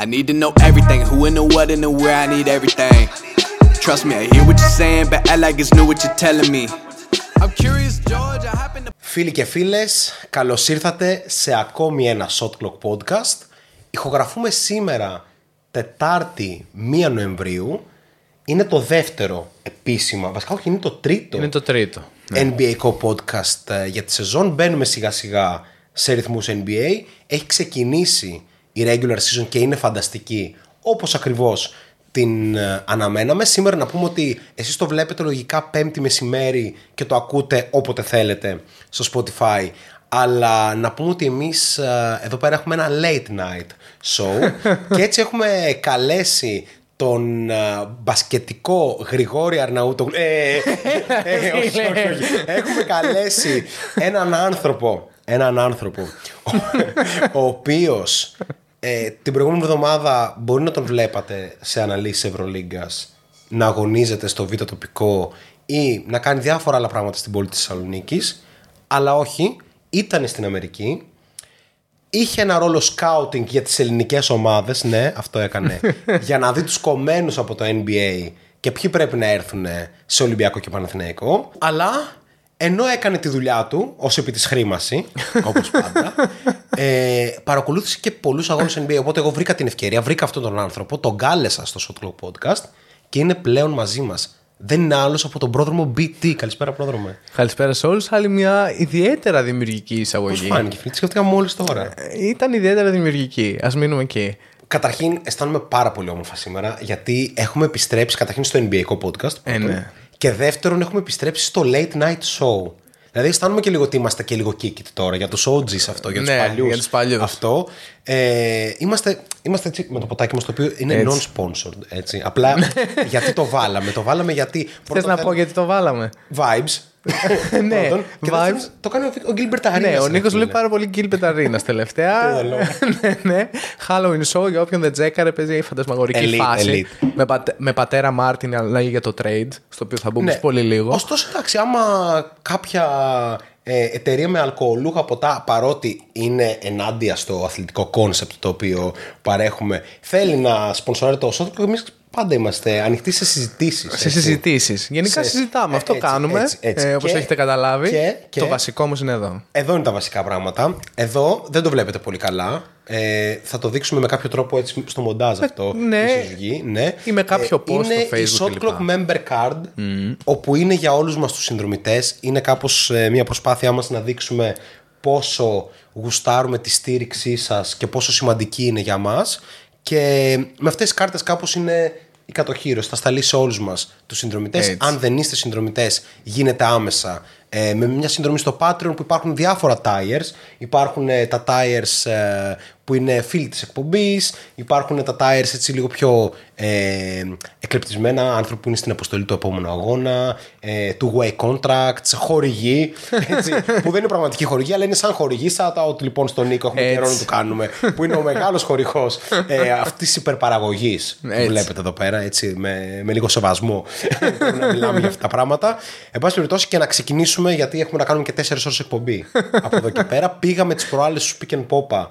I need to know everything, who and the what and the where, I need everything. Trust me, I hear what you're saying, but I like it's new what you're telling me. I'm curious, George, I happen to... Φίλοι και φίλες, καλώς ήρθατε σε ακόμη ένα Shot Clock Podcast. Ηχογραφούμε σήμερα Τετάρτη 1 Νοεμβρίου. Είναι το δεύτερο επίσημα, βασικά όχι, είναι το τρίτο. Είναι το τρίτο. Ναι. NBA podcast για τη σεζόν. Μπαίνουμε σιγά σιγά σε ρυθμούς NBA. Έχει ξεκινήσει η regular season και είναι φανταστική, όπως ακριβώς την αναμέναμε. Σήμερα να πούμε ότι εσείς το βλέπετε λογικά πέμπτη μεσημέρι και το ακούτε όποτε θέλετε στο Spotify, αλλά να πούμε ότι εμείς εδώ πέρα έχουμε ένα late night show και έτσι έχουμε καλέσει τον μπασκετικό Γρηγόρη Αρναούτογλου. Όχι. Έχουμε καλέσει έναν άνθρωπο ο οποίος την προηγούμενη εβδομάδα μπορεί να τον βλέπατε σε αναλύσεις Ευρωλίγκας να αγωνίζεται στο Β' τοπικό ή να κάνει διάφορα άλλα πράγματα στην πόλη της Θεσσαλονίκης, αλλά όχι, ήταν στην Αμερική. Είχε ένα ρόλο σκάουτινγκ για τις ελληνικές ομάδες. Ναι, αυτό έκανε. Για να δει τους κομμένους από το NBA και ποιοι πρέπει να έρθουν σε Ολυμπιακό και Παναθηναϊκό. Αλλά ενώ έκανε τη δουλειά του ως επί της χρήμαση, όπως πάντα, παρακολούθησε και πολλούς αγώνες NBA. Οπότε εγώ βρήκα την ευκαιρία, βρήκα αυτόν τον άνθρωπο, τον κάλεσα στο Shot Clock Podcast και είναι πλέον μαζί μας. Δεν είναι άλλος από τον πρόδρομο BT. Καλησπέρα, πρόδρομο. Καλησπέρα σε όλους. Άλλη μια ιδιαίτερα δημιουργική εισαγωγή. Πώς φάνηκε, φίλοι, τη σκεφτήκαμε μόλις τώρα. Ήταν ιδιαίτερα δημιουργική. Ας μείνουμε εκεί. Καταρχήν, αισθάνομαι πάρα πολύ όμορφα σήμερα, γιατί έχουμε επιστρέψει καταρχήν στο NBA podcast. Ναι. Και δεύτερον, έχουμε επιστρέψει στο late night show. Δηλαδή, αισθάνομαι και λίγο ότι είμαστε και λίγο kick it τώρα για τους OGs αυτό, για τους παλιούς. Αυτό. Είμαστε έτσι με το ποτάκι μας, το οποίο είναι non-sponsored. Έτσι. Απλά γιατί το βάλαμε. Το βάλαμε γιατί. Θες να πω γιατί το βάλαμε. Vibes. Ναι, vibes. Το κάνει ο Gilbert Arenas. Ναι, ο Νίκος λέει πάρα πολύ Gilbert Arenas τελευταία. Ναι, Halloween show για όποιον δεν τσέκαρε, παίζει φαντασμαγορική φάση. Με πατέρα Μάρτιν, αλλά για το trade, στο οποίο θα μπούμε πολύ λίγο. Ωστόσο, εντάξει, άμα κάποια εταιρεία με αλκοολούχα ποτά, παρότι είναι ενάντια στο αθλητικό κόνσεπτ το οποίο παρέχουμε, θέλει να σπονσοράρει το Shot, εμείς πάντα είμαστε ανοιχτοί σε συζητήσεις. Γενικά συζητάμε. Αυτό κάνουμε. Όπως έχετε καταλάβει. Το βασικό όμως είναι εδώ. Εδώ είναι τα βασικά πράγματα. Εδώ δεν το βλέπετε πολύ καλά. Θα το δείξουμε με κάποιο τρόπο έτσι στο μοντάζ αυτό. Ναι. Ή με κάποιο post στο Facebook. Είναι η Shot Clock Member Card, όπου είναι για όλους μας τους συνδρομητές. Είναι κάπως μια προσπάθειά μας να δείξουμε πόσο γουστάρουμε τη στήριξή σας και πόσο σημαντική είναι για μας. Και με αυτές τις κάρτες κάπως είναι η κατοχήρωση. Θα σταλεί σε όλους μας τους συνδρομητές. Αν δεν είστε συνδρομητές, γίνεται άμεσα με μια συνδρομή στο Patreon, που υπάρχουν διάφορα tiers. Υπάρχουν τα tiers που είναι φίλοι της εκπομπής. Υπάρχουν τα tiers έτσι λίγο πιο εκλεπτισμένα, άνθρωποι που είναι στην αποστολή του επόμενου αγώνα, two-way contracts, χορηγοί, έτσι, που δεν είναι πραγματική χορηγή, αλλά είναι σαν χορηγή, σαν τα ότι λοιπόν στον Νίκο έχουμε καιρό να του κάνουμε, που είναι ο μεγάλος χορηγός αυτής της υπερπαραγωγής που βλέπετε εδώ πέρα, έτσι, με λίγο σεβασμό να μιλάμε για αυτά τα πράγματα. Εν πάση περιπτώσει, και να ξεκινήσουμε, γιατί έχουμε να κάνουμε και 4 ώρες εκπομπή από εδώ και πέρα. Πήγαμε τις προάλλες στους Pick and Popa.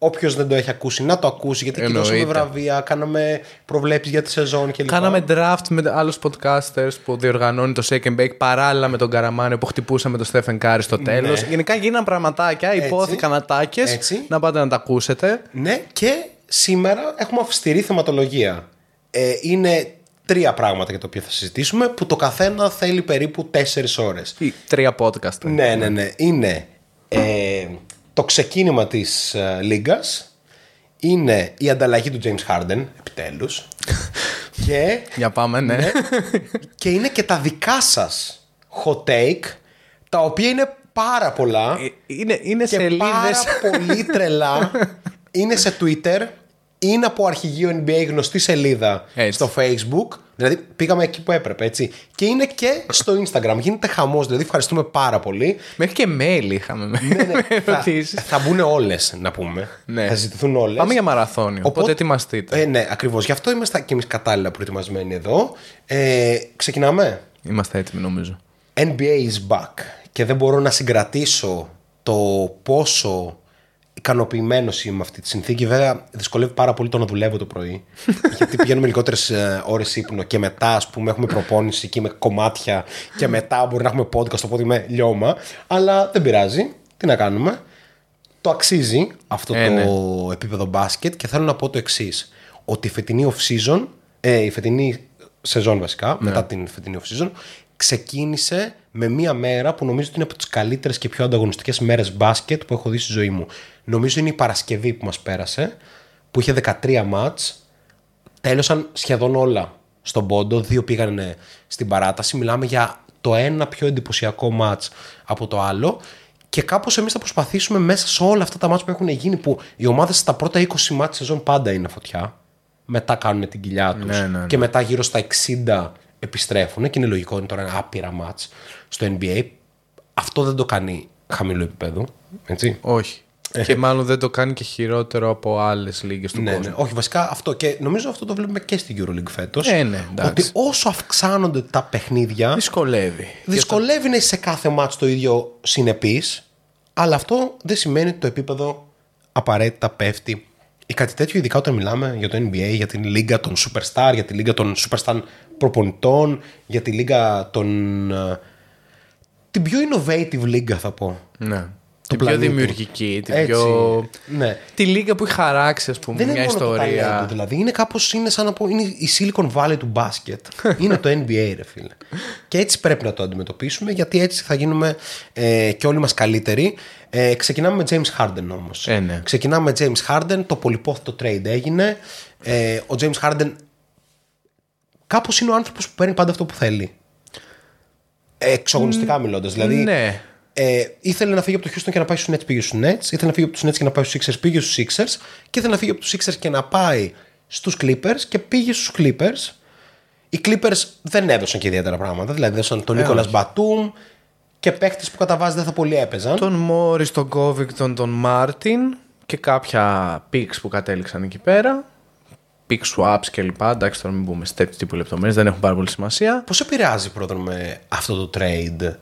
Όποιος δεν το έχει ακούσει, να το ακούσει, γιατί κυλώσαμε βραβεία, κάναμε προβλέψεις για τη σεζόν κλπ. Κάναμε draft με άλλους podcasters που διοργανώνει το Shake and Bake παράλληλα με τον Καραμάνιο, που χτυπούσαμε τον Στέφεν Κάρι στο τέλος. Ναι. Γενικά γίναν πραγματάκια, υπόθηκαν ατάκες. Να πάτε να τα ακούσετε. Ναι, και σήμερα έχουμε αυστηρή θεματολογία. Είναι 3 πράγματα για τα οποία θα συζητήσουμε, που το καθένα θέλει περίπου 4 ώρες. 3 podcast. Ναι. Είναι το ξεκίνημα της Λίγκας, είναι η ανταλλαγή του James Harden, επιτέλους. Και για πάμε, ναι. Και είναι και τα δικά σας hot take, τα οποία είναι πάρα πολλά. Είναι και σελίδες πάρα πολύ τρελά. Είναι σε Twitter, είναι από αρχηγείο NBA, γνωστή σελίδα, στο Facebook. Δηλαδή πήγαμε εκεί που έπρεπε, έτσι. Και είναι και στο Instagram. Γίνεται χαμός, δηλαδή ευχαριστούμε πάρα πολύ. Μέχρι και mail είχαμε. Θα μπουν όλες, να πούμε. Ναι. Θα ζητηθούν όλες. Πάμε για μαραθώνιο. Οπότε ετοιμαστείτε. Ναι, ακριβώς. Γι' αυτό είμαστε και εμείς κατάλληλα προετοιμασμένοι εδώ. Ξεκινάμε. Είμαστε έτοιμοι, νομίζω. NBA is back. Και δεν μπορώ να συγκρατήσω το πόσο ικανοποιημένος είμαι με αυτή τη συνθήκη. Βέβαια, δυσκολεύει πάρα πολύ το να δουλεύω το πρωί. Γιατί πηγαίνουμε λιγότερες ώρες ύπνο και μετά, ας πούμε, έχουμε προπόνηση και με κομμάτια. Και μετά μπορεί να έχουμε podcast, οπότε με λιώμα. Αλλά δεν πειράζει. Τι να κάνουμε. Το αξίζει αυτό το επίπεδο μπάσκετ και θέλω να πω το εξής. Ότι η φετινή off-season, η φετινή σεζόν βασικά, μετά την φετινή off-season, ξεκίνησε με μία μέρα που νομίζω ότι είναι από τις καλύτερες και πιο ανταγωνιστικές μέρες μπάσκετ που έχω δει στη ζωή μου. Νομίζω είναι η Παρασκευή που μας πέρασε, που είχε 13 μάτς. Τέλειωσαν σχεδόν όλα στον πόντο. 2 πήγαν στην παράταση. Μιλάμε για το ένα πιο εντυπωσιακό μάτς από το άλλο. Και κάπως εμείς θα προσπαθήσουμε μέσα σε όλα αυτά τα μάτς που έχουν γίνει, που οι ομάδες στα πρώτα 20 μάτς σεζόν πάντα είναι φωτιά. Μετά κάνουν την κοιλιά τους και μετά γύρω στα 60 επιστρέφουν. Και είναι λογικό, είναι τώρα άπειρα μάτς στο NBA. Αυτό δεν το κάνει χαμηλό επίπεδο. Έτσι. Όχι. Και μάλλον δεν το κάνει και χειρότερο από άλλες λίγες του κόσμου. Ναι. Όχι, βασικά αυτό. Και νομίζω αυτό το βλέπουμε και στην EuroLeague φέτος. Ότι όσο αυξάνονται τα παιχνίδια. Δυσκολεύει να είσαι σε κάθε μάτς το ίδιο συνεπής. Αλλά αυτό δεν σημαίνει ότι το επίπεδο απαραίτητα πέφτει. Ή κάτι τέτοιο, ειδικά όταν μιλάμε για το NBA, για την λίγα των Superstar, για τη λίγα των Superstar προπονητών, για τη λίγα των. Την πιο innovative λίγα, θα πω. Ναι. Την πιο δημιουργική, την πιο. Ναι. Τη λίγα που έχει χαράξει, ας πούμε, δεν μια είναι ιστορία. Μόνο το δηλαδή. Είναι κάπως, είναι σαν να πω, είναι η Silicon Valley του μπάσκετ. Είναι το NBA, ρε φίλε. Και έτσι πρέπει να το αντιμετωπίσουμε, γιατί έτσι θα γίνουμε και όλοι μας καλύτεροι. Ξεκινάμε με James Harden όμως. Ναι. Ξεκινάμε με James Harden, το πολυπόθητο trade έγινε. Ο James Harden κάπως είναι ο άνθρωπος που παίρνει πάντα αυτό που θέλει. Εξογωνιστικά μιλώντας. Δηλαδή, ναι. Ήθελε να φύγει από το Houston και να πάει στους Nets, πήγε στους Nets. Ήθελε να φύγει από τους Nets και να πάει στους Sixers, πήγε στους Sixers. Και ήθελε να φύγει από τους Sixers και να πάει στους Clippers και πήγε στους Clippers. Οι Clippers δεν έδωσαν και ιδιαίτερα πράγματα. Δηλαδή έδωσαν τον Nicolas Batum και παίκτες που κατά βάση δεν θα πολύ έπαιζαν. Τον Morris, τον Covington, τον Martin και κάποια picks που κατέληξαν εκεί πέρα. Pick swaps κλπ. Εντάξει, τώρα μην μπούμε σε τέτοιου τύπου λεπτομέρειες, δεν έχουν πάρα πολύ σημασία. Πώς επηρεάζει πρώτον με αυτό το trade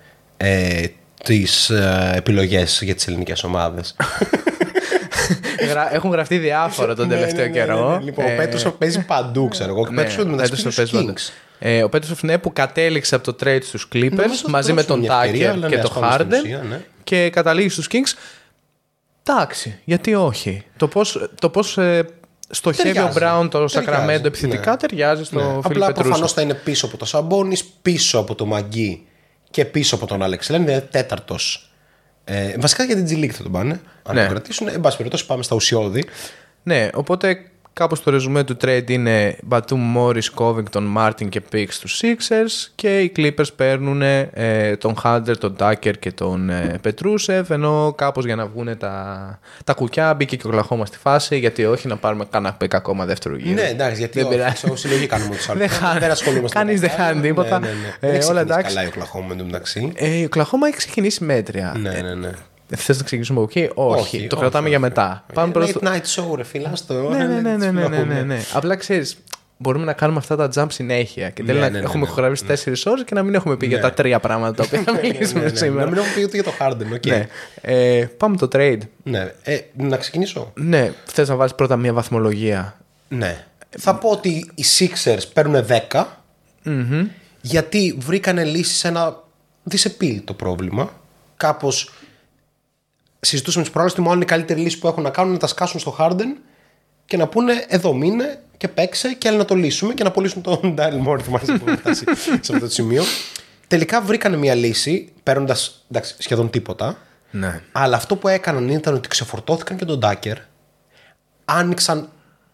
τις επιλογές για τις ελληνικές ομάδες? Έχουν γραφτεί διάφορα τον τελευταίο καιρό. Λοιπόν, ο Πέτρουσοφ παίζει παντού, ξέρω εγώ. Ο Πέτρουσοφ, ναι, που κατέληξε από το trade στους Clippers μαζί με τον Tucker και τον Harden και καταλήγει στους Kings. Εντάξει, γιατί όχι. Το πώς στοχεύει ο Brown το Sacramento επιθετικά ταιριάζει στο Phil Petrusov. Απλά προφανώς θα είναι πίσω από το Sabonis, πίσω από το Maggie και πίσω από τον Alex Len, δηλαδή τέταρτος. Βασικά για την G League θα τον πάνε, αν το κρατήσουν. Εν πάση περιπτώσει, πάμε στα ουσιώδη. Ναι, οπότε κάπως το ρεζουμέ του trade είναι Batum, Morris, Covington, Martin και picks στους Sixers και οι Clippers παίρνουν τον Hunter, τον Tucker και τον Petrusov, ενώ κάπως για να βγουν τα κουκιά μπήκε και ο Oklahoma στη φάση, γιατί όχι να πάρουμε κανένα pick ακόμα δεύτερο γύρο. Ναι, εντάξει, γιατί δεν πειράζει. Συλλογή κάνουμε τους άλλους. Δεν ασχολούμαστε. Κανείς δεν χάνει τίποτα. Όλα εντάξει. Καλά η Oklahoma εντωμεταξύ. Η Oklahoma έχει ξεκινήσει μέτρια. Ναι. Θες να ξεκινήσουμε από εκεί? Όχι, το κρατάμε για μετά. Πάμε late night show, ρε φίλα. Ναι. Απλά ξέρεις, μπορούμε να κάνουμε αυτά τα jump συνέχεια και τέλει να έχουμε χωρίσει 4 ώρες και να μην έχουμε πει για τα 3 πράγματα τα οποία θα μιλήσουμε σήμερα. Να μην έχουμε πει ούτε για το Harden. Πάμε το trade. Να ξεκινήσω. Ναι, θες να βάλεις πρώτα μια βαθμολογία? Ναι. Θα πω ότι οι Sixers παίρνουν 10, γιατί βρήκανε λύσεις σε ένα δυσεπίλητο πρόβλημα. Κάπως συζητούσαμε τις προάλλες ότι μάλλον η καλύτερη λύση που έχουν να κάνουν είναι να τα σκάσουν στο Harden και να πούνε εδώ μείνε και παίξε και άλλοι να το λύσουμε και να απολύσουν τον Dylan Morty μάλιστα που φτάσει σε αυτό το σημείο. Τελικά βρήκανε μια λύση παίρνοντας σχεδόν τίποτα, αλλά αυτό που έκαναν ήταν ότι ξεφορτώθηκαν και τον Tucker, άνοιξαν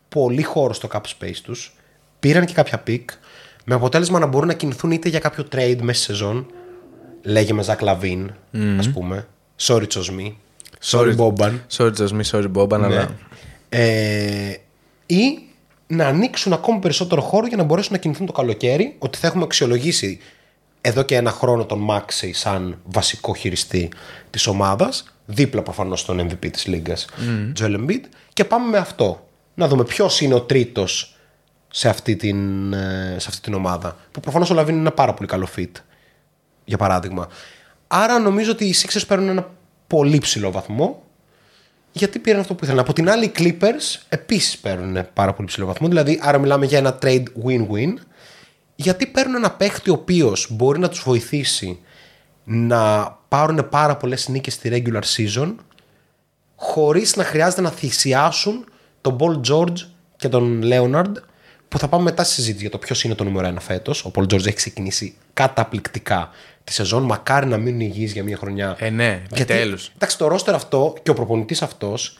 πολύ χώρο στο cap space τους, πήραν και κάποια pick με αποτέλεσμα να μπορούν να κινηθούν είτε για κάποιο trade μέσα στη σεζόν, λέγε με Zach LaVine, ας πούμε, sorry Chosmi, sorry Boban. Αλλά... ή να ανοίξουν ακόμη περισσότερο χώρο για να μπορέσουν να κινηθούν το καλοκαίρι, ότι θα έχουμε αξιολογήσει εδώ και ένα χρόνο τον Maxey σαν βασικό χειριστή της ομάδας, δίπλα προφανώς στον MVP της Λίγκας, Joel Embiid, και πάμε με αυτό. Να δούμε ποιος είναι ο τρίτος σε αυτή την ομάδα, που προφανώς ο LaVine είναι ένα πάρα πολύ καλό fit, για παράδειγμα. Άρα νομίζω ότι οι Sixers παίρνουν ένα πολύ ψηλό βαθμό. γιατί πήραν αυτό που ήθελαν. Από την άλλη, οι Clippers επίσης παίρνουν πάρα πολύ ψηλό βαθμό. Δηλαδή, άρα μιλάμε για ένα trade win-win. Γιατί παίρνουν ένα παίχτη ο οποίος μπορεί να τους βοηθήσει να πάρουν πάρα πολλές νίκες στη regular season, χωρίς να χρειάζεται να θυσιάσουν τον Paul George και τον Leonard, που θα πάμε μετά στη συζήτηση για το ποιος είναι το νούμερο 1 φέτος. Ο Paul George έχει ξεκινήσει καταπληκτικά τη σεζόν. Μακάρι να μείνουν υγιείς για μια χρονιά. Ναι, τέλος. Εντάξει, το roster αυτό και ο προπονητής αυτός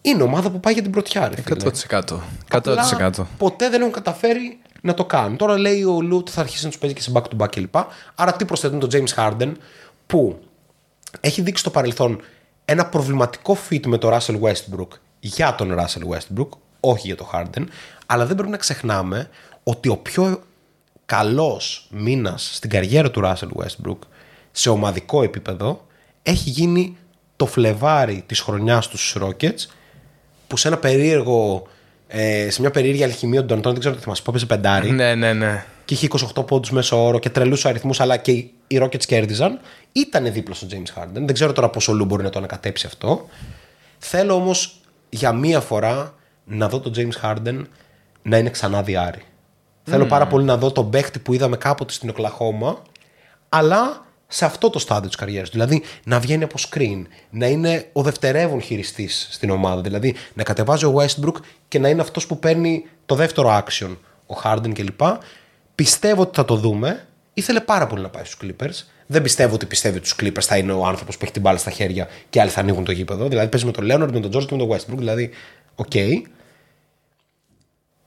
είναι ομάδα που πάει για την πρωτιά. 100%. Ποτέ δεν έχουν καταφέρει να το κάνουν. Τώρα λέει ο Λου ότι θα αρχίσει να τους παίζει και σε back-to-back κλπ. Άρα τι προσθέτουν τον James Harden, που έχει δείξει στο παρελθόν ένα προβληματικό fit με τον Russell Westbrook, για τον Russell Westbrook, όχι για τον Harden. Αλλά δεν πρέπει να ξεχνάμε ότι ο πιο καλός μήνας στην καριέρα του Russell Westbrook σε ομαδικό επίπεδο έχει γίνει το Φλεβάρι της χρονιάς τους Rockets, που σε ένα περίεργο, σε μια περίεργη αλχημία του Νταντών, δεν ξέρω τι θα μας πω, έπαιζε πεντάρι. Ναι. Και είχε 28 πόντους μέσω όρο και τρελούς αριθμούς, αλλά και οι Rockets κέρδιζαν. Ήτανε δίπλα στον James Harden. Δεν ξέρω τώρα πόσο Λου μπορεί να το ανακατέψει αυτό. Θέλω όμως για μία φορά να δω τον James Harden να είναι ξανά διάρρη. Θέλω πάρα πολύ να δω τον παίχτη που είδαμε κάποτε στην Οκλαχώμα, αλλά σε αυτό το στάδιο της καριέρας. Δηλαδή να βγαίνει από screen, να είναι ο δευτερεύον χειριστής στην ομάδα. Δηλαδή να κατεβάζει ο Westbrook και να είναι αυτός που παίρνει το δεύτερο action, ο Harden κλπ. Πιστεύω ότι θα το δούμε. Ήθελε πάρα πολύ να πάει στους Clippers. Δεν πιστεύω ότι πιστεύει ότι στους Clippers θα είναι ο άνθρωπος που έχει την μπάλα στα χέρια και άλλοι θα ανοίγουν το γήπεδο. Δηλαδή παίζει με τον Leonard, με τον George και με τον Westbrook. Δηλαδή, okay.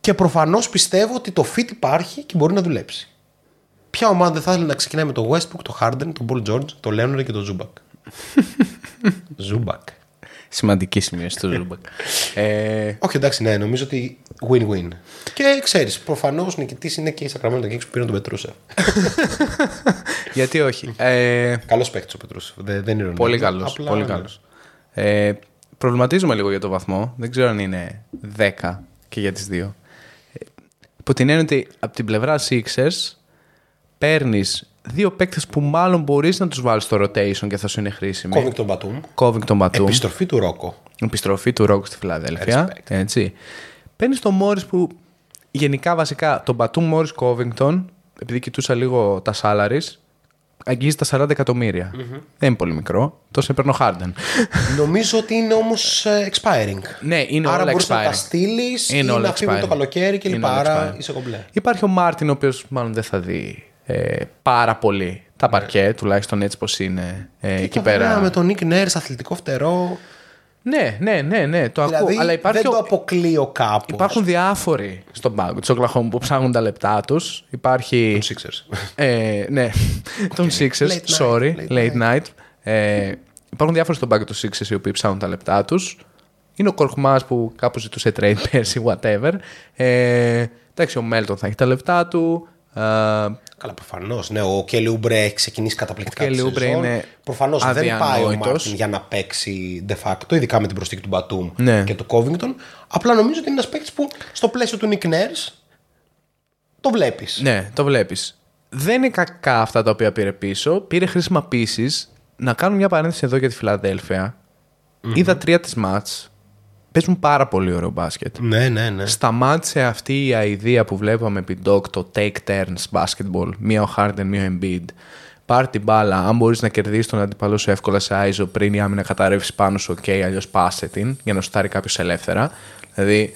Και προφανώς πιστεύω ότι το fit υπάρχει και μπορεί να δουλέψει. Ποια ομάδα δεν θα ήθελε να ξεκινάει με τον Westbrook, τον Harden, τον Paul George, τον Leonard και τον Zubac? Zubac. Σημαντική σημείωση του Zubac. Όχι, εντάξει, ναι, νομίζω ότι win-win. Και ξέρεις, προφανώς νικητής είναι και η Sacramento Kings που πήραν τον Πετρούσεφ. Γιατί όχι. Καλός παίκτης ο Πετρούσεφ. Δεν είναι πολύ καλός. Πολύ καλός. Προβληματίζουμε λίγο για το βαθμό. Δεν ξέρω αν είναι 10 και για τις δύο. Υπό την έννοια ότι από την πλευρά Sixers παίρνεις δύο παίκτες που μάλλον μπορείς να τους βάλεις στο rotation και θα σου είναι χρήσιμοι. Covington Batum. Επιστροφή του Ρόκο στη Φιλαδέλφια. Παίρνεις τον Morris που γενικά βασικά τον Batum, Morris, Covington, επειδή κοιτούσα λίγο τα salaries, αγγίζει τα 40 εκατομμύρια. Mm-hmm. Δεν είναι πολύ μικρό. Τόσο έπαιρνε ο Harden. Νομίζω ότι είναι όμως expiring. Ναι, είναι όλα expiring. Άρα μπορείς να τα στείλεις ή να φύγουν το καλοκαίρι και λοιπά. Άρα είσαι κομπλέ. Υπάρχει ο Μάρτιν, ο οποίος μάλλον δεν θα δει πάρα πολύ τα παρκέ, τουλάχιστον έτσι πως είναι εκεί πέρα. Με τον Nick Nurse, αθλητικό φτερό. Ναι, το ακούω. Δηλαδή, αλλά δεν το αποκλείω κάπως. Υπάρχουν διάφοροι στον πάγκο της Οκλαχώμα που ψάχνουν τα λεπτά τους. Υπάρχει. Τον Sixers. Ναι, τον Sixers. Late night. Υπάρχουν διάφοροι στον πάγκο του Sixers οι οποίοι ψάχνουν τα λεπτά τους. Είναι ο Κορχμάς που κάπου ζητούσε trade πέρσι, whatever. Εντάξει, ο Μέλτον θα έχει τα λεπτά του. Καλά, προφανώς. Ναι, ο Kelly Oubre έχει ξεκινήσει καταπληκτικά τη σεζόν. Προφανώς δεν πάει ο Μάρτιν για να παίξει de facto, ειδικά με την προσθήκη του Μπατούμ και του Covington. Απλά νομίζω ότι είναι ένας παίκτης που στο πλαίσιο του Nick Nurse το βλέπεις. Ναι, το βλέπεις. Δεν είναι κακά αυτά τα οποία πήρε πίσω. Πήρε χρήσιμα πίσεις. Να κάνω μια παρένθεση εδώ για τη Φιλαδέλφια. Mm-hmm. Είδα 3 της μάτς. Παίζουν πάρα πολύ ωραίο μπάσκετ. Ναι. Σταμάτησε αυτή η αηδία που βλέπαμε επί ντοκ, το take turns basketball. Μία ο Harden, μία ο Embiid. Πάρ την μπάλα. Αν μπορείς να κερδίσεις τον αντιπαλό σου εύκολα σε ISO πριν η άμυνα καταρρεύσει πάνω σου, OK, αλλιώς πάσε την για να σουτάρει κάποιος ελεύθερα. Δηλαδή,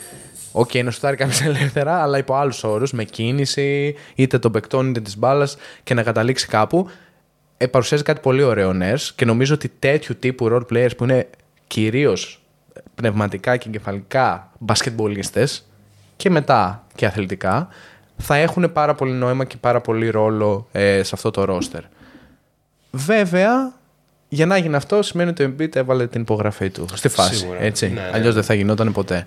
OK, να σουτάρει κάποιος ελεύθερα, αλλά υπό άλλους όρους, με κίνηση, είτε τον παικτών είτε τη μπάλα και να καταλήξει κάπου. Παρουσιάζει κάτι πολύ ωραίο Nurse και νομίζω ότι τέτοιου τύπου role players που είναι κυρίως πνευματικά και εγκεφαλικά μπασκετμπολίστες και μετά και αθλητικά θα έχουν πάρα πολύ νόημα και πάρα πολύ ρόλο σε αυτό το roster. Βέβαια, για να γίνει αυτό σημαίνει ότι ο Embiid έβαλε την υπογραφή του στη φάση. Σίγουρα, έτσι. Ναι. Αλλιώς δεν θα γινόταν ποτέ.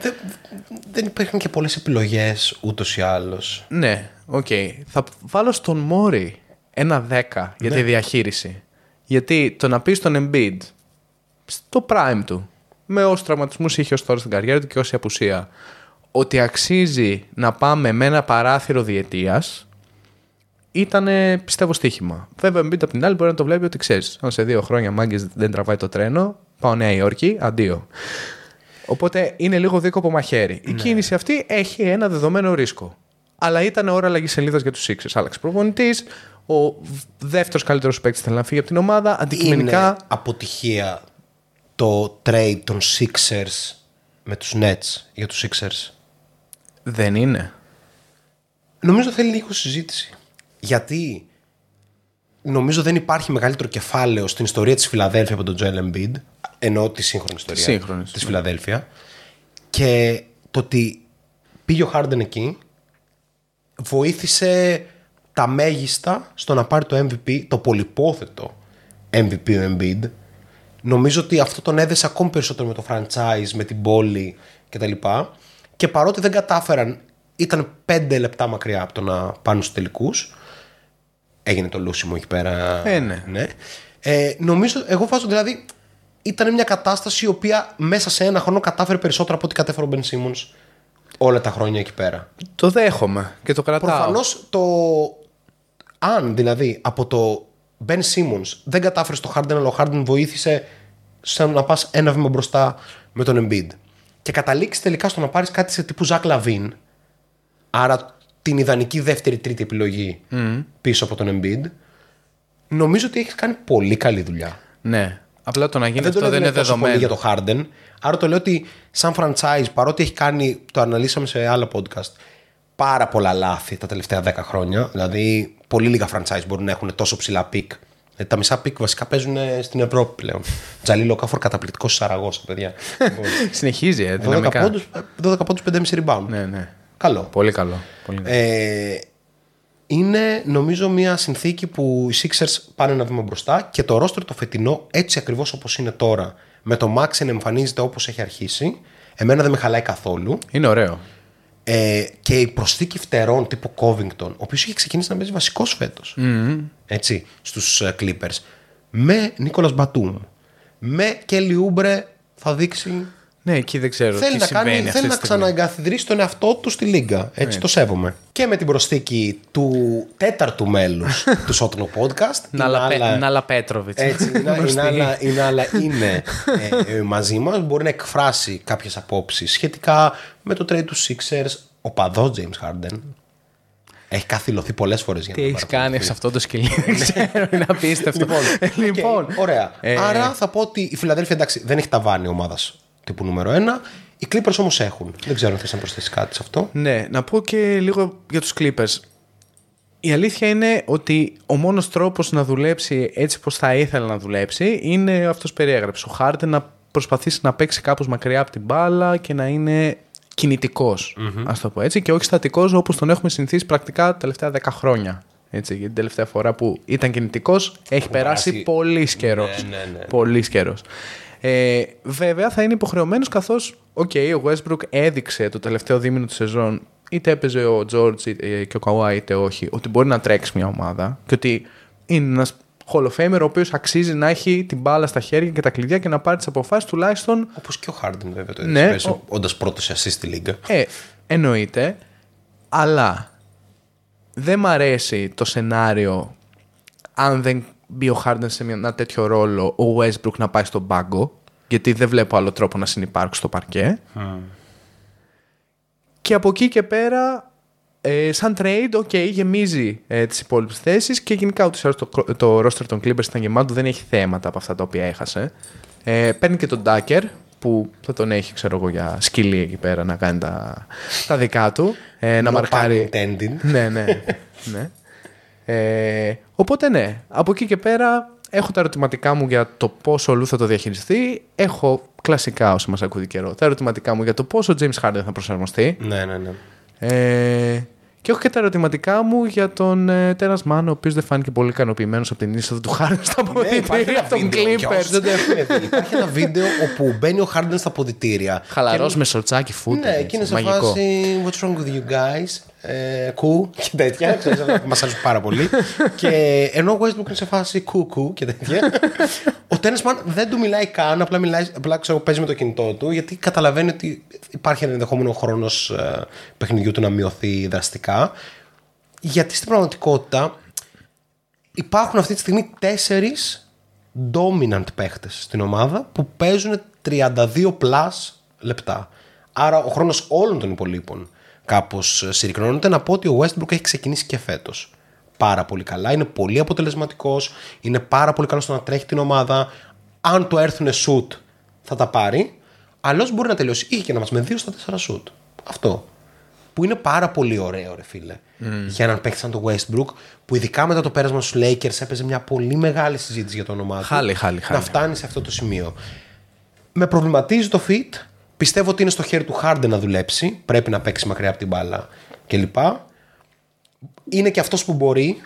Δεν υπήρχαν και πολλές επιλογές ούτως ή άλλως. Ναι, okay. Θα βάλω στον Μόρι ένα 10 για τη διαχείριση. Γιατί το να πει στον Embiid στο prime του, με όσους τραυματισμούς είχε ως τώρα στην καριέρα του και όση απουσία, ότι αξίζει να πάμε με ένα παράθυρο διετίας, ήταν πιστεύω στοίχημα. Βέβαια, Embiid από την άλλη μπορεί να το βλέπει ότι ξέρεις, αν σε 2 χρόνια μάγκες δεν τραβάει το τρένο, πάω Νέα Υόρκη, αντίο. Οπότε είναι λίγο δίκοπο μαχαίρι. Η κίνηση αυτή έχει ένα δεδομένο ρίσκο. Αλλά ήταν ώρα αλλαγή σελίδα για του Sixers. Άλλαξε προπονητής. Ο δεύτερος καλύτερος παίκτης θέλει να φύγει από την ομάδα. Αντικειμενικά. Είναι αποτυχία το trade των Sixers με τους Nets για τους Sixers. Δεν είναι. Νομίζω θέλει λίγο συζήτηση. Γιατί νομίζω δεν υπάρχει μεγαλύτερο κεφάλαιο στην ιστορία της Φιλαδέλφια από τον Joel Embiid. Εννοώ τη σύγχρονη ιστορία της Φιλαδέλφια. Και το ότι πήγε ο Harden εκεί βοήθησε τα μέγιστα στο να πάρει το MVP, το πολυπόθετο MVP ο Embiid. Νομίζω ότι αυτό τον έδεσε ακόμη περισσότερο με το franchise, με την πόλη κτλ. Και παρότι δεν κατάφεραν, ήταν 5 λεπτά μακριά από το να πάνε στους τελικούς. Έγινε το λούσιμο εκεί πέρα. Ναι. Νομίζω, εγώ βάζω δηλαδή, ήταν μια κατάσταση η οποία μέσα σε ένα χρόνο κατάφερε περισσότερο από ό,τι κατέφερε ο Ben Simmons όλα τα χρόνια εκεί πέρα. Το δέχομαι και το κρατάω. Προφανώς το. Αν δηλαδή από το Ben Simmons δεν κατάφερε στο Harden, αλλά ο Harden βοήθησε σαν να πας ένα βήμα μπροστά με τον Embiid. Και καταλήξει τελικά στο να πάρεις κάτι σε τύπου Zach LaVine. Άρα την ιδανική δεύτερη-τρίτη επιλογή πίσω από τον Embiid. Νομίζω ότι έχει κάνει πολύ καλή δουλειά. Ναι. Απλά το να γίνει αυτό δεν είναι δεδομένο. Δεν το λέω για το Harden. Άρα το λέω ότι σαν franchise, παρότι έχει κάνει, το αναλύσαμε σε άλλα podcast, πάρα πολλά λάθη τα τελευταία 10 χρόνια. Δηλαδή, πολύ λίγα franchise μπορούν να έχουν τόσο ψηλά πικ. Τα μισά πικ βασικά παίζουν στην Ευρώπη πλέον. Τζαλίλ Okafor, καταπληκτικός Σαραγώσα, παιδιά. Συνεχίζει, δυναμικά. 12 πόντους, 5,5 rebound. Ναι. Καλό. Πολύ καλό. Είναι νομίζω μια συνθήκη που οι Sixers πάνε ένα βήμα μπροστά και το roster το φετινό έτσι ακριβώς όπως είναι τώρα, με το Maxi να εμφανίζεται όπως έχει αρχίσει, εμένα δεν με χαλάει καθόλου. Είναι ωραίο. Και η προσθήκη φτερών τύπου Covington, ο οποίος είχε ξεκινήσει να παίζει βασικός φέτος, έτσι, στους Clippers, με Nicolas Batum, με Kelly Oubre θα δείξει. Ναι, εκεί δεν ξέρω. Θέλει να ξαναεγκαθιδρύσει τον εαυτό του στη Λίγκα. Έτσι, το σέβομαι. Και με την προσθήκη του τέταρτου μέλους του Σότνο Podcast. Νάλα Πέτροβιτς. Η Νάλα είναι μαζί μας. Μπορεί να εκφράσει κάποιες απόψεις σχετικά με το trade του Sixers. Ο παδός James Harden έχει καθυλωθεί πολλές φορές για να το παρακολουθεί. Τι έχεις κάνει σε αυτό το σκυλί, δεν ξέρω, είναι απίστευτο. Λοιπόν, ωραία. Άρα θα πω ότι η Φιλαδέλφια, εντάξει, δεν έχει ταβάνει η ομάδα τύπου νούμερο 1. Οι Clippers όμως έχουν. Δεν ξέρω αν θες να προσθέσεις κάτι σε αυτό. Ναι, να πω και λίγο για τους Clippers. Η αλήθεια είναι ότι ο μόνος τρόπος να δουλέψει έτσι πως θα ήθελα να δουλέψει είναι αυτός περιέγραψε. Ο Harden να προσπαθήσει να παίξει κάπως μακριά από την μπάλα και να είναι κινητικός, ας το πω έτσι, και όχι στατικός όπως τον έχουμε συνηθίσει πρακτικά τα τελευταία 10 χρόνια. Έτσι, γιατί την τελευταία φορά που ήταν κινητικός έχει περάσει πολύ καιρός. Πολύ καιρός. Βέβαια θα είναι υποχρεωμένος καθώς ο Westbrook έδειξε το τελευταίο δίμηνο του σεζόν, είτε έπαιζε ο George και ο Kawhi είτε όχι, ότι μπορεί να τρέξει μια ομάδα και ότι είναι ένας Hall of Famer ο οποίος αξίζει να έχει την μπάλα στα χέρια και τα κλειδιά και να πάρει τις αποφάσεις τουλάχιστον. Όπως και ο Harden βέβαια το έδειξε όντας πρώτος assist στη λίγκα. Εννοείται, αλλά δεν μ' αρέσει το σενάριο αν δεν μπει ο Harden σε ένα τέτοιο ρόλο, ο Westbrook να πάει στον πάγκο, γιατί δεν βλέπω άλλο τρόπο να συνυπάρξει στο παρκέ. Και από εκεί και πέρα, σαν trade, γεμίζει τις υπόλοιπες θέσεις και γενικά ούτως το roster των Clippers ήταν γεμάτο, δεν έχει θέματα από αυτά τα οποία έχασε. Παίρνει και τον Tucker, που θα τον έχει, ξέρω εγώ, για σκυλή εκεί πέρα να κάνει τα δικά του. Να μαρκάρει. Ναι. Οπότε ναι, από εκεί και πέρα έχω τα ερωτηματικά μου για το πόσο ο Λου θα το διαχειριστεί. Έχω κλασικά όσοι μας ακούει καιρό τα ερωτηματικά μου για το πόσο ο James Harden θα προσαρμοστεί. Ναι. Και έχω και τα ερωτηματικά μου για τον Τέρας Μαν, ο οποίος δεν φάνηκε πολύ ικανοποιημένος από την είσοδο του Harden στα αποδυτήρια των Clippers. Υπάρχει ένα βίντεο όπου μπαίνει ο Harden στα αποδυτήρια. Χαλαρός με σορτσάκι φούτες. Ναι, εκείνη σε φάση what's wrong with you guys, κου και τέτοια. Μας αρέσουν πάρα πολύ. Και ενώ ο Westbrook είναι σε φάση κου και τέτοια, ο Τέρας Μαν δεν του μιλάει καν, απλά παίζει με το κινητό του, γιατί καταλαβαίνει ότι υπάρχει ένα ενδεχόμενο χρόνος παιχνιδιού του να μειωθεί δραστικά. Γιατί στην πραγματικότητα υπάρχουν αυτή τη στιγμή 4 dominant παίχτες στην ομάδα που παίζουν 32 πλάς λεπτά. Άρα ο χρόνος όλων των υπολείπων κάπως συρρυκνώνεται. Να πω ότι ο Westbrook έχει ξεκινήσει και φέτος πάρα πολύ καλά. Είναι πολύ αποτελεσματικός, είναι πάρα πολύ καλός στο να τρέχει την ομάδα. Αν του έρθουνε σουτ θα τα πάρει. Αλλιώς μπορεί να τελειώσει. Είχε και να μας με 2-4 σουτ. Αυτό. Που είναι πάρα πολύ ωραίο, ρε φίλε. Για έναν παίκτη σαν το Westbrook, που ειδικά μετά το πέρασμα στους Lakers έπαιζε μια πολύ μεγάλη συζήτηση για το όνομά του. Χάλι. Να φτάνει σε αυτό το σημείο. Με προβληματίζει το fit. Πιστεύω ότι είναι στο χέρι του Harden να δουλέψει. Πρέπει να παίξει μακριά από την μπάλα κλπ. Είναι και αυτός που μπορεί.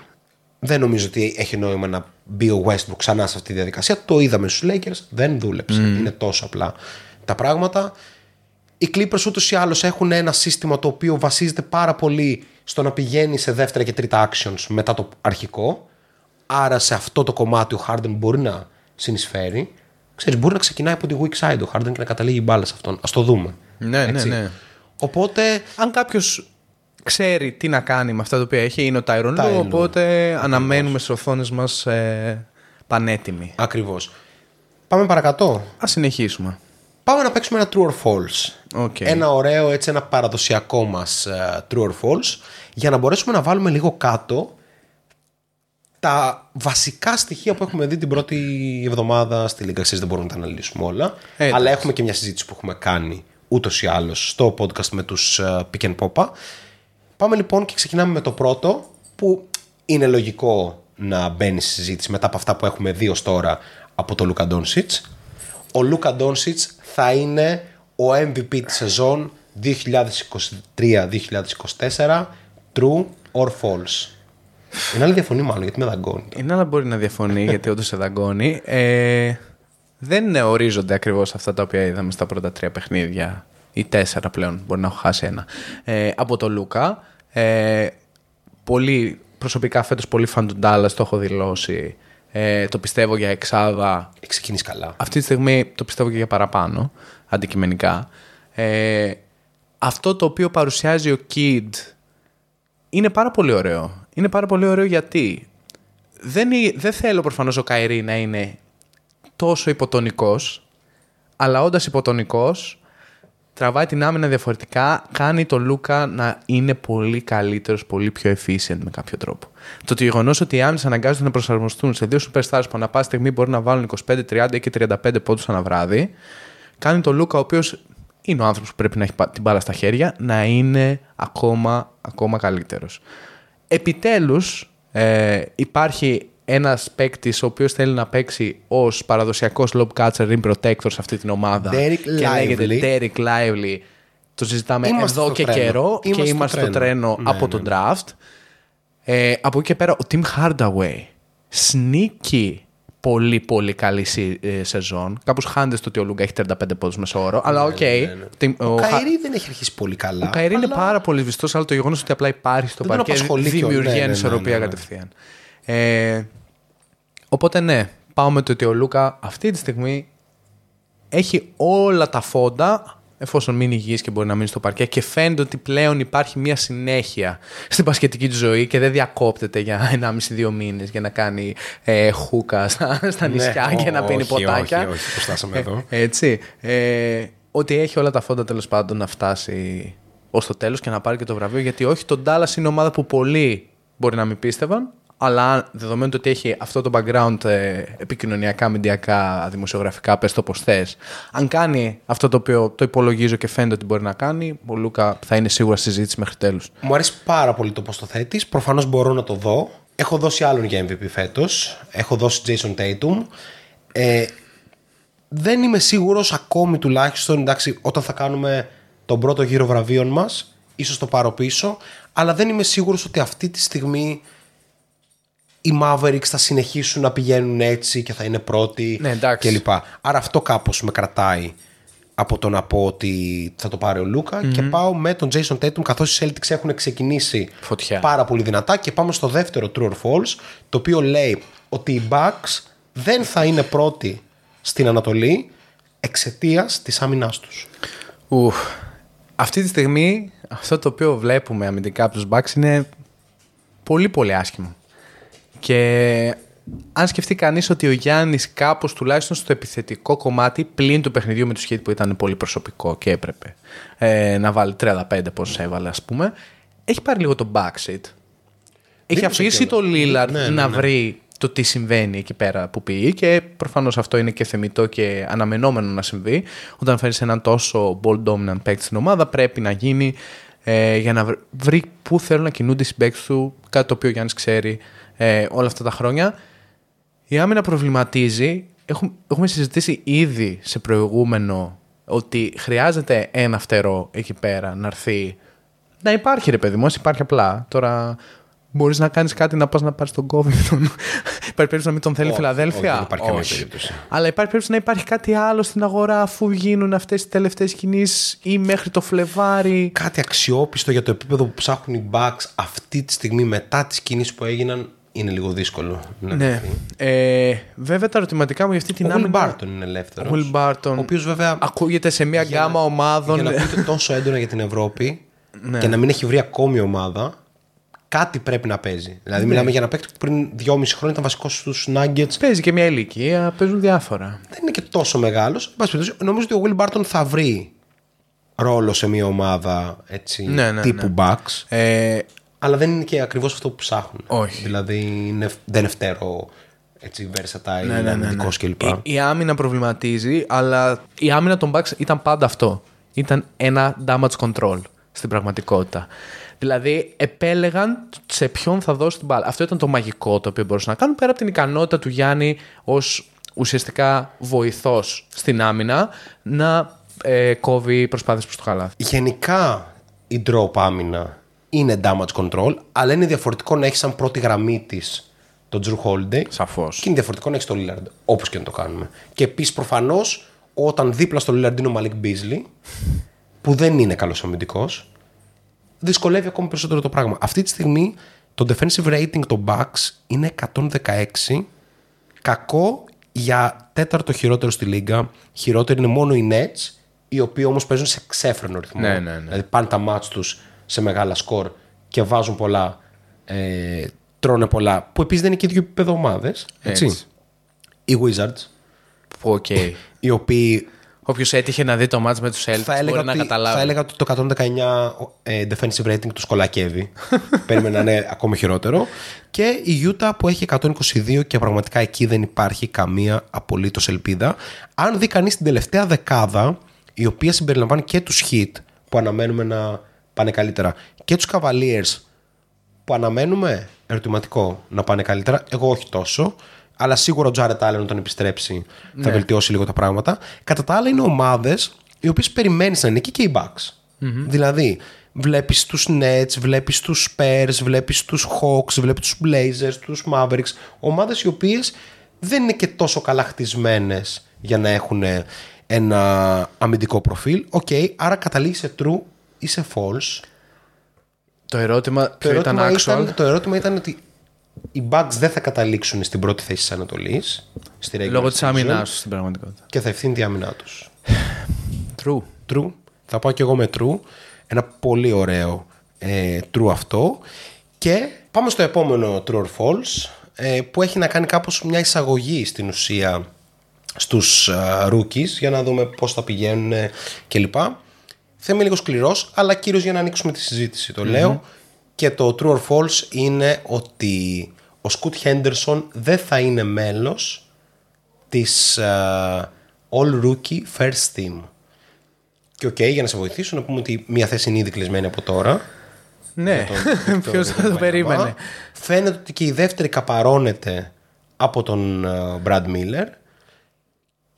Δεν νομίζω ότι έχει νόημα να μπει ο Westbrook ξανά σε αυτή τη διαδικασία. Το είδαμε στους Lakers. Δεν δούλεψε. Είναι τόσο απλά τα πράγματα. Οι Clippers ούτως ή άλλως έχουν ένα σύστημα το οποίο βασίζεται πάρα πολύ στο να πηγαίνει σε δεύτερα και τρίτα actions μετά το αρχικό. Άρα σε αυτό το κομμάτι ο Harden μπορεί να συνεισφέρει. Ξέρεις, μπορεί να ξεκινάει από τη weak side ο Harden και να καταλήγει μπάλα σε αυτόν. Ας το δούμε. Ναι. Οπότε, αν κάποιος ξέρει τι να κάνει με αυτά τα οποία έχει, είναι ο Tyronn Lue. Οπότε αναμένουμε στις οθόνες μας πανέτοιμοι. Ακριβώς. Πάμε παρακατώ. Ας συνεχίσουμε. Πάμε να παίξουμε ένα true or false. Ένα ωραίο, έτσι, ένα παραδοσιακό μας true or false, για να μπορέσουμε να βάλουμε λίγο κάτω τα βασικά στοιχεία που έχουμε δει την πρώτη εβδομάδα στη Λίγκα. Εσείς δεν μπορούμε να τα αναλύσουμε όλα, αλλά έχουμε και μια συζήτηση που έχουμε κάνει ούτως ή άλλως στο podcast με τους Pick and Popa. Πάμε λοιπόν και ξεκινάμε με το πρώτο, που είναι λογικό να μπαίνει στη συζήτηση μετά από αυτά που έχουμε δει ως τώρα από τον Luka Doncic. Ο Luka Doncic θα είναι ο MVP της σεζόν 2023-2024. True or false? Είναι άλλη διαφωνή μάλλον, γιατί με δαγκώνει. Είναι άλλα, μπορεί να διαφωνεί γιατί όντως σε δαγκώνει. Δεν ορίζονται ακριβώς αυτά τα οποία είδαμε στα πρώτα 3 παιχνίδια ή 4 πλέον, μπορεί να έχω χάσει ένα, από το Λούκα. Πολύ προσωπικά φέτος πολύ φαν του Ντάλλας, το έχω δηλώσει. Το πιστεύω για εξάδα. Ξεκινήσει καλά. Αυτή τη στιγμή το πιστεύω και για παραπάνω, αντικειμενικά. Αυτό το οποίο παρουσιάζει ο Kid είναι πάρα πολύ ωραίο. Είναι πάρα πολύ ωραίο γιατί δεν θέλω προφανώς ο Kyrie να είναι τόσο υποτονικός, αλλά όντας υποτονικός τραβάει την άμυνα διαφορετικά, κάνει τον Λούκα να είναι πολύ καλύτερος, πολύ πιο efficient με κάποιο τρόπο. Το γεγονός ότι οι άμυνες αναγκάζονται να προσαρμοστούν σε 2 superstars που ανά πάση στιγμή μπορεί να βάλουν 25, 30 και 35 πόντους ανά βράδυ, κάνει τον Λούκα, ο οποίος είναι ο άνθρωπος που πρέπει να έχει την μπάλα στα χέρια, να είναι ακόμα καλύτερος. Επιτέλους υπάρχει ένας παίκτης ο οποίος θέλει να παίξει ως παραδοσιακός lob catcher, rim protector σε αυτή την ομάδα, και λέγεται Derrick Lively. Το συζητάμε εδώ και καιρό και είμαστε στο τρένο από τον draft. Από εκεί και πέρα ο Tim Hardaway sneaky πολύ πολύ καλή σεζόν. Κάπως χάνεται στο ότι ο Λούκα έχει 35 πόντους μεσόωρο, αλλά ο Kyrie δεν έχει αρχίσει πολύ καλά. Ο Kyrie είναι πάρα πολύ σβηστός, αλλά το γεγονός ότι απλά υπάρχει στο παρκέ δημιουργεί ανισορροπία κατευθείαν. Οπότε ναι, πάω με το ότι ο Λούκα αυτή τη στιγμή έχει όλα τα φόντα, εφόσον μείνει υγιής και μπορεί να μείνει στο παρκέ, και φαίνεται ότι πλέον υπάρχει μια συνέχεια στην μπασκετική του ζωή και δεν διακόπτεται για 1,5-2 μήνες για να κάνει χούκα στα νησιά και να πίνει ποτάκια. Όχι, προστάσαμε εδώ. Έτσι, ότι έχει όλα τα φόντα τέλος πάντων να φτάσει ως το τέλος και να πάρει και το βραβείο, γιατί όχι, τον Dallas είναι ομάδα που πολλοί μπορεί να μην πίστευαν, αλλά δεδομένου ότι έχει αυτό το background επικοινωνιακά, μηντιακά, δημοσιογραφικά, πες το πως θες, αν κάνει αυτό το οποίο το υπολογίζω και φαίνεται ότι μπορεί να κάνει, ο Λούκα θα είναι σίγουρα συζήτηση μέχρι τέλους. Μου αρέσει πάρα πολύ το πως το θέτεις. Προφανώς μπορώ να το δω. Έχω δώσει άλλον για MVP φέτος. Έχω δώσει Jayson Tatum. Δεν είμαι σίγουρος ακόμη, τουλάχιστον, εντάξει, όταν θα κάνουμε τον πρώτο γύρο βραβείων μας, ίσως το πάρω πίσω, αλλά δεν είμαι σίγουρος ότι αυτή τη στιγμή οι Mavericks θα συνεχίσουν να πηγαίνουν έτσι και θα είναι πρώτοι κλπ. Άρα αυτό κάπως με κρατάει από το να πω ότι θα το πάρει ο Λούκα, και πάω με τον Jayson Tatum, καθώς οι Celtics έχουν ξεκινήσει πάρα πολύ δυνατά, και πάμε στο δεύτερο true or false, το οποίο λέει ότι οι Bucks δεν θα είναι πρώτοι στην Ανατολή εξαιτίας της άμυνάς τους. Αυτή τη στιγμή αυτό το οποίο βλέπουμε αμυντικά από τους Bucks είναι πολύ πολύ άσχημο. Και αν σκεφτεί κανείς ότι ο Γιάννης κάπως τουλάχιστον στο επιθετικό κομμάτι πλην του παιχνιδιού με τους Χίτ που ήταν πολύ προσωπικό και έπρεπε να βάλει 35 πόσες έβαλε ας πούμε, έχει πάρει λίγο το backseat. Έχει αφήσει το Λίλαρντ να βρει το τι συμβαίνει εκεί πέρα που πει και προφανώς αυτό είναι και θεμιτό και αναμενόμενο να συμβεί. Όταν φέρεις έναν τόσο ball dominant παίκτη στην ομάδα πρέπει να γίνει για να βρει πού θέλουν να κινούνται οι συμπαίκτες του, κάτι το οποίο ο Γιάννης ξέρει όλα αυτά τα χρόνια. Η άμυνα προβληματίζει. Έχουμε συζητήσει ήδη σε προηγούμενο ότι χρειάζεται ένα φτερό εκεί πέρα να έρθει. Να υπάρχει ρε παιδί μου, υπάρχει απλά. Τώρα μπορείς να κάνεις κάτι, να πας να πάρεις τον Covington. Υπάρχει περίπτωση να μην τον θέλει η Φιλαδέλφια. Όχι. Αλλά υπάρχει περίπτωση να υπάρχει κάτι άλλο στην αγορά αφού γίνουν αυτές οι τελευταίες κινήσεις ή μέχρι το Φλεβάρι. Κάτι αξιόπιστο για το επίπεδο που ψάχνουν οι Bucks αυτή τη στιγμή μετά τις κινήσεις που έγιναν. Είναι λίγο δύσκολο. Ναι. Βέβαια τα ερωτηματικά μου για αυτή την άμυνα. Ο Will Barton είναι ελεύθερος. Ο οποίος βέβαια ακούγεται σε μια γκάμα ομάδων. Για να ακούγεται τόσο έντονα για την Ευρώπη και να μην έχει βρει ακόμη ομάδα, κάτι πρέπει να παίζει. Δηλαδή, μιλάμε για ένα παίκτη που πριν 2,5 χρόνια ήταν βασικός στους Nuggets. Παίζει και μια ηλικία, παίζουν διάφορα. Δεν είναι και τόσο μεγάλος. Νομίζω ότι ο Will Barton θα βρει ρόλο σε μια ομάδα έτσι, τύπου Bucks. Αλλά δεν είναι και ακριβώς αυτό που ψάχνουν. Όχι. Δηλαδή δεν ευτερό έτσι versatile, είναι αμυντικός κλπ. Η άμυνα προβληματίζει, αλλά η άμυνα των Bucks ήταν πάντα αυτό. Ήταν ένα damage control στην πραγματικότητα. Δηλαδή επέλεγαν σε ποιον θα δώσει την μπάλα. Αυτό ήταν το μαγικό το οποίο μπορούσαν να κάνουν πέρα από την ικανότητα του Γιάννη ως ουσιαστικά βοηθός στην άμυνα να κόβει προσπάθειες προς το χαλάθι. Γενικά η drop άμυνα είναι damage control, αλλά είναι διαφορετικό να έχει σαν πρώτη γραμμή της τον Τζρου Χόλντεϊ. Σαφώς. Και είναι διαφορετικό να έχει τον Λίλαρντ, όπως και να το κάνουμε. Και επίσης προφανώς όταν δίπλα στο Λίλαρντ είναι ο Μαλίκ Μπίζλι, που δεν είναι καλός αμυντικός, δυσκολεύει ακόμη περισσότερο το πράγμα. Αυτή τη στιγμή το defensive rating των Bucks είναι 116. Κακό για τέταρτο χειρότερο στη λίγα. Χειρότερο είναι μόνο οι Nets, οι οποίοι όμως παίζουν σε ξέφρενο ρυθμό. Ναι. Δηλαδή πάνε τα μάτς τους σε μεγάλα σκορ και βάζουν πολλά, τρώνε πολλά, που επίσης δεν είναι και ίδιο επίπεδο ομάδες. Οι Wizards, okay. Οι οποίοι. Όποιος έτυχε να δει το μάτς με τους Celtics μπορεί να καταλάβει. Θα έλεγα ότι το 119 defensive rating τους κολακεύει. Περίμενα να είναι ακόμη χειρότερο. Και η Utah που έχει 122 και πραγματικά εκεί δεν υπάρχει καμία απολύτως ελπίδα. Αν δει κανείς την τελευταία δεκάδα, η οποία συμπεριλαμβάνει και τους Heat που αναμένουμε να πάνε καλύτερα και τους Cavaliers που αναμένουμε ερωτηματικό να πάνε καλύτερα, εγώ όχι τόσο, αλλά σίγουρα ο Τζάρετ Άλεν όταν επιστρέψει θα βελτιώσει λίγο τα πράγματα. Κατά τα άλλα είναι ομάδες οι οποίες περιμένεις να είναι εκεί και οι Bucks. Δηλαδή βλέπεις τους Nets, βλέπεις τους Spurs, βλέπεις τους Hawks, βλέπεις τους Blazers, τους Mavericks, ομάδες οι οποίες δεν είναι και τόσο καλά χτισμένες για να έχουν ένα αμυντικό προφίλ. Άρα καταλήγει σε true ή σε false. Το ερώτημα ήταν ότι οι Bucks δεν θα καταλήξουν στην πρώτη θέση τη Ανατολής λόγω της άμυνάς τους στην πραγματικότητα και θα ευθύνει η άμυνά τους. True. Θα πάω και εγώ με true. Ένα πολύ ωραίο true αυτό. Και πάμε στο επόμενο true or false, που έχει να κάνει κάπως μια εισαγωγή στην ουσία στους rookies για να δούμε πώς θα πηγαίνουν κλπ. Θα είμαι λίγο σκληρός, αλλά κυρίως για να ανοίξουμε τη συζήτηση το λέω. Και το true or false είναι ότι ο Σκουτ Χέντερσον δεν θα είναι μέλος της All Rookie First Team. Και για να σε βοηθήσω να πούμε ότι μια θέση είναι ήδη κλεισμένη από τώρα. Ναι, ποιος θα το περίμενε. Φαίνεται ότι και η δεύτερη καπαρώνεται από τον Brad Miller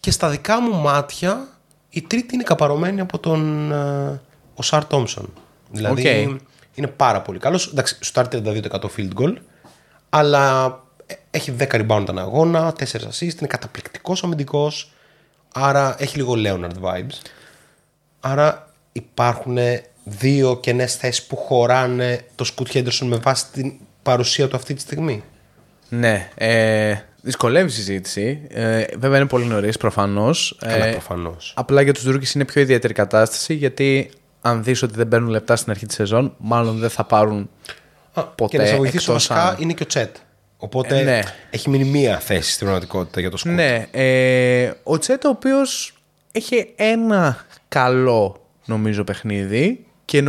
και στα δικά μου μάτια η τρίτη είναι καπαρωμένη από τον Οσάρ Τόμσον. Δηλαδή είναι πάρα πολύ καλός. Εντάξει, στάρει 32% field goal, αλλά έχει 10 rebound τον αγώνα, 4 assist, είναι καταπληκτικός αμυντικός, άρα έχει λίγο Leonard vibes. Άρα υπάρχουν δύο κενές θέσεις που χωράνε το Σκουτ Χέντερσον με βάση την παρουσία του αυτή τη στιγμή. Ναι, δυσκολεύει η συζήτηση. Βέβαια είναι πολύ νωρίς προφανώς. Απλά για τους Ρούκις είναι πιο ιδιαίτερη κατάσταση, γιατί αν δεις ότι δεν παίρνουν λεπτά στην αρχή της σεζόν, μάλλον δεν θα πάρουν ποτέ. Και να σε βοηθήσω βασικά είναι και ο Τσέτ. Οπότε ναι, έχει μείνει μία θέση στην πραγματικότητα για το σκούτ. Ναι. Ο Τσέτα, ο οποίος έχει ένα καλό νομίζω παιχνίδι και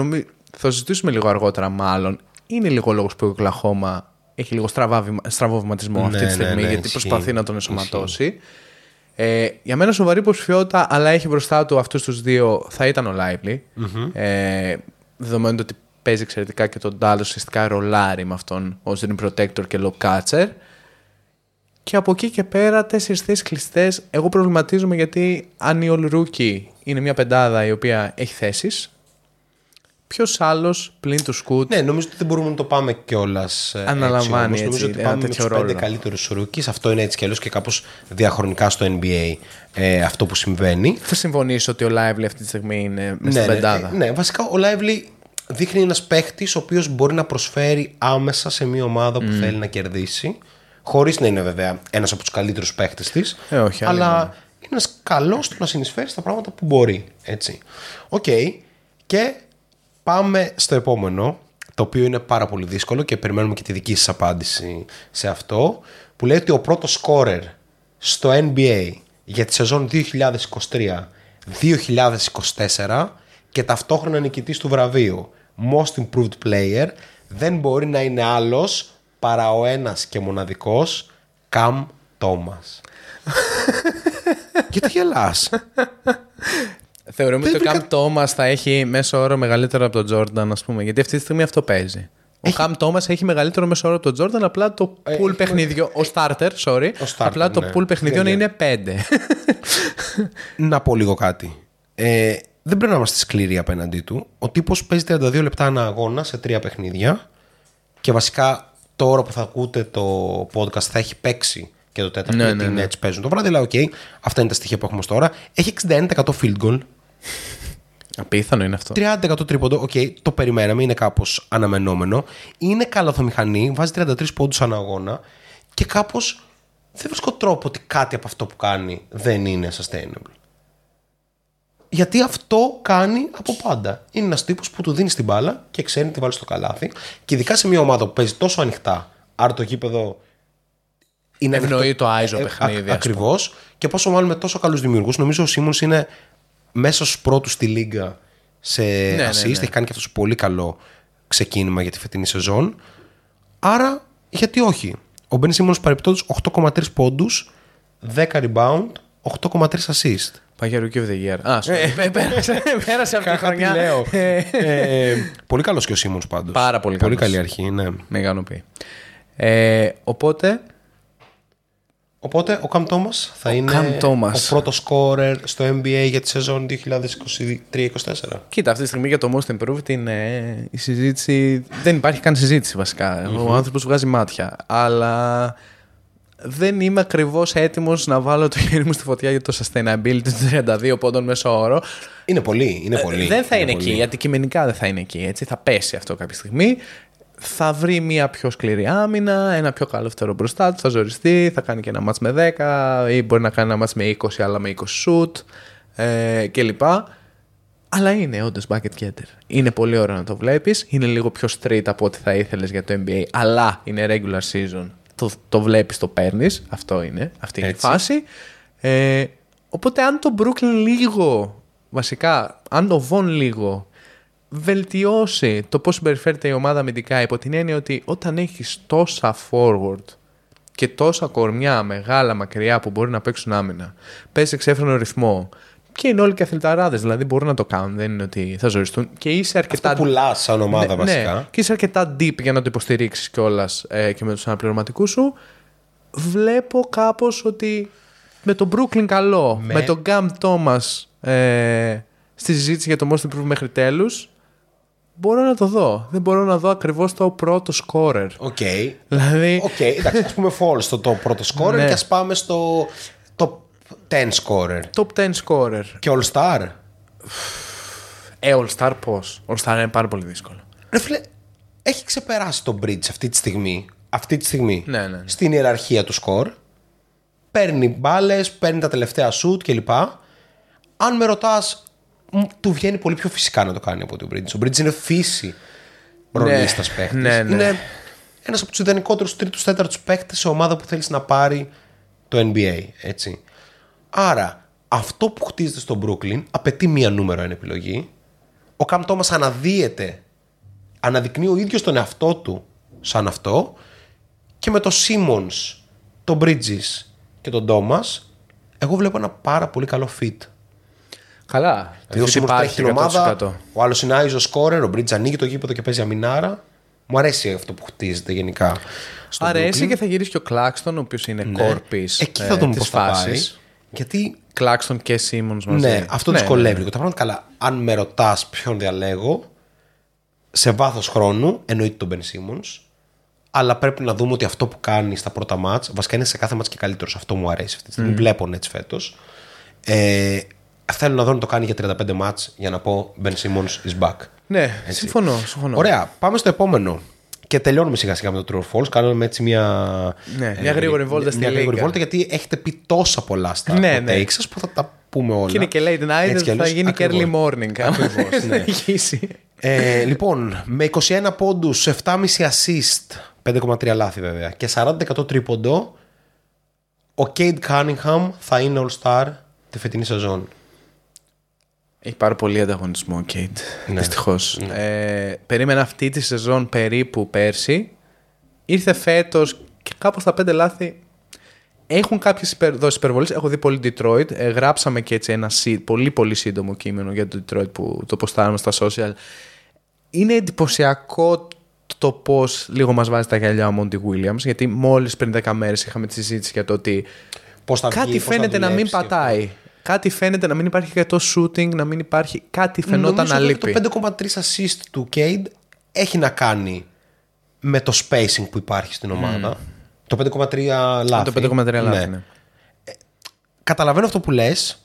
θα συζητήσουμε λίγο αργότερα μάλλον. Είναι λίγο λόγος που ο Οκλαχώμα έχει λίγο στραβοβηματισμό αυτή τη στιγμή, γιατί προσπαθεί να τον ενσωματώσει. Για μένα σοβαρή υποψηφιότητα, αλλά έχει μπροστά του αυτούς τους δύο, θα ήταν ο Lively. Mm-hmm. Δεδομένου ότι παίζει εξαιρετικά και τον Ντάλλος, ουσιαστικά ρολάρι με αυτόν ως Dream Protector και Low Catcher. Και από εκεί και πέρα, 4 θέσεις κλειστές. Εγώ προβληματίζομαι γιατί αν η All Rookie είναι μια πεντάδα η οποία έχει θέσεις, ποιος άλλος πλην του Σκουτ. Ναι, νομίζω ότι δεν μπορούμε να το πάμε κιόλας. Αναλαμβάνει έτσι. Νομίζω ότι πάμε με τους 5 καλύτερους rookies. Αυτό είναι έτσι κι αλλιώς και κάπως διαχρονικά στο NBA αυτό που συμβαίνει. Θα συμφωνήσω ότι ο Lively αυτή τη στιγμή είναι μες στην πεντάδα. Ναι, βασικά ο Lively δείχνει ένας παίχτης ο οποίος μπορεί να προσφέρει άμεσα σε μια ομάδα που θέλει να κερδίσει. Χωρίς να είναι βέβαια ένας από τους καλύτερους παίχτες της. Όχι, αλλά είναι ένας καλός του να συνεισφέρει στα πράγματα που μπορεί. Έτσι. Okay. Και πάμε στο επόμενο, το οποίο είναι πάρα πολύ δύσκολο και περιμένουμε και τη δική σας απάντηση σε αυτό, που λέει ότι ο πρώτος σκόρερ στο NBA για τη σεζόν 2023-2024 και ταυτόχρονα νικητής του βραβείου Most Improved Player δεν μπορεί να είναι άλλος παρά ο ένας και μοναδικός Cam Thomas. Γιατί γελάς? Θεωρούμε ότι ο Cam Thomas θα έχει μέσο όρο μεγαλύτερο από τον Jordan, ας πούμε. Γιατί αυτή τη στιγμή αυτό παίζει. Ο Cam Thomas έχει μεγαλύτερο μέσο όρο από τον Jordan, απλά το pool παιχνιδιών. Ο starter, sorry. Απλά το pool παιχνιδιών είναι 5. Να πω λίγο κάτι. Δεν πρέπει να είμαστε σκληροί απέναντί του. Ο τύπος παίζει 32 λεπτά ανά αγώνα σε 3 παιχνίδια. Και βασικά το ώρα που θα ακούτε το podcast θα έχει παίξει και το τέταρτο. Γιατί οι Nets παίζουν το βράδυ. Αλλά οκ, αυτά είναι τα στοιχεία που έχουμε τώρα. Έχει 61% field goal. Απίθανο είναι αυτό. 30% τρίποντο, okay, το περιμέναμε, είναι κάπως αναμενόμενο. Είναι καλαθομηχανή, βάζει 33 πόντους ανά αγώνα και κάπως δεν βρίσκω τρόπο ότι κάτι από αυτό που κάνει δεν είναι sustainable. Γιατί αυτό κάνει από πάντα. Είναι ένας τύπος που του δίνει την μπάλα και ξέρει να τη βάλει στο καλάθι. Και ειδικά σε μια ομάδα που παίζει τόσο ανοιχτά, άρα το γήπεδο είναι ευνοεί το ISO παιχνίδι. Ακριβώς. Και πόσο μάλλον με τόσο καλούς δημιουργούς. Νομίζω ο Σίμονς είναι μέσα στους πρώτους στη λίγα σε assist. Έχει κάνει και αυτός πολύ καλό ξεκίνημα για τη φετινή σεζόν. Άρα, γιατί όχι. Ο Μπεν Σίμονς παρεπιπτόντως 8,3 πόντους, 10 rebound, 8,3 assist. Παγιαρού και οδηγία. Πέρασε αυτή τη χρονιά. Πολύ καλός και ο Σίμονς πάντως. Πάρα πολύ καλός. Πολύ καλή αρχή, ναι. Με ικανοποιεί. Οπότε ο Cam Thomas θα είναι ο πρώτος σκόρερ στο NBA για τη σεζόν 2023-2024. Κοίτα, αυτή τη στιγμή για το Most Improved είναι η συζήτηση. Δεν υπάρχει καν συζήτηση βασικά. Ο άνθρωπος βγάζει μάτια. Αλλά δεν είμαι ακριβώς έτοιμος να βάλω το χέρι μου στη φωτιά για το sustainability του 32 πόντων μέσω όρο. Είναι πολύ. Δεν θα είναι εκεί. Αντικειμενικά δεν θα είναι εκεί. Έτσι. Θα πέσει αυτό κάποια στιγμή. Θα βρει μια πιο σκληρή άμυνα, ένα πιο καλό φτερό μπροστά του, θα ζοριστεί, θα κάνει και ένα μάτς με 10 ή μπορεί να κάνει ένα μάτς με 20 αλλά με 20 shoot κλπ. Αλλά είναι όντως bucket getter. Είναι πολύ ωραίο να το βλέπεις, είναι λίγο πιο street από ό,τι θα ήθελες για το NBA, αλλά είναι regular season, το βλέπεις, το παίρνεις, αυτή είναι η φάση. Οπότε αν το Brooklyn λίγο, βασικά αν το Von λίγο βελτιώσει το πώς συμπεριφέρεται η ομάδα αμυντικά, υπό την έννοια ότι όταν έχεις τόσα forward και τόσα κορμιά μεγάλα μακριά που μπορεί να παίξουν άμυνα, παίζει εξέφρανο ρυθμό και είναι όλοι και αθληταράδες, δηλαδή μπορούν να το κάνουν, δεν είναι ότι θα ζοριστούν και είσαι αρκετά. Αυτό πουλάς σαν ομάδα βασικά. Ναι, και είσαι αρκετά deep για να το υποστηρίξεις κιόλας και με τους αναπληρωματικούς σου. Βλέπω κάπως ότι με τον Brooklyn καλό, με τον Cam Thomas στη συζήτηση για το Most Improved μέχρι τέλους, μπορώ να το δω. Δεν μπορώ να δω ακριβώς το πρώτο scorer. Οκ. Δηλαδή, εντάξει, ας πούμε fall στο το πρώτο scorer και ας πάμε στο top 10 scorer. Και all star. All star πώς? All star είναι πάρα πολύ δύσκολο. Ρε φίλε, έχει ξεπεράσει τον Bridge αυτή τη στιγμή. Ναι. Στην ιεραρχία του score. Παίρνει μπάλες, παίρνει τα τελευταία shoot κλπ. Αν με ρωτάς, του βγαίνει πολύ πιο φυσικά να το κάνει από τον Bridges. Ο Bridges είναι φύση ρολίστας παίχτης. Ναι. Είναι ένας από τους ιδανικότερους τρίτους τέταρτους παίκτες σε ομάδα που θέλεις να πάρει το NBA, έτσι. Άρα αυτό που χτίζεται στο Brooklyn απαιτεί μία νούμερο εν επιλογή. Ο Cam Thomas αναδύεται, αναδεικνύει ο ίδιος τον εαυτό του σαν αυτό, και με τον Simmons, τον Bridges και τον Thomas εγώ βλέπω ένα πάρα πολύ καλό fit. Καλά. Δηλαδή ο Simmons τρέχει την ομάδα, 100%. Ο άλλος είναι άιζο σκόρερ, ο Bridges ανοίγει το γήπεδο και παίζει αμινάρα. Μου αρέσει αυτό που χτίζεται γενικά. Αρέσει Brooklyn. Και θα γυρίσει και ο Κλάξτον, ο οποίος είναι κόρπης. Εκεί θα τον προσπαθήσει. Γιατί Κλάξτον και Simmons μαζί. Ναι, αυτό δυσκολεύει. Τα πράγματα καλά. Αν με ρωτάς ποιον διαλέγω, σε βάθος χρόνου εννοείται τον Ben Simmons. Αλλά πρέπει να δούμε ότι αυτό που κάνει στα πρώτα μάτς, βασικά είναι σε κάθε μάτς και καλύτερος. Αυτό μου αρέσει αυτή τη στιγμή. Βλέπω έτσι φέτος. Θέλω να δω να το κάνει για 35 μάτς για να πω Ben Simmons is back. Ναι, συμφωνώ. Ωραία, πάμε στο επόμενο. Και τελειώνουμε σιγά σιγά με το True or False. Κάνουμε έτσι μια γρήγορη βόλτα στη Λίγκα. Γιατί έχετε πει τόσα πολλά στα takes σας που θα τα πούμε όλα. Και είναι και late night, έτσι, θα γίνει και early morning. Ακριβώς, ναι. Λοιπόν, με 21 πόντους, 7,5 assist, 5,3 λάθη βέβαια και 40% τρίποντο, ο Cade Cunningham θα είναι all-star τη φετινή σεζόν. Έχει πάρα πολύ ανταγωνισμό ο Κέιτ, δυστυχώς. Περίμενα αυτή τη σεζόν περίπου πέρσι. Ήρθε φέτος και κάπου στα 5 λάθη. Έχουν κάποιες δόσεις υπερβολής. Έχω δει πολύ Detroit. Γράψαμε και έτσι ένα πολύ πολύ σύντομο κείμενο για το Detroit που το ποστάραμε στα social. Είναι εντυπωσιακό το πώς λίγο μας βάζει τα γυαλιά ο Monty Williams. Γιατί μόλις πριν 10 μέρες είχαμε τη συζήτηση για το ότι κάτι φαίνεται να μην πατάει. Κάτι φαίνεται να μην υπάρχει και το shooting, να μην υπάρχει. Κάτι φαινόταν να λείπει. Το 5,3 assist του Cade έχει να κάνει με το spacing που υπάρχει στην ομάδα. Το 5,3 λάθη. Το 5,3 λάθη, ναι. Καταλαβαίνω αυτό που λες.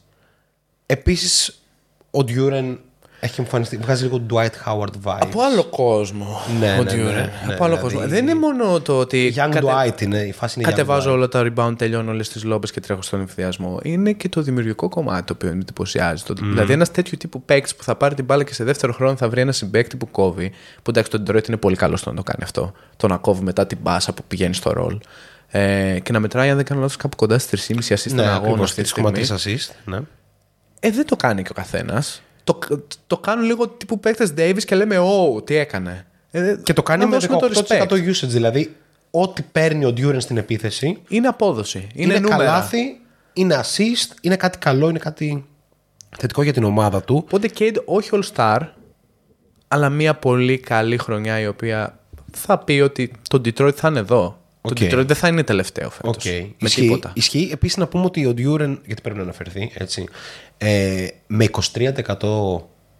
Επίσης, ο Duren έχει εμφανιστεί. Βγάζει λίγο Dwight Howard vibes. Από άλλο κόσμο. Ναι, ο Duren. Από άλλο κόσμο. Δεν είναι μόνο το ότι. Young Dwight είναι η φάση. Κατεβάζω όλα τα rebound, τελειώνω όλες τις λόμπες και τρέχω στον εμφυδιασμό. Είναι και το δημιουργικό κομμάτι το οποίο εντυπωσιάζει. Δηλαδή, ένας τέτοιου τύπου παίκτης που θα πάρει την μπάλα και σε δεύτερο χρόνο θα βρει ένα συμπαίκτη που κόβει. Που εντάξει, τον Detroit είναι πολύ καλό στο να το κάνει αυτό. Το να κόβει μετά την μπάσα που πηγαίνει στο ρολ. Και να μετράει, αν δεν κάνω λάθος, κάπου κοντά στις 3,5 assist στον αγώνα. 3,3 assist. Δεν το κάνει και ο καθένας. Το κάνουν λίγο τύπου παίκτες Davis και λέμε τι έκανε. Και το κάνει με 18% usage. Δηλαδή ό,τι παίρνει ο Duren στην επίθεση είναι απόδοση, είναι καλάθι, είναι assist, είναι κάτι καλό, είναι κάτι θετικό για την ομάδα του. Οπότε Cade όχι all star, αλλά μια πολύ καλή χρονιά, η οποία θα πει ότι το Detroit θα είναι εδώ. Το Detroit δεν θα είναι τελευταίο φέτος. Με τίποτα. Ισχύει. Επίσης να πούμε ότι ο Duren, γιατί πρέπει να αναφερθεί, έτσι, με 23%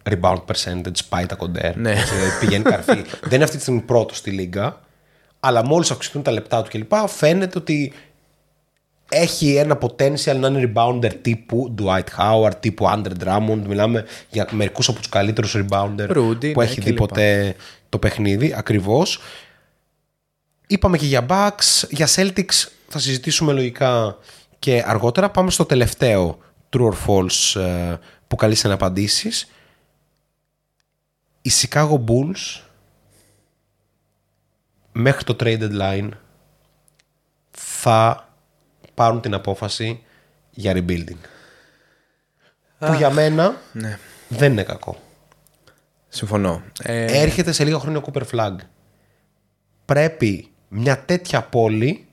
rebound percentage πάει τα κοντέρ. Ναι. Έτσι, πηγαίνει καρφί. Δεν είναι αυτή τη στιγμή πρώτος στη λίγκα, αλλά μόλις αυξηθούν τα λεπτά του κλπ. Φαίνεται ότι έχει ένα potential να είναι rebounder τύπου Dwight Howard, τύπου Andre Drummond. Μιλάμε για μερικούς από τους καλύτερους rebounder Rudy, που έχει δει ποτέ το παιχνίδι. Ακριβώς. Είπαμε και για Bucks, για Celtics θα συζητήσουμε λογικά και αργότερα. Πάμε στο τελευταίο True or False που καλείσαι να απαντήσεις. Οι Chicago Bulls μέχρι το trade deadline θα πάρουν την απόφαση για rebuilding. Που για μένα δεν είναι κακό. Συμφωνώ. Έρχεται σε λίγα χρόνια ο Cooper Flag. Πρέπει μια τέτοια πόλη,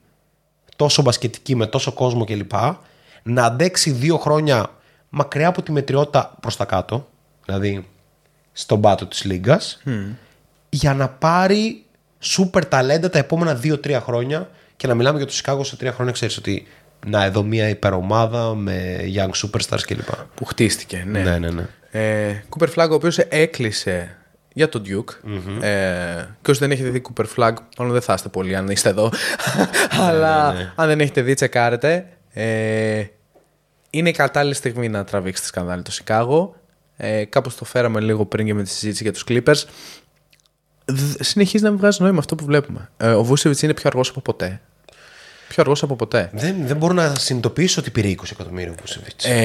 τόσο μπασκετική με τόσο κόσμο κλπ, να αντέξει 2 χρόνια μακριά από τη μετριότητα προς τα κάτω, δηλαδή στον πάτο της Λίγκας, για να πάρει σούπερ ταλέντα τα επόμενα 2-3 χρόνια. Και να μιλάμε για το Σικάγο σε 3 χρόνια, ξέρεις ότι να εδώ μια υπερομάδα με young superstars κλπ. Που χτίστηκε, ναι. Cooper Flag, ο οποίος έκλεισε για τον Duke. Και όσοι δεν έχετε δει Cooper Flag, μάλλον δεν θα είστε πολύ αν είστε εδώ. Αλλά αν δεν έχετε δει, τσεκάρετε. Είναι η κατάλληλη στιγμή να τραβήξει τη σκανδάλη το Σικάγο. Κάπως το φέραμε λίγο πριν και με τη συζήτηση για τους Clippers. Συνεχίζει να μην βγάζει νόημα αυτό που βλέπουμε. Ο Vucevic είναι πιο αργός από ποτέ. Δεν μπορώ να συνειδητοποιήσω ότι πήρε 20 εκατομμύρια ο Vucevic.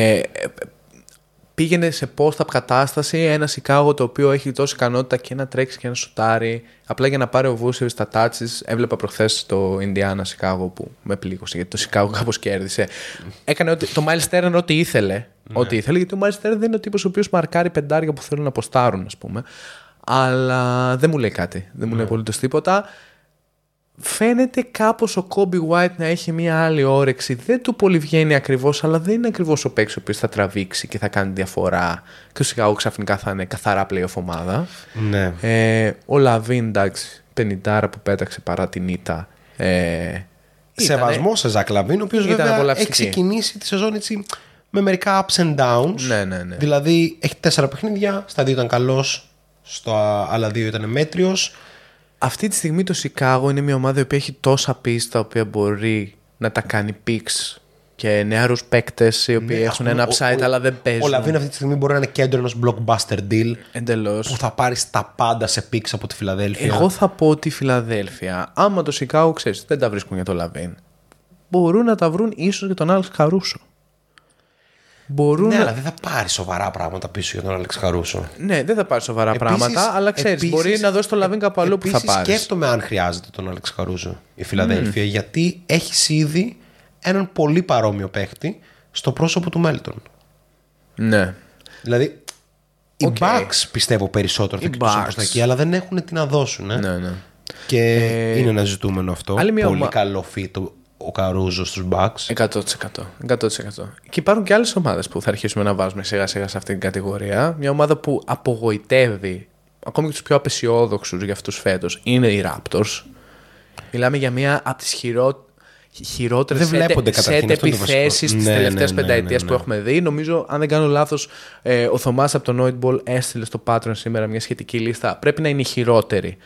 πήγαινε σε post-up κατάσταση ένα Σικάγο το οποίο έχει τόση ικανότητα και να τρέξει και να σουτάρει. Απλά για να πάρει ο Βούσεβιτς τα touches. Έβλεπα προχθές το Indiana Σικάγο που με πλήγωσε, γιατί το Σικάγο κάπως κέρδισε. Έκανε το Miles Turner ό,τι ήθελε. Ό,τι ήθελε, γιατί ο Miles Turner δεν είναι ο τύπος ο οποίος μαρκάρει πεντάρια που θέλουν να αποστάρουν, ας πούμε. Αλλά δεν μου λέει κάτι. Δεν μου λέει απολύτως τίποτα. Φαίνεται κάπως ο Κόμπι Γουάιτ να έχει μια άλλη όρεξη. Δεν του πολύ βγαίνει ακριβώς, αλλά δεν είναι ακριβώς ο παίκτης ο οποίος θα τραβήξει και θα κάνει διαφορά. Και ο Σικάγο ξαφνικά θα είναι καθαρά playoff ομάδα. Ναι. Ο Λαβίν, εντάξει, 50 που πέταξε παρά την ήττα. Σεβασμό σε Ζακ Λαβίν, ο οποίος βέβαια έχει ξεκινήσει τη σεζόν έτσι, με μερικά ups and downs. Ναι, ναι, ναι. Δηλαδή έχει 4 παιχνίδια, στα 2 ήταν καλός, στα άλλα 2 ήταν μέτριος. Αυτή τη στιγμή το Σικάγο είναι μια ομάδα που έχει τόσα πίστα που μπορεί να τα κάνει picks και νεαρούς παίκτες οι οποίοι έχουν ένα upside αλλά δεν παίζουν. Ο Λαβίν αυτή τη στιγμή μπορεί να είναι κέντρο ενός blockbuster deal. Εντελώς. Που θα πάρει τα πάντα σε picks από τη Φιλαδέλφια. Εγώ θα πω ότι η Φιλαδέλφια, άμα το Σικάγο ξέρεις, δεν τα βρίσκουν για το Λαβίν. Μπορούν να τα βρουν ίσως για τον Άλεξ Καρούσο. Ναι, αλλά δεν θα πάρει σοβαρά πράγματα πίσω για τον Άλεξ Καρούσο. Ναι, δεν θα πάρει σοβαρά πράγματα, αλλά ξέρεις, μπορεί να δώσει το Λαβίν κάπου αλλού που θα πάρει. Σκέφτομαι αν χρειάζεται τον Άλεξ Καρούσο η Φιλαδέλφια, γιατί έχει ήδη έναν πολύ παρόμοιο παίχτη στο πρόσωπο του Μέλτον. Ναι. Δηλαδή, οι Bucks πιστεύω περισσότερο θα κοιτούσαν προς τα εκεί, αλλά δεν έχουν τι να δώσουν. Ναι, ναι. Και είναι ένα ζητούμενο αυτό. Πολύ καλό φίτο ο Καρούζο στους Μπακς. 100%. Και υπάρχουν και άλλες ομάδες που θα αρχίσουμε να βάζουμε σιγά σιγά σε αυτή την κατηγορία. Μια ομάδα που απογοητεύει ακόμη και τους πιο απεσιόδοξους για αυτούς φέτος είναι οι Raptors. Μιλάμε για μια από τις χειρότερες σετ επιθέσεις της τελευταίας πενταετίας που έχουμε δει. Νομίζω, αν δεν κάνω λάθος, ο Θωμάς από το Noid Ball έστειλε στο Patreon σήμερα μια σχετική λίστα. Πρέπει να είναι η χειρότερη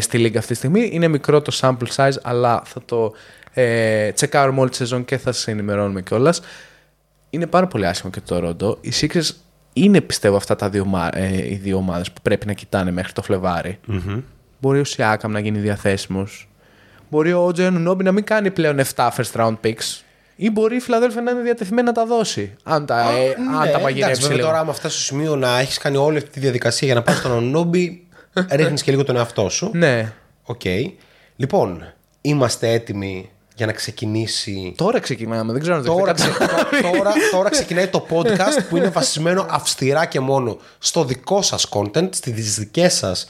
στη λίγα αυτή τη στιγμή. Είναι μικρό το sample size, αλλά θα το τσεκάρουμε όλη τη σεζόν και θα σας ενημερώνουμε κιόλας. Είναι πάρα πολύ άσχημο και το Ρόντο. Οι Sixers είναι, πιστεύω, αυτά τα οι δύο ομάδες που πρέπει να κοιτάνε μέχρι το Φλεβάρι. Μπορεί ο Σιάκαμ να γίνει διαθέσιμος. Μπορεί ο Τζέον Νόμπι να μην κάνει πλέον 7 first round picks. Ή μπορεί η Φιλαδέλφια να είναι διατεθειμένη να τα δώσει. Αν τα παγιδεύσει. Βέβαια τώρα, άμα φτάσει στο σημείο να έχει κάνει όλη αυτή τη διαδικασία για να πάρει τον Νόμπι, ρίχνει και λίγο τον εαυτό σου. Ναι. Okay. Λοιπόν, είμαστε έτοιμοι για να ξεκινήσει. Τώρα ξεκινάμε, δεν ξέρω αν το τώρα ξεκινάει το podcast που είναι βασισμένο αυστηρά και μόνο στο δικό σας content, στις δικές σας.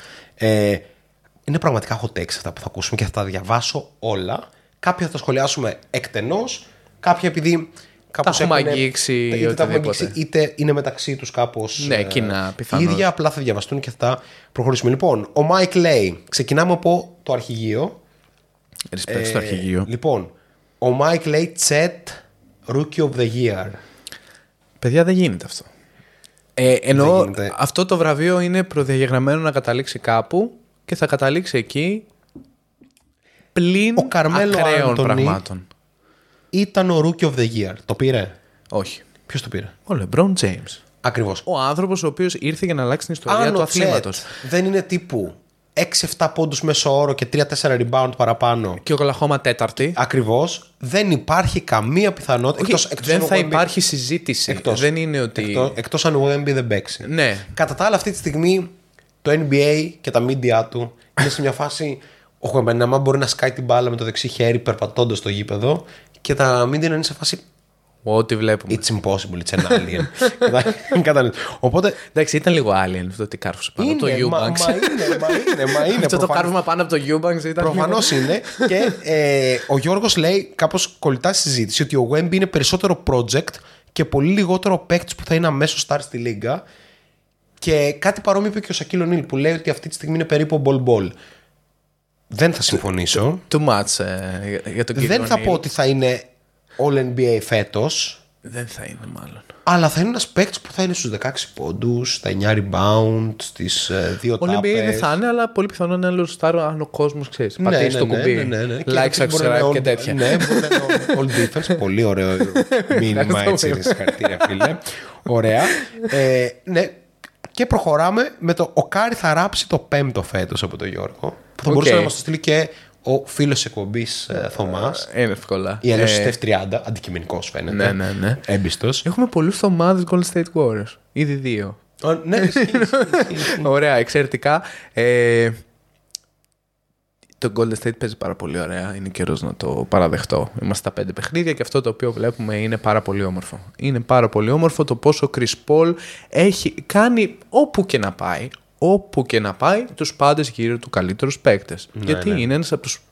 Είναι πραγματικά hot takes αυτά που θα ακούσουμε και θα τα διαβάσω όλα. Κάποια θα τα σχολιάσουμε εκτενώς, κάποια επειδή κάπως τα έχουν αγγίξει, είτε είναι μεταξύ τους κάπως κοινά, ίδια, απλά θα διαβαστούν και θα τα προχωρήσουμε. Λοιπόν, ο Mike λέει, ξεκινάμε από το αρχηγείο. Respect στο αρχηγείο. Λοιπόν, ο Mike λέει Chet Rookie of the Year. Παιδιά, δεν γίνεται αυτό. Ενώ γίνεται. Αυτό το βραβείο είναι προδιαγεγραμμένο να καταλήξει κάπου και θα καταλήξει εκεί πλην ακραίων πραγμάτων. Ήταν ο Rookie of the Year. Το πήρε? Όχι. Ποιος το πήρε? Ο LeBron James. Ακριβώς. Ο άνθρωπος ο οποίος ήρθε για να αλλάξει την ιστορία του αθλήματος. Δεν είναι τύπου 6-7 πόντους μέσο όρο και 3-4 rebound παραπάνω. Και ο Οκλαχόμα τέταρτη. Ακριβώς. Δεν υπάρχει καμία πιθανότητα. Εκτός δεν θα υπάρχει συζήτηση. Δεν είναι ότι. Εκτός αν ο Wemby δεν παίξει. Ναι. Κατά τα άλλα, αυτή τη στιγμή το NBA και τα media του είναι σε μια φάση. Ο Χουεμπενάμα μπορεί να σκάει την μπάλα με το δεξί χέρι περπατώντας στο γήπεδο και τα media είναι σε φάση. Ό,τι βλέπουμε. It's impossible, it's an alien. Οπότε, εντάξει, ήταν λίγο alien αυτό το κάρφωσε πάνω από το Eubanks. Μα είναι. Αυτό το κάρφωμα πάνω από το Eubanks ήταν. Προφανώς είναι. Και ο Γιώργος λέει κάπως κολλητά στη συζήτηση ότι ο Wemby είναι περισσότερο project και πολύ λιγότερο παίκτης που θα είναι αμέσως star στη λίγα. Και κάτι παρόμοιο είπε και ο Σακίλ Ονίλ που λέει ότι αυτή τη στιγμή είναι περίπου ball. Δεν θα συμφωνήσω. Too much για τον κύριο. Δεν θα πω ότι θα είναι All-NBA φέτος. Δεν θα είναι μάλλον. Αλλά θα είναι ένας παίκτης που θα είναι στους 16 πόντους, στα 9 rebound, στις 2 τάπες. All-NBA δεν θα είναι, αλλά πολύ πιθανόν να είναι all-star αν ο κόσμος ξέρει. Πατήσει το κουμπί. Ναι. Like, subscribe και τέτοια. Ναι, μπορεί να είναι all-defense. Πολύ ωραίο μήνυμα έτσι. Συγχαρητήρια, φίλε. Ωραία. Ναι. Και προχωράμε με το «Ο Κάρι θα ράψει το 5ο φέτος» από τον Γιώργο. Που θα μπορούσε να μας το στείλει και ο φίλος εκπομπής Θωμάς. Εύκολα. Η αλλιώς Steph 30, αντικειμενικός φαίνεται. Ναι, ναι, ναι. Έμπιστος. Έχουμε πολλούς Θωμάδες Golden State Warriors. Ήδη δύο. Ναι, ωραία, εξαιρετικά. Το Golden State παίζει πάρα πολύ ωραία. Είναι καιρός να το παραδεχτώ. Είμαστε στα 5 παιχνίδια και αυτό το οποίο βλέπουμε είναι πάρα πολύ όμορφο. Είναι πάρα πολύ όμορφο το πόσο ο Chris Paul έχει κάνει όπου και να πάει, όπου και να πάει, τους πάντες γύρω του καλύτερους παίκτες. Ναι, γιατί ναι, είναι ένας από τους,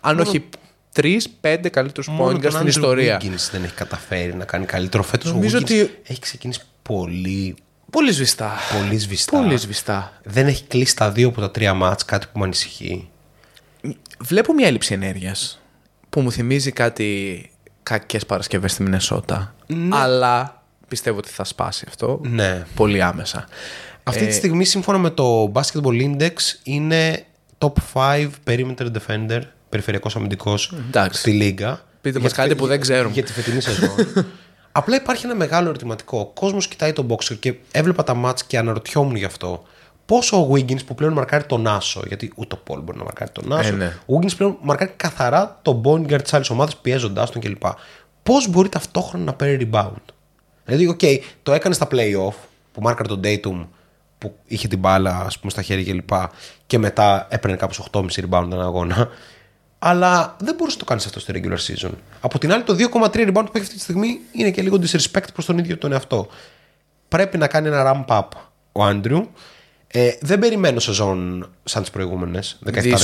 αν μόνο, όχι 3-5 καλύτερους point guard στην ιστορία. Μόνο τον Andrew Wiggins δεν έχει καταφέρει να κάνει καλύτερο φέτος. Νομίζω ο Wiggins ότι έχει ξεκινήσει πολύ... Πολύ σβηστά. Πολύ σβηστά. Πολύ σβηστά. Δεν έχει κλείσει τα 2 από τα 3 μάτς, κάτι που με ανησυχεί. Βλέπω μια έλλειψη ενέργειας που μου θυμίζει κάτι κακές Παρασκευές στη Μινεσότα. Ναι. Αλλά πιστεύω ότι θα σπάσει αυτό, ναι, πολύ άμεσα. Αυτή τη στιγμή, σύμφωνα με το Basketball Index, είναι top 5 perimeter defender, περιφερειακός αμυντικός, στη λίγα. Πείτε μας κάτι που δεν ξέρουμε. Για τη φετινή σεζόν. Απλά υπάρχει ένα μεγάλο ερωτηματικό. Ο κόσμος κοιτάει τον boxer και έβλεπα τα μάτς και αναρωτιόμουν γι' αυτό. Πόσο ο Wiggins που πλέον μαρκάρει τον Άσο, γιατί ούτε ο Paul μπορεί να μαρκάρει τον Άσο, ναι, ο Wiggins πλέον μαρκάρει καθαρά τον point guard της άλλης ομάδας, πιέζοντάς τον κλπ. Πώς μπορεί ταυτόχρονα να παίρνει rebound? Δηλαδή, okay, το έκανε στα playoff που μάρκαρε τον Tatum που είχε την μπάλα, ας πούμε, στα χέρια κλπ. Και μετά έπαιρνε κάπως 8,5 rebound έναν αγώνα. Αλλά δεν μπορούσε να το κάνει αυτό στη regular season. Από την άλλη, το 2,3 rebound που έχει αυτή τη στιγμή είναι και λίγο disrespect προς τον ίδιο τον εαυτό. Πρέπει να κάνει ένα ramp up ο Andrew. Δεν περιμένω σεζόν σαν τις προηγούμενες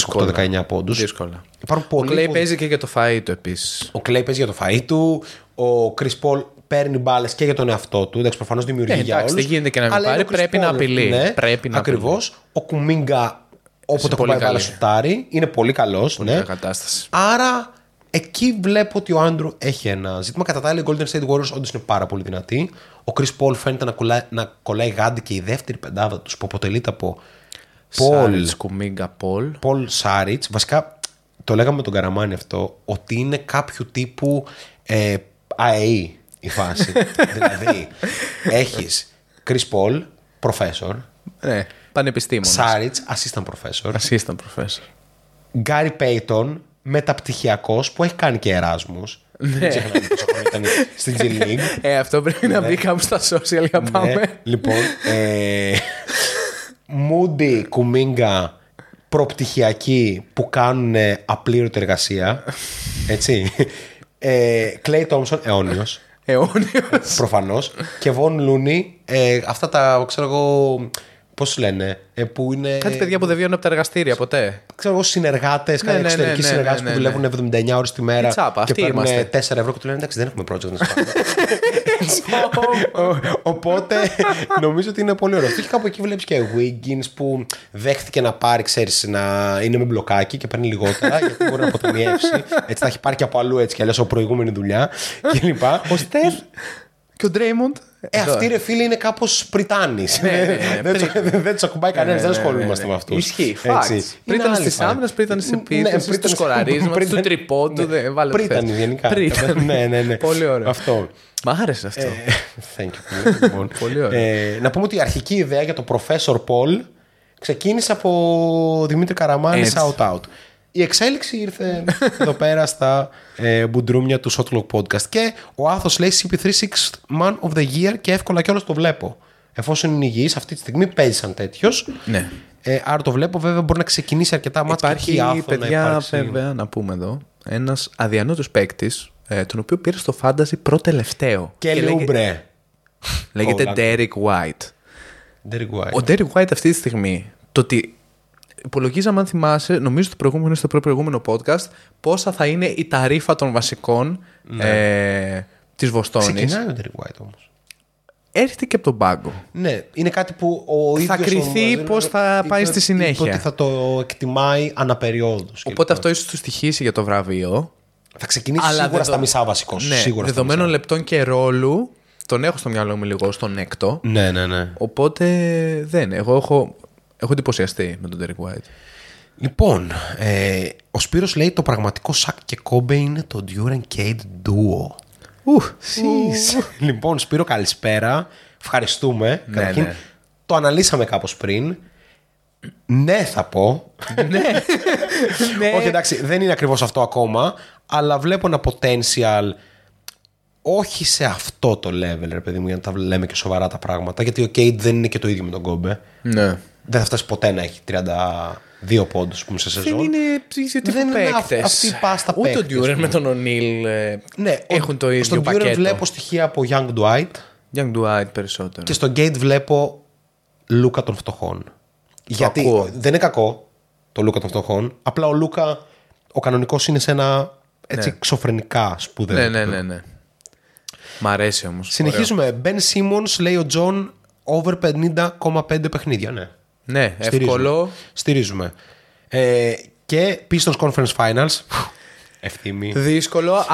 17-18-19 πόντους. Δύσκολα. Ο Clay παίζει και για το φαΐ του επίσης. Ο Clay παίζει για το φαΐ του. Ο Chris Paul παίρνει μπάλες και για τον εαυτό του. Εντάξει, προφανώς δημιουργεί για όλους. Δεν γίνεται και να μην πάρει. Πρέπει, Paul, να απειλεί. Ναι, πρέπει να απειλεί. Ακριβώς. Ο Κουμίγκα, όποτε πάει μπάλα σουτάρει, είναι πολύ καλός. Ναι. Άρα εκεί βλέπω ότι ο Άντρου έχει ένα ζήτημα. Κατά τα άλλα, οι Golden State Warriors όντως είναι πάρα πολύ δυνατοί. Ο Chris Paul φαίνεται να κολλάει γάντι και η δεύτερη πεντάδα τους που αποτελείται από Πολ Σάριτς. Βασικά το λέγαμε με τον Καραμάνη αυτό, ότι είναι κάποιου τύπου ΑΕΗ η φάση. Δηλαδή έχεις Chris Paul, professor, πανεπιστήμονας, Σάριτς, assistant professor, Γκάρι Πέιτον, μεταπτυχιακός που έχει κάνει και Εράσμους. Δεν ξέρω πόσο χρόνο ήταν στην G League. Αυτό πρέπει να μπει κάπου στα social για πάμε. Λοιπόν, Moody, Κουμίγκα, προπτυχιακοί που κάνουν απλήρωτη εργασία. Έτσι. Κλέι Τόμσον, αιώνιος. Αιώνιος. Προφανώς. Και Βον Λούνι, αυτά τα, ξέρω εγώ... Πώς λένε, που είναι. Κάτι παιδιά που δεν βγαίνουν από τα εργαστήρια ποτέ. Ξέρω εγώ, συνεργάτες, κάτι εξωτερικοί συνεργάτες που δουλεύουν 79 ώρες τη μέρα. Τσάπα, και παίρνουν 4€ και του λένε εντάξει, δεν έχουμε project να σπάμε. Οπότε νομίζω ότι είναι πολύ ωραίο. Και κάπου εκεί βλέπεις και Wiggins που δέχτηκε να πάρει, ξέρεις, να είναι με μπλοκάκι και παίρνει λιγότερα γιατί μπορεί να αποταμιεύσει. Έτσι θα έχει πάρει και από αλλού έτσι κι αλλιώς από προηγούμενη δουλειά κλπ. Ο Στεφ και ο Ντρέιμοντ. Αυτοί ρε φίλοι είναι κάπως πριτάνης. Δεν τους ακουμπάει κανένας, δεν ασχολούμαστε με αυτούς. Ισχύει. Πρίτανες στις άμυνας, πρίτανες στις επίθεσης, στους σκοραρίσματος, του τριπόντου. Πρίτανες γενικά. Πολύ ωραίο. Μ' άρεσε αυτό. Πολύ ωραίο. Να πούμε ότι η αρχική ιδέα για το Professor Paul ξεκίνησε από Δημήτρη Καραμάνη, shout out. Η εξέλιξη ήρθε εδώ πέρα στα μπουντρούμια του Shot Clock Podcast. Και ο Άθος λέει CP3 6 Man of the Year και εύκολα κιόλας το βλέπω. Εφόσον είναι υγιής, αυτή τη στιγμή παίζει σαν τέτοιος. Ναι. Άρα το βλέπω, βέβαια μπορεί να ξεκινήσει αρκετά μάτια. Υπάρχει Άθο, παιδιά, να υπάρξει... βέβαια, να πούμε εδώ, ένας αδιανότος παίκτης, τον οποίο πήρε στο Fantasy προτελευταίο. Και Λούμπρε. Λέγεται Derek White. Ο Derek White αυτή τη στιγμή, το ότι... Υπολογίζαμε, αν θυμάσαι, νομίζω το προηγούμενο στο προηγούμενο podcast, πόσα θα είναι η ταρίφα των βασικών της Βοστόνης. Ξεκινάει ο Derek White όμως. Έρχεται και από τον πάγκο. Ναι, είναι κάτι που ο ίδιος... Θα κριθεί πώς θα πάει στη συνέχεια. Ότι θα το εκτιμάει αναπεριόδους. Οπότε αυτό ίσως του στοιχήσει για το βραβείο. Θα ξεκινήσει σίγουρα στα μισά βασικός. Ναι, δεδομένων λεπτών και ρόλου, τον έχω στο μυαλό μου λίγο στον έκτο. Ναι, ναι, ναι. Οπότε δεν. Εγώ έχω εντυπωσιαστεί με τον Derek White. Λοιπόν, ο Σπύρος λέει το πραγματικό Σακ και Κόμπε είναι το Duren Cade Duo. Λοιπόν, Σπύρο, καλησπέρα. Ευχαριστούμε. Ναι, ναι. Το αναλύσαμε κάπως πριν. Ναι, θα πω. Ναι. Όχι, εντάξει, δεν είναι ακριβώς αυτό ακόμα, αλλά βλέπω ένα potential. Όχι σε αυτό το level, ρε παιδί μου, για να τα λέμε και σοβαρά τα πράγματα. Γιατί ο Κέιτ δεν είναι και το ίδιο με τον Κόμπε. Ναι. Δεν θα φτάσει ποτέ να έχει 32 πόντους που σε σεζόν. Δεν είναι αυτή η πάστα παίκτες. Ούτε ο Ντιούρεν με τον Ονίλ έχουν το ίδιο στον πακέτο. Στον Ντιούρεν βλέπω στοιχεία από Young Dwight. Young Dwight περισσότερο. Και στον Κέιτ βλέπω Λούκα των φτωχών. Γιατί ακούω. Δεν είναι κακό το Λούκα των φτωχών. Απλά ο Λούκα, ο κανονικός, είναι σε ένα έτσι εξωφρενικά σπουδαίο. Ναι. Μ' αρέσει όμως. Συνεχίζουμε. Ben Simmons, λέει ο Τζον, over 50,5 παιχνίδια. Ναι, εύκολο. Στηρίζουμε. Και Pistons Conference Finals. Ευθύμη. Δύσκολο,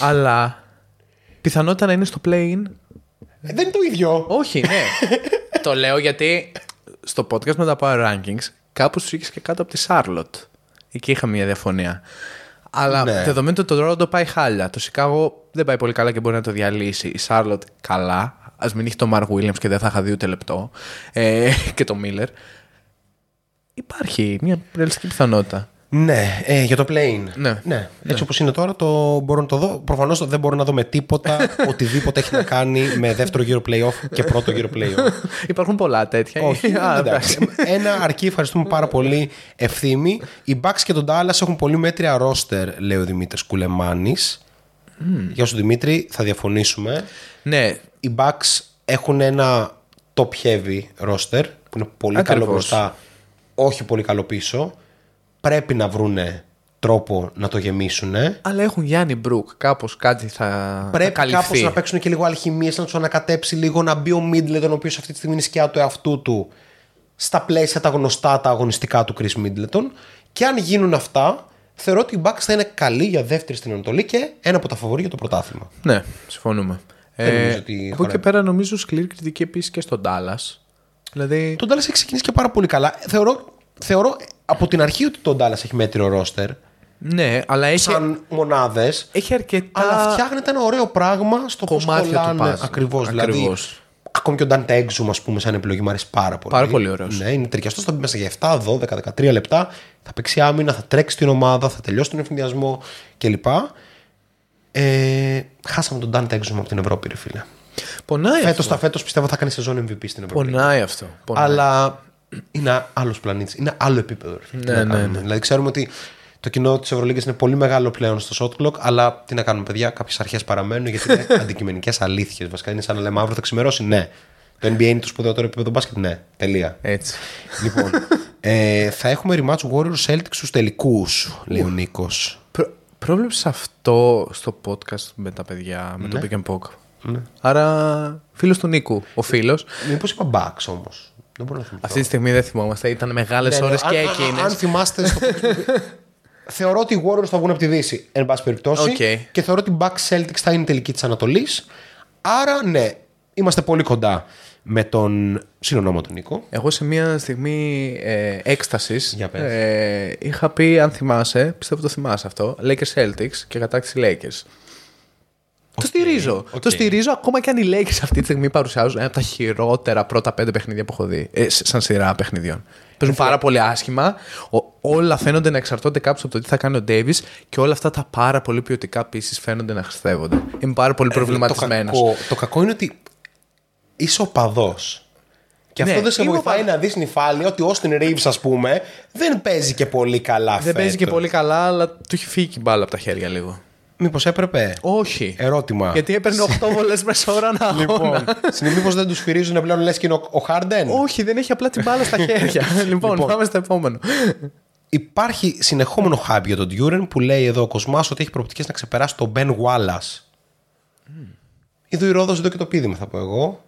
αλλά πιθανότητα να είναι στο play-in. Δεν είναι το ίδιο. Όχι, ναι. Το λέω γιατί στο podcast με τα Power Rankings κάπου τους είχες και κάτω από τη Charlotte. Εκεί είχα μια διαφωνία. Αλλά δεδομένου ότι το Ρόντο πάει χάλια, το Σικάγο δεν πάει πολύ καλά και μπορεί να το διαλύσει. Η Σάρλοτ καλά. Ας μην είχε το Μαρκ Βίλιαμς και δεν θα είχα δει ούτε λεπτό. Και το Μίλλερ. Υπάρχει μια ρεαλιστική πιθανότητα. Ναι, για το play-in. Ναι. Έτσι όπως είναι τώρα, το μπορώ να το δω. Προφανώς δεν μπορώ να δω με τίποτα οτιδήποτε έχει να κάνει με δεύτερο γύρο play-off και πρώτο γύρο play-off. Υπάρχουν πολλά τέτοια. Όχι, ένα αρκεί. Ευχαριστούμε πάρα πολύ, Ευθύμη. Οι Bucks και τον Dallas έχουν πολύ μέτρια ρόστερ, λέει ο Δημήτρης Κουλεμάνης. Γεια σου, Δημήτρη, θα διαφωνήσουμε. Ναι. Οι Bucks έχουν ένα top heavy ρόστερ που είναι πολύ καλό μπροστά, όχι πολύ καλό πίσω. Πρέπει να βρούνε τρόπο να το γεμίσουνε. Αλλά έχουν Γιάννη Μπρουκ. Κάπως κάτι θα. Πρέπει κάπως να παίξουν και λίγο αλχημίες, να τους ανακατέψει λίγο, να μπει ο Μίντλετον, ο οποίος αυτή τη στιγμή είναι σκιά του εαυτού του, στα πλαίσια τα γνωστά, τα αγωνιστικά του Chris Middleton. Και αν γίνουν αυτά, θεωρώ ότι οι Bucks θα είναι καλοί για δεύτερη στην Ανατολή και ένα από τα φαβορί για το πρωτάθλημα. Ναι, συμφωνούμε. Από εκεί πέρα νομίζω σκληρή κριτική επίσης και στον Dallas. Δηλαδή... Τον Dallas έχει ξεκινήσει και πάρα πολύ καλά. Θεωρώ από την αρχή ότι τον Dallas έχει μέτριο ρόστερ. Ναι, αλλά έχει. Σαν μονάδες. Έχει αρκετά. Αλλά φτιάχνεται ένα ωραίο πράγμα στο κομμάτι του πας. Ακριβώς. Δηλαδή, ακόμη και ο Ντάντε Έξουμ, ας πούμε, σαν επιλογή μου αρέσει πάρα πολύ. Πάρα πολύ ωραίος. Ναι, είναι ταιριαστός. Θα μπει μέσα για 7, 12, 13 λεπτά. Θα παίξει άμυνα, θα τρέξει την ομάδα, θα τελειώσει τον ευθυνδιασμό κλπ. Χάσαμε τον Ντάντε Έξουμ από την Ευρώπη, ρε φίλε. Πονάει. Φέτος πιστεύω θα κάνει σεζόν MVP στην Ευρώπη. Πονάει αυτό. Αλλά. Είναι άλλος πλανήτης, είναι άλλο επίπεδο. Ναι. Δηλαδή, ξέρουμε ότι το κοινό της Ευρωλίγκας είναι πολύ μεγάλο πλέον στο shot clock, αλλά τι να κάνουμε, παιδιά, κάποιες αρχές παραμένουν γιατί είναι αντικειμενικές αλήθειες. Βασικά είναι σαν να λέμε αύριο θα ξημερώσει. Ναι. Το NBA είναι το σπουδαιότερο επίπεδο μπάσκετ. Ναι. Τελεία. Έτσι. Λοιπόν, θα έχουμε rematch Warriors Celtics στους τελικούς, λέει ο Νίκος. Πρόβλεψε αυτό στο podcast με τα παιδιά, με το Pick and Poke. Ναι. Άρα, φίλος του Νίκου, ο φίλος. Μήπως είπα Bucks όμως. Αυτή τη στιγμή δεν θυμόμαστε. Ήταν μεγάλες ώρες και εκείνες. Αν θυμάστε. Θεωρώ ότι οι Warriors θα βγουν από τη Δύση, εν πάση περιπτώσει. Και θεωρώ ότι οι Bucks Celtics θα είναι τελική της Ανατολής. Άρα ναι, είμαστε πολύ κοντά με τον συνονόμο του Νίκο. Εγώ σε μια στιγμή έκστασης είχα πει, αν θυμάσαι, πιστεύω το θυμάσαι αυτό, Lakers Celtics και κατάκτηση Lakers. Το στηρίζω ακόμα και αν οι Lakers αυτή τη στιγμή παρουσιάζουν ένα από τα χειρότερα πρώτα 5 παιχνίδια που έχω δει. Σαν σειρά παιχνιδιών. Παίζουν πάρα πολύ άσχημα. Όλα φαίνονται να εξαρτώνται κάπως από το τι θα κάνει ο Ντέιβις και όλα αυτά τα πάρα πολύ ποιοτικά πίσεις φαίνονται να χρηστεύονται. Είμαι πάρα πολύ προβληματισμένος. Το κακό είναι ότι είσαι οπαδός. Και αυτό δεν σε βοηθάει να δεις νυφάλια ότι ο Austin Reeves, ας πούμε, δεν παίζει και πολύ καλά φέτος. Δεν παίζει και πολύ καλά, αλλά του έχει φύγει η μπάλα από τα χέρια λίγο. Μήπως έπρεπε. Όχι. Ερώτημα. Γιατί έπαιρνε 8 βολές μέσα ώρα να αγώνα. Λοιπόν, μήπως δεν τους φυρίζουν πλέον, λες και είναι ο Χάρντεν. Όχι, δεν έχει απλά την μπάλα στα χέρια. Λοιπόν, πάμε στο επόμενο. Υπάρχει συνεχόμενο hype για τον Duren που λέει εδώ ο Κοσμάς ότι έχει προοπτικές να ξεπεράσει τον Ben Wallace. Είδω η Ρόδος, εδώ και το πίδημα θα πω εγώ.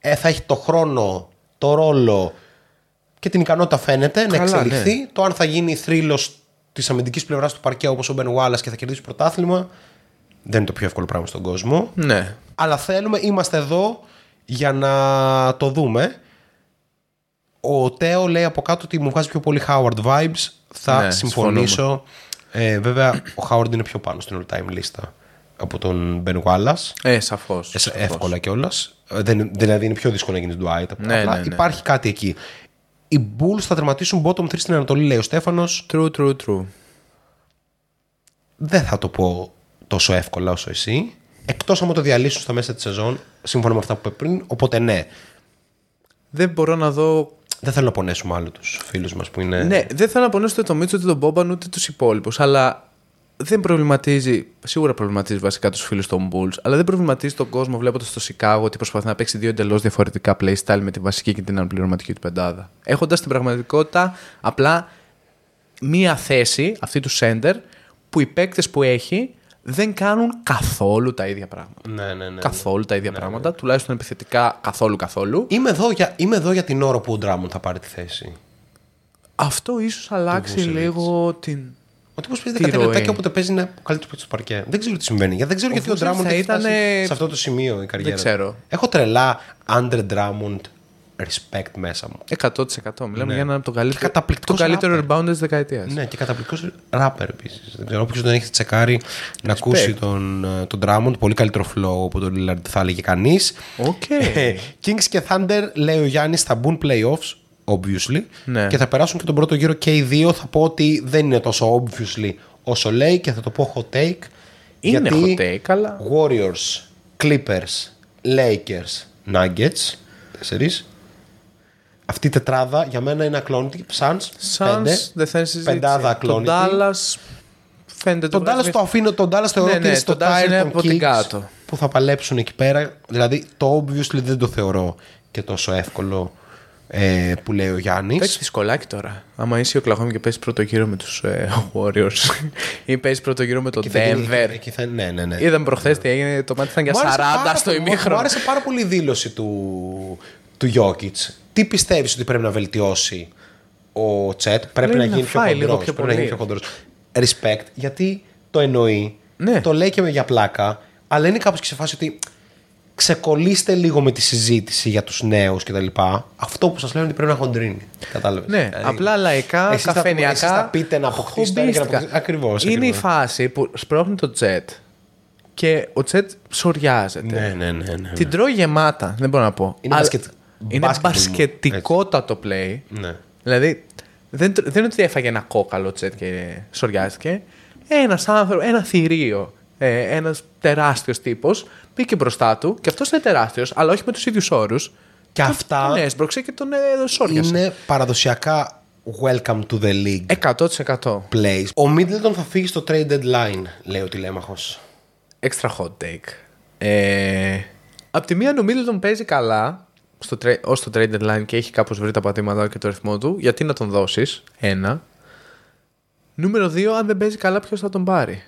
Θα έχει το χρόνο, το ρόλο και την ικανότητα φαίνεται να εξελιχθεί. Ναι. Το αν θα γίνει θρύλος της αμυντικής πλευράς του παρκέ όπως ο Μπεν Γουάλλας και θα κερδίσει πρωτάθλημα, δεν είναι το πιο εύκολο πράγμα στον κόσμο. Ναι. Αλλά θέλουμε, είμαστε εδώ για να το δούμε. Ο Τέο λέει από κάτω ότι μου βγάζει πιο πολύ Howard vibes. Θα συμφωνήσω. Βέβαια, ο Howard είναι πιο πάνω στην all-time λίστα από τον Μπεν Γουάλλας. Σαφώς. Εύκολα κιόλας. Δηλαδή, είναι πιο δύσκολο να γίνει Dwight. Υπάρχει κάτι εκεί. οι Bulls θα τερματίσουν bottom 3 στην Ανατολή, λέει ο Στέφανος. True. Δεν θα το πω τόσο εύκολα όσο εσύ. Εκτός αν το διαλύσουν στα μέσα της σεζόν, σύμφωνα με αυτά που είπε πριν. Οπότε ναι. Δεν μπορώ να δω. Δεν θέλω να πονέσουμε άλλο τους φίλους μας που είναι. Ναι, δεν θέλω να πονέσω ούτε τον Μίτσο, ούτε τον Μπόμπαν, ούτε τους υπόλοιπους. Αλλά δεν προβληματίζει. Σίγουρα προβληματίζει βασικά τους φίλους των Bulls. Αλλά δεν προβληματίζει τον κόσμο βλέποντας στο Σικάγο ότι προσπαθεί να παίξει δύο εντελώς διαφορετικά playstyle με τη βασική και την αναπληρωματική του πεντάδα. Έχοντας την πραγματικότητα απλά μία θέση, αυτή του center, που οι παίκτες που έχει δεν κάνουν καθόλου τα ίδια πράγματα. Ναι. Καθόλου τα ίδια πράγματα. Τουλάχιστον επιθετικά καθόλου. Είμαι εδώ για την ώρα που ο Ντράμον θα πάρει τη θέση. Αυτό ίσως αλλάξει λίγο την. Ο τύπος παίζει 10 λεπτά και όποτε παίζει είναι καλύτερο παίκτη στο παρκέ. Δεν ξέρω τι συμβαίνει. Δεν ξέρω γιατί ο Ντράμον θα ήταν σε αυτό το σημείο η καριέρα. Δεν ξέρω. Έχω τρελά Άντρε Ντράμον respect μέσα μου. 100%. Μιλάμε για έναν από τον καλύτερο rebounder της δεκαετίας. Ναι, και καταπληκτικός rapper επίσης. Δεν ξέρω, όποιος τον έχει τσεκάρει να ακούσει τον Drummond. Πολύ καλύτερο flow από τον Lillard θα έλεγε κανείς. Okay. Kings και Thunder, λέει ο Γιάννης, θα μπουν playoffs, obviously. Ναι. Και θα περάσουν και τον πρώτο γύρο και οι δύο. Θα πω ότι δεν είναι τόσο obviously όσο λέει και θα το πω hot take. Είναι hot take, αλλά. Warriors, Clippers, Lakers, Nuggets. 4. Αυτή η τετράδα για μένα είναι ακλόνητη. Suns, πεντάδα ακλόνητη. Τον Dallas φαίνεται το Dallas το αφήνω, τον Dallas θεωρώ ότι είναι στο Tyronn που θα παλέψουν εκεί πέρα. Δηλαδή το obviously δεν το θεωρώ και τόσο εύκολο που λέει ο Γιάννης. Παίξεις δυσκολάκι τώρα. Άμα είσαι ο Κλαχώμη και παίζεις πρώτο γύρο με τους Warriors ή παίζεις πρώτο γύρο με τον Denver. Ναι. Είδαμε προχθές τι έγινε, το μάτι ήταν για 40 στο ημίχρονο. Μου άρεσε πάρα πολύ η δήλωση του Jokic. Τι πιστεύεις ότι πρέπει να βελτιώσει ο Τσέτ? Πρέπει να γίνει πιο χοντρός. Respect, γιατί το εννοεί. Ναι. Το λέει και για πλάκα. Αλλά είναι κάπως και σε φάση ότι ξεκολλήστε λίγο με τη συζήτηση για τους νέους κτλ. Αυτό που σας λένε ότι πρέπει να χοντρίνει. Κατάλαβες. Ναι, δηλαδή, απλά λαϊκά, εσείς καφενιακά. Εσείς θα πείτε να αποκτήσετε. Ακριβώς. Είναι η φάση που σπρώχνει το Τσέτ και ο Τσέτ σωριάζεται. Ναι. Την τρώει γεμάτα, δεν μπορώ να πω. Είναι μπασκετικότατο play. Ναι. Δηλαδή δεν είναι ότι έφαγε ένα κόκαλο Τσέτ και σωριάστηκε. Ένας άνθρωπος, ένα θηρίο, ένας τεράστιος τύπος πήγε μπροστά του και αυτός είναι τεράστιος, αλλά όχι με τους ίδιους όρους. Και αυτά. Τον έσπρωξε και τον σώριασε. Είναι παραδοσιακά welcome to the league. 100%. Plays. Ο Middleton θα φύγει στο trade deadline, λέει ο τηλέμαχος. Extra hot take. Απ' τη μία ο Middleton παίζει καλά. Ως το trade deadline και έχει κάπως βρει τα πατήματα και το ρυθμό του, γιατί να τον δώσεις? Ένα. Νούμερο 2, αν δεν παίζει καλά, ποιος θα τον πάρει?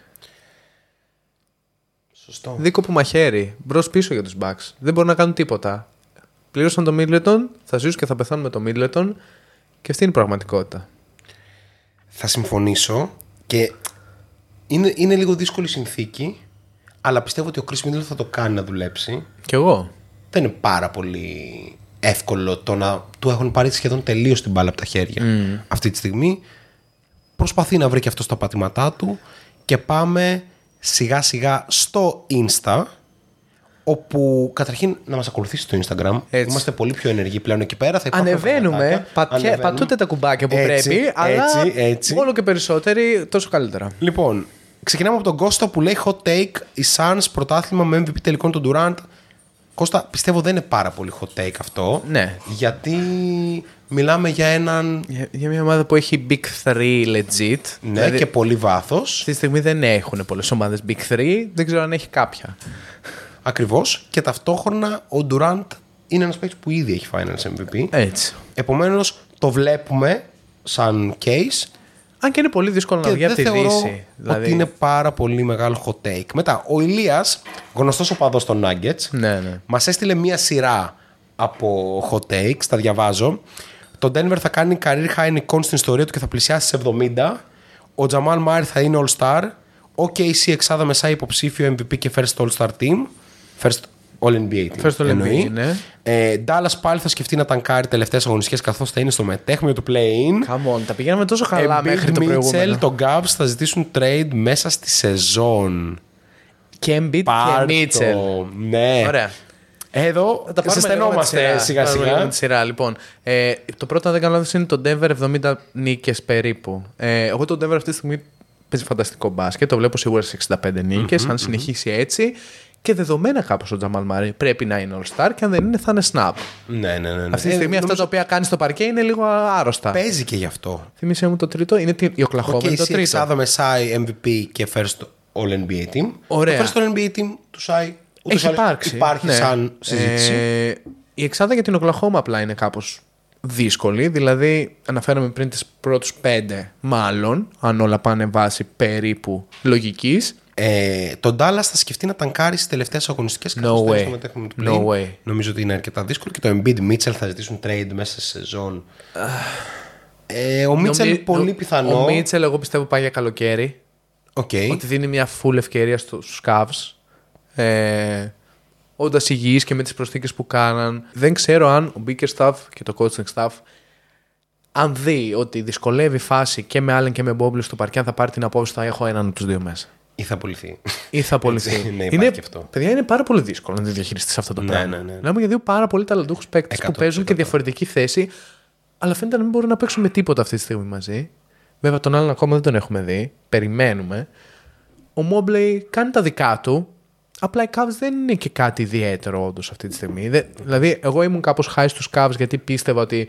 Σωστό. Δίκοπο μαχαίρι, μπρος πίσω για τους Bucks. Δεν μπορούν να κάνουν τίποτα. Πλήρωσαν το Middleton, θα ζήσουν και θα πεθάνουν με το Middleton. Και αυτή είναι η πραγματικότητα. Θα συμφωνήσω. Και είναι λίγο δύσκολη συνθήκη, αλλά πιστεύω ότι ο Chris Middleton θα το κάνει να δουλέψει. Κι εγώ. Δεν είναι πάρα πολύ εύκολο το να του έχουν πάρει σχεδόν τελείως την μπάλα από τα χέρια αυτή τη στιγμή. Προσπαθεί να βρει και αυτό στα πατήματά του. Και πάμε σιγά σιγά στο Insta, όπου καταρχήν να μας ακολουθήσει στο Instagram. Έτσι. Είμαστε πολύ πιο ενεργοί πλέον εκεί πέρα. Ανεβαίνουμε, πατούτε τα κουμπάκια που έτσι, πρέπει έτσι, αλλά έτσι. Όλο και περισσότεροι, τόσο καλύτερα. Λοιπόν, ξεκινάμε από τον Κώστα που λέει hot take, η Suns πρωτάθλημα με MVP τελικών του Durant. Κώστα, πιστεύω δεν είναι πάρα πολύ hot take αυτό. Ναι. Γιατί μιλάμε για έναν. Για μια ομάδα που έχει big 3 legit. Ναι, δηλαδή, και πολύ βάθος. Στη στιγμή δεν έχουν πολλές ομάδες big 3. Δεν ξέρω αν έχει κάποια. Ακριβώς. Και ταυτόχρονα ο Durant είναι ένας παίκτης που ήδη έχει finals MVP. Έτσι. Επομένως το βλέπουμε σαν case. Αν και είναι πολύ δύσκολο να βγει από τη Δύση. Δηλαδή, ότι είναι πάρα πολύ μεγάλο hot take. Μετά, ο Ηλίας, γνωστός οπαδός των Nuggets, ναι. Μας έστειλε μία σειρά από hot takes. Τα διαβάζω. Το Denver θα κάνει career high νικών στην ιστορία του και θα πλησιάσει στις 70. Ο Τζαμάλ Μάρι θα είναι all-star. Ο KC εξάδα μεσά υποψήφιο MVP και first all-star team. First all-NBA team. First all-NBA, ναι. Dallas πάλι θα σκεφτεί να τανκάρει τελευταίες αγωνιστικές καθώς θα είναι στο μετέχμιο του play-in. Come on, τα πηγαίναμε τόσο καλά μέχρι το προηγούμενο. Το Cavs θα ζητήσουν trade μέσα στη σεζόν. Και Embiid και Mitchell. Ναι. Ωραία. Εδώ ξεσθενόμαστε σιγά σιγά. Λοιπόν, το πρώτο, αν δεν κάνω λάθος, είναι το Denver 70 νίκες περίπου. Εγώ το Denver αυτή τη στιγμή παίζει φανταστικό μπάσκετ. Το βλέπω σίγουρα σε 65 νίκες. Αν συνεχίσει έτσι. Και δεδομένα κάπως ο Τζαμάλ Μάρεϊ πρέπει να είναι all-star και αν δεν είναι θα είναι snap. Ναι. Αυτή τη στιγμή αυτά τα οποία κάνει στο παρκέ είναι λίγο άρρωστα. Παίζει και γι' αυτό. Θυμήσαι μου το τρίτο. Είναι η Οκλαχώμα είναι το τρίτο. Εξάδαμε Σάι MVP και first all-NBA team. Ωραία. Το first all-NBA team του Σάι υπάρχει ναι. Σαν συζήτηση. Η εξάδα για την Οκλαχώμα απλά είναι κάπως δύσκολη. Δηλαδή αναφέραμε πριν τις πρώτους 5 μάλλον, αν όλα πάνε βάση περίπου λογικής. Το Dallas θα σκεφτεί να ταγκάρει στις τελευταίες αγωνιστικές καθώς θα μετέχουμε του πλέον. Νομίζω ότι είναι αρκετά δύσκολο και το Embiid Mitchell θα ζητήσουν trade μέσα σε σεζόν. Ο Mitchell πολύ πιθανό. Ο Mitchell εγώ πιστεύω πάει για καλοκαίρι. Ότι δίνει μια full ευκαιρία στους Cavs. Όντας υγιείς και με τις προσθήκες που κάναν. Δεν ξέρω αν ο Bickerstaff και το coaching staff αν δει ότι δυσκολεύει η φάση και με Allen και με Bobley στο παρκέ, αν θα πάρει την απόφαση θα έχω έναν από τους δύο μέσα. Ή θα απολυθεί. Ναι, είναι, παιδιά, είναι πάρα πολύ δύσκολο να διαχειριστείς αυτό το πράγμα. Ναι. Μιλάμε για δύο πάρα πολύ ταλαντούχους παίκτες που παίζουν και διαφορετική θέση, αλλά φαίνεται να μην μπορούν να παίξουν με τίποτα αυτή τη στιγμή μαζί. Βέβαια, τον άλλον ακόμα δεν τον έχουμε δει. Περιμένουμε. Ο Mobley κάνει τα δικά του. Απλά οι Cavs δεν είναι και κάτι ιδιαίτερο όντως αυτή τη στιγμή. Δηλαδή, εγώ ήμουν κάπως high στους Cavs γιατί πίστευα ότι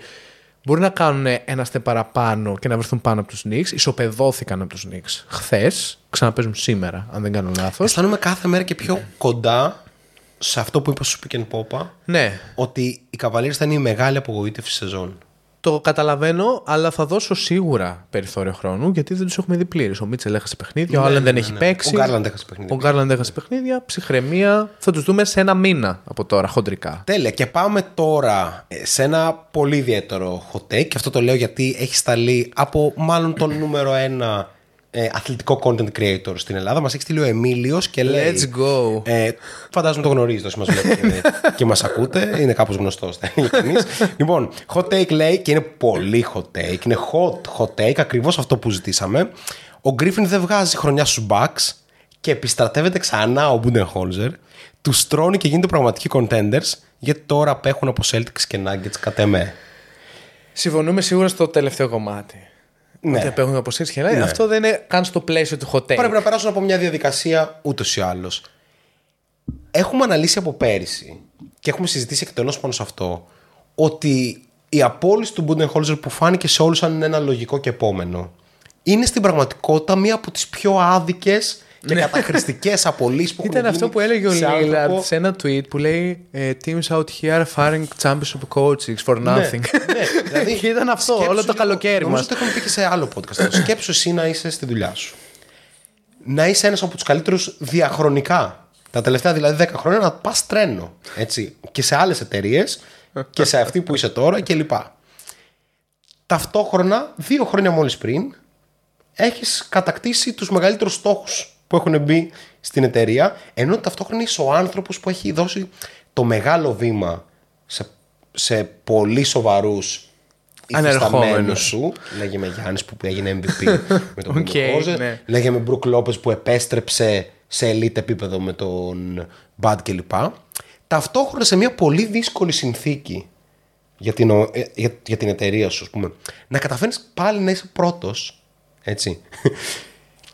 μπορεί να κάνουν ένα step παραπάνω και να βρεθούν πάνω από τους Knicks. Ισοπεδώθηκαν από τους Knicks χθες. Ξαναπέζουν σήμερα, αν δεν κάνω λάθος. Αισθάνομαι κάθε μέρα και πιο κοντά σε αυτό που είπα στους Pick and Popa. Ναι. Ότι οι Cavaliers θα είναι η μεγάλη απογοήτευση σεζόν. Το καταλαβαίνω, αλλά θα δώσω σίγουρα περιθώριο χρόνου γιατί δεν τους έχουμε δει πλήρες. Ο Μίτσελ έχασε παιχνίδια, ο Allen δεν έχει παίξει. Ο Garland έχασε παιχνίδια. Ψυχραιμία. Θα τους δούμε σε ένα μήνα από τώρα, χοντρικά. Τέλεια. Και πάμε τώρα σε ένα πολύ ιδιαίτερο hot take. Και αυτό το λέω γιατί έχει σταλεί από μάλλον τον νούμερο 1 αθλητικό content creator στην Ελλάδα. Μας έχει στείλει ο Εμίλιος και λέει. Let's go. Φαντάζομαι το γνωρίζετε όσοι μας βλέπετε και μας ακούτε. Είναι κάπως γνωστός. Λοιπόν, hot take λέει και είναι πολύ hot take. Είναι hot take, ακριβώς αυτό που ζητήσαμε. Ο Γκρίφιν δεν βγάζει χρονιά στους Bucks και επιστρατεύεται ξανά ο Budenholzer. Του τρώνει και γίνεται πραγματικοί contenders γιατί τώρα απέχουν από Celtics και Nuggets κατ' εμέ. Συμφωνούμε σίγουρα στο τελευταίο κομμάτι. Ναι. Από ναι. Αυτό δεν είναι καν στο πλαίσιο του hot take. Πρέπει να περάσουν από μια διαδικασία ούτως ή άλλως. Έχουμε αναλύσει από πέρυσι και έχουμε συζητήσει εκτενώς πάνω σε αυτό ότι η απόλυση του Budenholzer που φάνηκε σε όλους σαν ένα λογικό και επόμενο είναι στην πραγματικότητα μία από τις πιο άδικες και καταχρηστικές απολύσεις που έχουν γίνει. Ήταν αυτό που έλεγε ο Lillard σε ένα tweet που λέει teams out here firing championship coaches for nothing. Δηλαδή ήταν αυτό όλο το καλοκαίρι μας. Νομίζω ότι έχουμε πει και σε άλλο podcast. Σκέψου εσύ να είσαι στη δουλειά σου. Να είσαι ένας από τους καλύτερους διαχρονικά. Τα τελευταία δηλαδή 10 χρόνια να πας τρένο. Έτσι, και σε άλλες εταιρείες και σε αυτή που είσαι τώρα κλπ. Ταυτόχρονα, 2 χρόνια μόλις πριν, έχεις κατακτήσει τους μεγαλύτερους στόχους που έχουν μπει στην εταιρεία, ενώ ταυτόχρονα είσαι ο άνθρωπος που έχει δώσει το μεγάλο βήμα σε πολύ σοβαρούς υφισταμένους σου. Λέγε με Γιάννης που έγινε MVP με τον Budenholzer, ναι. Λέγε με Brook Lopez που επέστρεψε σε elite επίπεδο με τον Bud κλπ. Ταυτόχρονα σε μια πολύ δύσκολη συνθήκη για την εταιρεία σου, ας πούμε, να καταφέρεις πάλι να είσαι πρώτος, έτσι,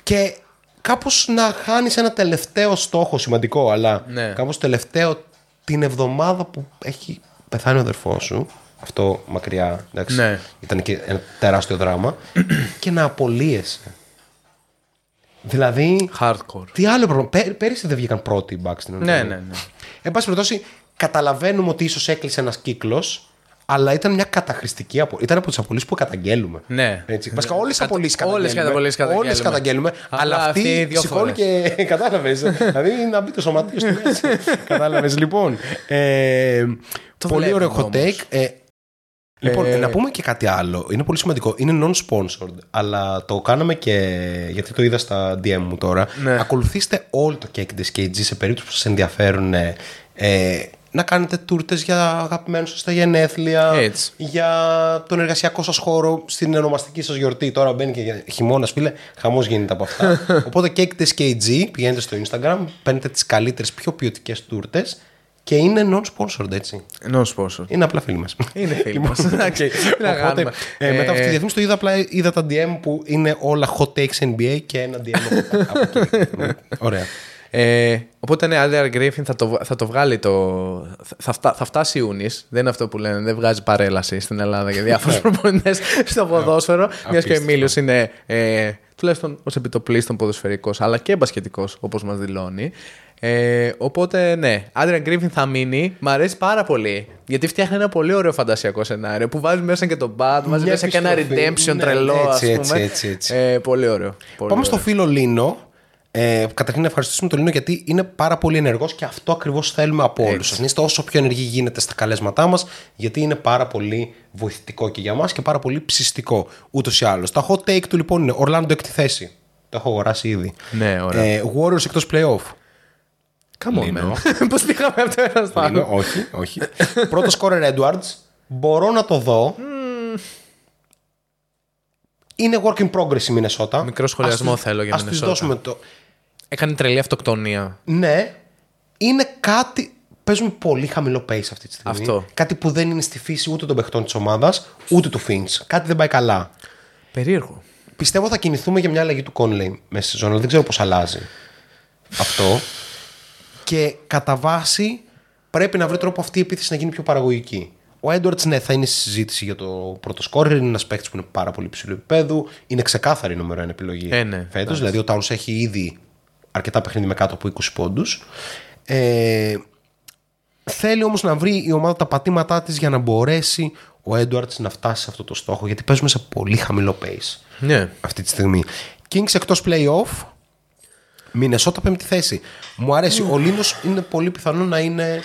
και κάπως να χάνεις ένα τελευταίο στόχο σημαντικό, αλλά κάπως τελευταίο την εβδομάδα που έχει πεθάνει ο αδερφός σου. Αυτό μακριά, εντάξει, ήταν και ένα τεράστιο δράμα. Και να απολύεσαι. Δηλαδή hardcore. Τι άλλο πρόβλημα. Πέρυσι δεν βγήκαν πρώτοι οι Bucks. Ναι. Εν πάση περιπτώσει, καταλαβαίνουμε ότι ίσως έκλεισε ένας κύκλος, αλλά ήταν μια καταχρηστική απολύση. Ήταν από τις απολύσεις που καταγγέλουμε. Ναι. Βασικά όλες τις καταγγέλουμε. Αλλά αυτή ψυχόλη και κατάλαβες. Δηλαδή να μπει το σωματείο στο μέση. Κατάλαβες. Λοιπόν. Πολύ ωραίο hot take. Λοιπόν, να πούμε και κάτι άλλο. Είναι πολύ σημαντικό. Είναι non-sponsored. Αλλά το κάναμε και γιατί το είδα στα DM μου τώρα. Ακολουθήστε όλο το Cake This KG σε περίπτωση που σας ενδιαφέρουν. Να κάνετε τούρτες για αγαπημένους σας, τα γενέθλια, για τον εργασιακό σας χώρο, στην ονομαστική σας γιορτή. Τώρα μπαίνει και χειμώνας, φίλε, χαμός γίνεται από αυτά. Οπότε Cake This KG, πηγαίνετε στο Instagram, παίρνετε τις καλύτερες, πιο ποιοτικές τούρτες Και είναι non-sponsored, έτσι. Non-sponsored. Είναι απλά φίλοι μας. Είναι φίλοι μας. Οπότε, μετά αυτή τη διαφήμιση το είδα, απλά είδα τα DM που είναι όλα hot takes NBA και ένα DM από εκεί. Ωραία. Οπότε, ναι, Άλερ Γκρίφιν θα το βγάλει το. Θα φτάσει Ιούνις. Δεν είναι αυτό που λένε. Δεν βγάζει παρέλαση στην Ελλάδα για διάφορους προπονητές στο ποδόσφαιρο. Μιας και ο Εμίλιος είναι τουλάχιστον ως επιτοπλίστων ποδοσφαιρικός, αλλά και μπασκετικός, όπως μας δηλώνει. Οπότε, ναι, Άντριαν Γκρίφιν θα μείνει. Μ' αρέσει πάρα πολύ. Γιατί φτιάχνει ένα πολύ ωραίο φαντασιακό σενάριο που βάζει μέσα και τον Bad, βάζει μια μέσα επιστροφή, και ένα redemption, ναι, τρελό, ας πούμε. Έτσι. Πολύ ωραίο. Πολύ Πάμε ωραίο. Στο φίλο Λίνο. Καταρχήν να ευχαριστήσουμε τον Λίνο, γιατί είναι πάρα πολύ ενεργός και αυτό ακριβώς θέλουμε από όλους σας. Είστε όσο πιο ενεργοί γίνεται στα καλέσματά μας, γιατί είναι πάρα πολύ βοηθητικό και για μας και πάρα πολύ ψιστικό ούτως ή άλλως. Τα hot take του λοιπόν είναι Ορλάντο εκτιθέση. Το έχω αγοράσει ήδη. Ναι, ωραία. Warriors εκτός playoff. Καμόνο. Πώς πήγαμε από το ένα στο άλλο. Όχι. Πρώτο σκόρερ Edwards. Μπορώ να το δω. Είναι work in progress η Μινεσότα. Μικρό σχολιασμό θέλω για Μινεσότα. Ας δώσουμε το. Έκανε τρελή αυτοκτονία. Ναι. Είναι κάτι. Παίζουν πολύ χαμηλό pace αυτή τη στιγμή. Αυτό. Κάτι που δεν είναι στη φύση ούτε των παιχτών της ομάδας, ούτε του Finch. Κάτι δεν πάει καλά. Περίεργο. Πιστεύω θα κινηθούμε για μια αλλαγή του Conley μέσα στη ζώνη, αλλά δεν ξέρω πώς αλλάζει αυτό. Και κατά βάση πρέπει να βρει τρόπο αυτή η επίθεση να γίνει πιο παραγωγική. Ο Edwards, ναι, θα είναι συζήτηση για το πρώτο σκόρερ. Είναι ένας παίκτης που είναι πάρα πολύ υψηλού επίπεδου. Είναι ξεκάθαρη νούμερο 1 επιλογή φέτος. Δηλαδή, ο Towns έχει ήδη αρκετά παιχνίδια με κάτω από 20 πόντους. Θέλει όμως να βρει η ομάδα τα πατήματά της για να μπορέσει ο Edwards να φτάσει σε αυτό το στόχο. Γιατί παίζουμε σε πολύ χαμηλό pace αυτή τη στιγμή. Kings εκτός playoff. Μινεσότα 5η θέση. Μου αρέσει. Ο Λίνος είναι πολύ πιθανό να είναι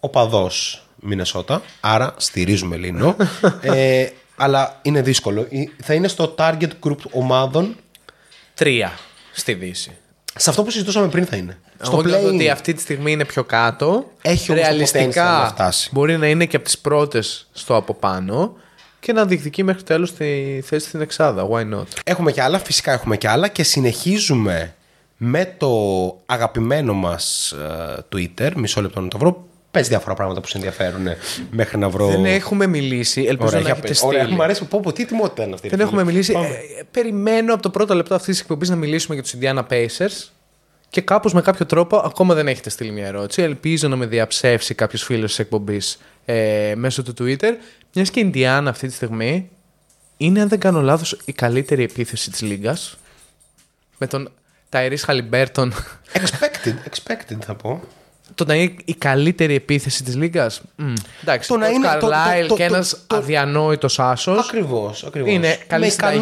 οπαδός Μινεσότα. Άρα στηρίζουμε Λίνο. Αλλά είναι δύσκολο. Θα είναι στο target group ομάδων 3 στη Δύση. Σε αυτό που συζητούσαμε πριν θα είναι. Εγώ λέω ότι αυτή τη στιγμή είναι πιο κάτω. Έχει ρεαλιστικά μπορεί να είναι και από τις πρώτες στο από πάνω. Και να διεκδικεί μέχρι τέλος τη θέση στην εξάδα. Why not? Έχουμε και άλλα. Φυσικά έχουμε και άλλα. Και συνεχίζουμε με το αγαπημένο μας Twitter. Μισό λεπτό να το βρω. Πες διάφορα πράγματα που σε ενδιαφέρουν μέχρι να βρω. Δεν έχουμε μιλήσει. Ελπίζω να έχετε στείλει. Ωραία, μου αρέσει. Πω, τι ετοιμότητα είναι αυτή. Δεν έχουμε μιλήσει. Περιμένω από το πρώτο λεπτό αυτής της εκπομπής να μιλήσουμε για τους Indiana Pacers. Και κάπως με κάποιο τρόπο ακόμα δεν έχετε στείλει μια ερώτηση. Ελπίζω να με διαψεύσει κάποιος φίλος της εκπομπής μέσω του Twitter. Μιας και η Indiana αυτή τη στιγμή είναι, αν δεν κάνω λάθος, η καλύτερη επίθεση της λίγας. Με τον Ταϊρής Χαλιμπέρτον. Expected θα πω. Το να είναι η καλύτερη επίθεση της λίγας. Εντάξει, το να είναι Καρλάιλ και ένας αδιανόητος άσος. Ακριβώς. Είναι καλή συνταγή.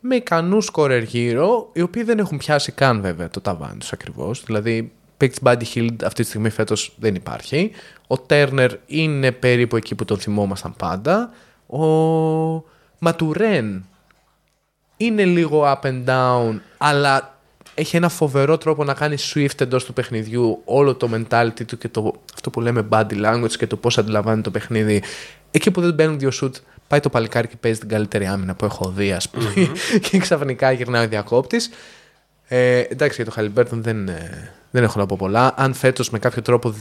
Με ικανούς σκόρερ γύρω, οι οποίοι δεν έχουν πιάσει καν βέβαια το ταβάνι τους ακριβώς. Δηλαδή, picked body hield αυτή τη στιγμή φέτος δεν υπάρχει. Ο Τέρνερ είναι περίπου εκεί που τον θυμόμασταν πάντα. Ο Ματουρέν είναι λίγο up and down, αλλά έχει ένα φοβερό τρόπο να κάνει swift εντός του παιχνιδιού όλο το mentality του και αυτό που λέμε body language και το πώς αντιλαμβάνει το παιχνίδι. Εκεί που δεν μπαίνουν δύο shoot, πάει το παλικάρι και παίζει την καλύτερη άμυνα που έχω δει, ας πούμε. Και ξαφνικά γυρνάει ο διακόπτης. Εντάξει, για το Χαλιμπέρτον δεν έχω να πω πολλά. Αν φέτος με κάποιο τρόπο.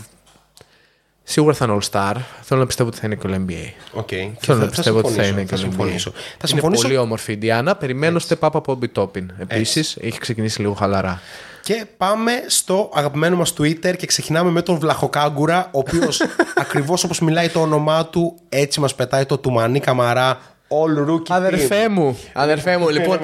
Σίγουρα θα είναι All-Star. Θέλω να πιστεύω ότι θα είναι και ο NBA. Okay. Θέλω να πιστεύω ότι θα είναι και ο NBA. Είναι πολύ όμορφη η Ιντιάνα. Περιμένω step up από Μπιτόπιν. Επίσης, έχει ξεκινήσει λίγο χαλαρά. Και πάμε στο αγαπημένο μας Twitter και ξεκινάμε με τον Βλαχοκάγκουρα, ο οποίος ακριβώς όπως μιλάει το όνομά του, έτσι μας πετάει το Τουμανί Καμαρά. All rookie Αδερφέ μου, λοιπόν,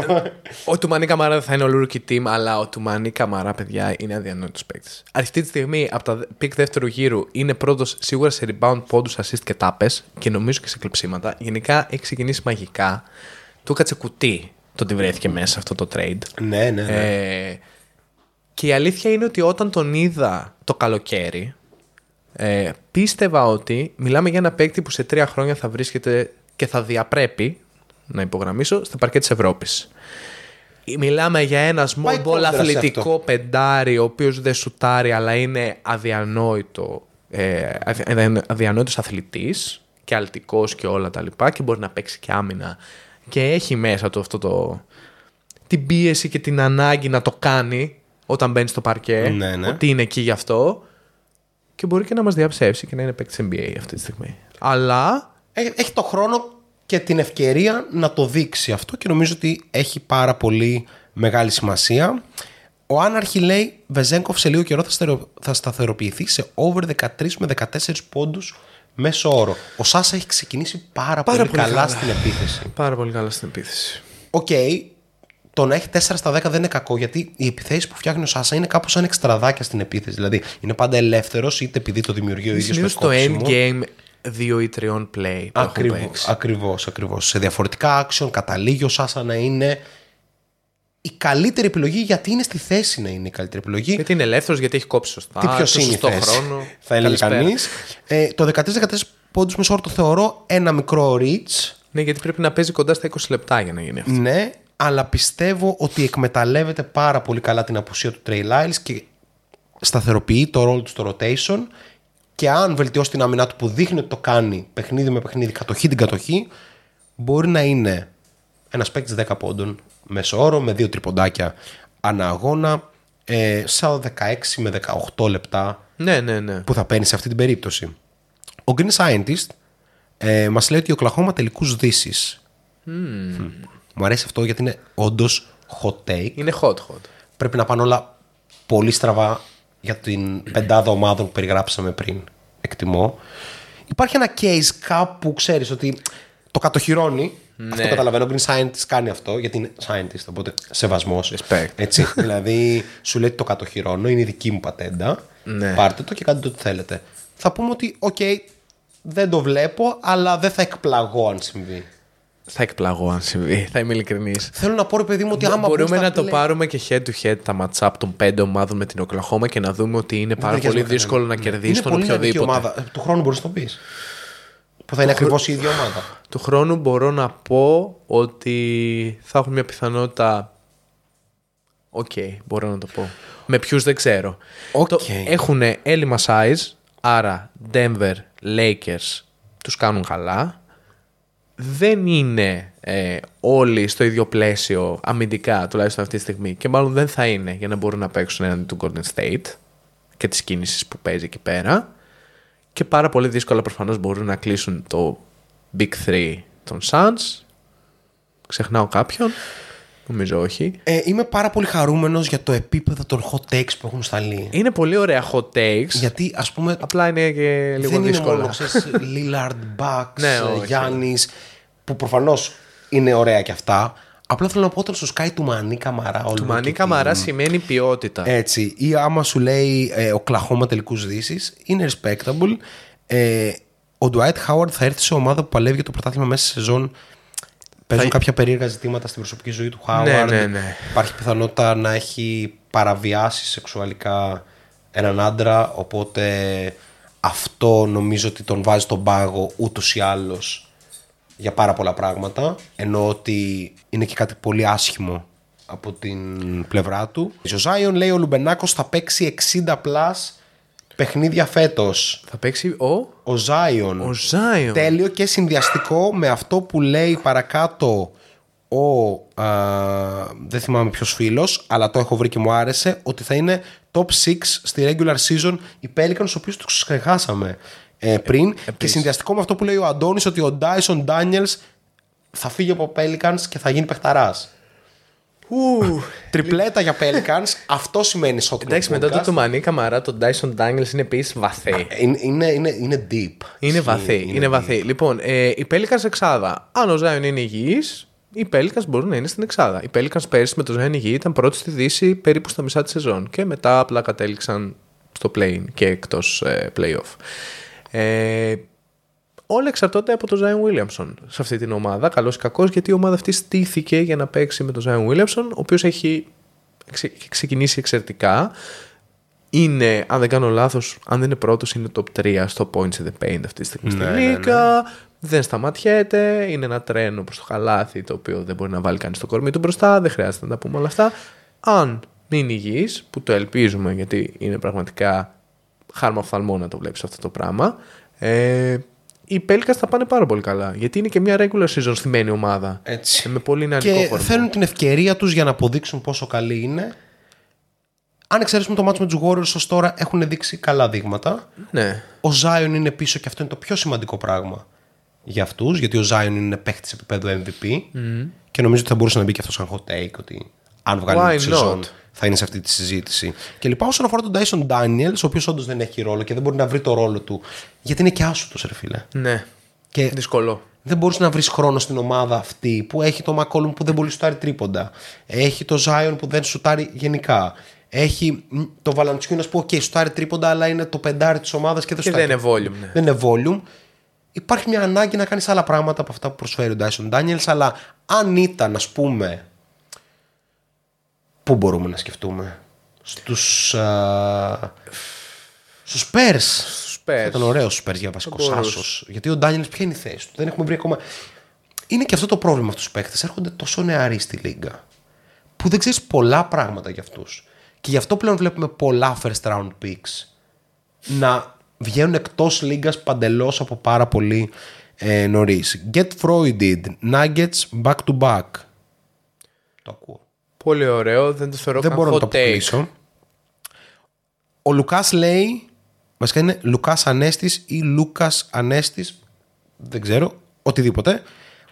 ο Τουμανί Καμαρά δεν θα είναι all rookie team, αλλά ο Τουμανί Καμαρά, παιδιά, είναι αδιανόητος παίκτης. Αυτή τη στιγμή, από τα πικ δεύτερου γύρου, είναι πρώτος σίγουρα σε rebound, πόντους, assist και τάπες, και νομίζω και σε κλεψίματα. Γενικά έχει ξεκινήσει μαγικά. Του έκατσε κουτί το ότι βρέθηκε μέσα αυτό το trade. Ναι. Και η αλήθεια είναι ότι όταν τον είδα το καλοκαίρι, πίστευα ότι μιλάμε για ένα παίκτη που σε 3 χρόνια θα βρίσκεται. Και θα διαπρέπει, να υπογραμμίσω, στα παρκέ της Ευρώπης. Μιλάμε για ένα small ball αθλητικό πεντάρι, ο οποίος δεν σουτάρει, αλλά είναι αδιανόητος αθλητής και αλτικός και όλα τα λοιπά, και μπορεί να παίξει και άμυνα. Και έχει μέσα του αυτό την πίεση και την ανάγκη να το κάνει όταν μπαίνει στο παρκέ, ότι είναι εκεί γι' αυτό. και μπορεί και να μας διαψεύσει και να είναι παίκτης NBA αυτή τη στιγμή. Αλλά έχει το χρόνο και την ευκαιρία να το δείξει αυτό και νομίζω ότι έχει πάρα πολύ μεγάλη σημασία. Ο Άναρχη λέει: Βεζένκοφ σε λίγο καιρό θα σταθεροποιηθεί σε over 13 με 14 πόντους μέσο όρο. Ο Σάσα έχει ξεκινήσει πάρα πολύ καλά στην επίθεση. Πάρα πολύ καλά στην επίθεση. Οκ. Okay. Το να έχει 4 στα 10 δεν είναι κακό, γιατί οι επιθέσεις που φτιάχνει ο Σάσα είναι κάπως σαν εξτραδάκια στην επίθεση. Δηλαδή είναι πάντα ελεύθερος, είτε επειδή το δημιουργεί ο ίδιος με το endgame 2 ή 3 play. Ακριβώς. Σε διαφορετικά action καταλήγει ο Σάσα να είναι η καλύτερη επιλογή, γιατί είναι στη θέση να είναι η καλύτερη επιλογή. Γιατί είναι ελεύθερος, γιατί έχει κόψει σωστά. Τι πιο σύνηθες χρόνο, θα έλεγε κανείς. Το 13-14 πόντους μέσο όρο το θεωρώ ένα μικρό reach. Ναι, γιατί πρέπει να παίζει κοντά στα 20 λεπτά για να γίνει αυτό. Ναι, αλλά πιστεύω ότι εκμεταλλεύεται πάρα πολύ καλά την απουσία του Trey Lyles και σταθεροποιεί το ρόλο του στο rotation. Και αν βελτιώσει την άμυνά του, που δείχνει ότι το κάνει παιχνίδι με παιχνίδι, κατοχή την κατοχή, μπορεί να είναι ένας παίκτης 10 πόντων μέσο όρο, με 2 τριποντάκια ανά αγώνα, σαν 16 με 18 λεπτά που θα παίρνει σε αυτή την περίπτωση. Ο Green Scientist μας λέει ότι ο Κλαχώμα τελικούς δύσεις. Μου αρέσει αυτό γιατί είναι όντως hot take. Είναι hot. Πρέπει να πάνε όλα πολύ στραβά για την πεντάδα ομάδων που περιγράψαμε πριν. Εκτιμώ. Υπάρχει ένα case κάπου, ξέρεις, ότι το κατοχυρώνει. Ναι. Αυτό καταλαβαίνω. Green Scientist κάνει αυτό, γιατί είναι scientist, οπότε σεβασμός. Έτσι. Δηλαδή, σου λέει το κατοχυρώνω, είναι η δική μου πατέντα. Ναι. Πάρτε το και κάντε το ό,τι θέλετε. Θα πούμε ότι, OK, δεν το βλέπω, αλλά δεν θα εκπλαγώ αν συμβεί. Θα είμαι ειλικρινής. Θέλω να πω, ρε παιδί μου, ότι άμα μπορούμε να το πάρουμε και head to head τα matchup των 5 ομάδων με την Οκλαχώμα και να δούμε ότι είναι πάρα πολύ δύσκολο να κερδίσει τον οποιοδήποτε. Του χρόνου μπορείς να το πεις. Που θα είναι ακριβώς η ίδια ομάδα. Του χρόνου μπορώ να πω ότι θα έχουν μια πιθανότητα. Οκ, μπορώ να το πω. Με ποιους δεν ξέρω. Έχουν έλλειμμα size, άρα Denver, Lakers τους κάνουν καλά. Δεν είναι όλοι στο ίδιο πλαίσιο αμυντικά, τουλάχιστον αυτή τη στιγμή, και μάλλον δεν θα είναι για να μπορούν να παίξουν έναν του Golden State και τις κίνησεις που παίζει εκεί πέρα. Και πάρα πολύ δύσκολα προφανώς μπορούν να κλείσουν το Big 3 των Suns. Ξεχνάω κάποιον? Νομίζω όχι. Είμαι πάρα πολύ χαρούμενος για το επίπεδο των hot takes που έχουν σταλεί. Είναι πολύ ωραία hot takes. Γιατί, ας πούμε, απλά είναι και λίγο δεν δύσκολα. Δεν είναι μόνο Lillard, Bucks, Giannis, που προφανώς είναι ωραία και αυτά. Απλά θέλω να πω όταν σου σκάει Tumaini Camara. Tumaini Camara σημαίνει ποιότητα. Έτσι. Ή άμα σου λέει ο Κλαχώμα τελικούς δύσεις, είναι respectable. Ο Dwight Howard θα έρθει σε ομάδα που παλεύει για το πρωτάθλημα μέσα στη σεζόν. Παίζουν κάποια περίεργα ζητήματα στην προσωπική ζωή του Howard. Ναι. Υπάρχει πιθανότητα να έχει παραβιάσει σεξουαλικά έναν άντρα. Οπότε αυτό νομίζω ότι τον βάζει στον πάγο ούτως ή άλλως για πάρα πολλά πράγματα, ενώ ότι είναι και κάτι πολύ άσχημο από την πλευρά του. Ο Ζάιον λέει ο Λουμπενάκος θα παίξει 60 πλάς παιχνίδια φέτος. Θα παίξει ο Ζάιον. Τέλειο και συνδυαστικό με αυτό που λέει παρακάτω δεν θυμάμαι ποιος φίλος, αλλά το έχω βρει και μου άρεσε, ότι θα είναι top 6 στη regular season οι Pelicans, τους οποίους τους ξεχάσαμε πριν. Και συνδυαστικό με αυτό που λέει ο Αντώνης, ότι ο Dyson Daniels θα φύγει από Pelicans και θα γίνει παιχταράς. Τριπλέτα για Pelicans. Αυτό σημαίνει shot clock. Εντάξει, μετά το Tumaini Camara, τον Dyson Daniels είναι επίσης βαθύ. Είναι deep. Είναι βαθύ. Λοιπόν, η Pelicans εξάδα. Αν ο Zion είναι υγιής, οι Pelicans μπορούν να είναι στην εξάδα. Οι Pelicans πέρυσι με τον Zion υγιή ήταν πρώτοι στη Δύση περίπου στα μισά τη σεζόν. Και μετά απλά κατέληξαν στο play-in και εκτός playoff. Όλα εξαρτώνται από τον Zion Williamson σε αυτή την ομάδα, καλός ή κακός, γιατί η ομάδα αυτή στήθηκε για να παίξει με τον Zion Williamson, ο οποίος έχει ξεκινήσει εξαιρετικά. Είναι, αν δεν κάνω λάθος, αν δεν είναι πρώτος, είναι top 3 στο points in the paint αυτή τη στιγμή στην Λίγκα. Δεν σταματιέται, είναι ένα τρένο προς το χαλάθι, το οποίο δεν μπορεί να βάλει κανείς το κορμί του μπροστά. Δεν χρειάζεται να τα πούμε όλα αυτά. Αν μην υγιείς, που το ελπίζουμε, γιατί είναι πραγματικά χάρμα οφθαλμό να το βλέπεις αυτό το πράγμα, οι Pelicans θα πάνε πάρα πολύ καλά, γιατί είναι και μια regular season στημένη ομάδα. Έτσι. Με πολύ νεανικό και φορμό. Θέλουν την ευκαιρία τους για να αποδείξουν πόσο καλή είναι. Αν εξαιρέσουμε το μάτσο με τους Warriors, ως τώρα έχουν δείξει καλά δείγματα. Ναι. Ο Zion είναι πίσω και αυτό είναι το πιο σημαντικό πράγμα για αυτούς, γιατί ο Zion είναι παίχτης επίπεδο MVP και νομίζω ότι θα μπορούσε να μπει και αυτό σαν hot take, ότι αν βγάλει τη σεζόν θα είναι σε αυτή τη συζήτηση. Και λοιπά. Όσον αφορά τον Dyson Daniels, ο οποίος όντως δεν έχει ρόλο και δεν μπορεί να βρει το ρόλο του, γιατί είναι και άσωτος, ρε φίλε. Ναι. Και δύσκολο. Δεν μπορείς να βρεις χρόνο στην ομάδα αυτή που έχει το McCollum που δεν μπορεί να σουτάρει τρίποντα. Έχει το Zion που δεν σουτάρει γενικά. Έχει το Valanciunas που σουτάρει τρίποντα, αλλά είναι το πεντάρι της ομάδας και δεν είναι volume. Ναι. Δεν είναι volume. Υπάρχει μια ανάγκη να κάνεις άλλα πράγματα από αυτά που προσφέρει ο Dyson Daniels, αλλά αν ήταν, ας πούμε. Πού μπορούμε να σκεφτούμε? Στους Spurs. Θα ήταν ωραίο Spurs για βασικό άσος. Γιατί ο Ντάνιελς ποια είναι η θέση του? Δεν έχουμε βρει ακόμα. Είναι και αυτό το πρόβλημα με αυτούς τους παίκτες. Έρχονται τόσο νεαροί στη λίγκα που δεν ξέρεις πολλά πράγματα για αυτούς. Και γι' αυτό πλέον βλέπουμε πολλά first round picks να βγαίνουν εκτός λίγκας παντελώς από πάρα πολύ νωρίς. Get Freuded, Nuggets back to back. Το ακούω. Πολύ ωραίο, δεν το θεωρώ καν hot take. Δεν μπορώ να το αποκλείσω. Ο Λουκάς λέει, βασικά είναι Λουκάς Ανέστης ή Λούκας Ανέστης, δεν ξέρω, οτιδήποτε.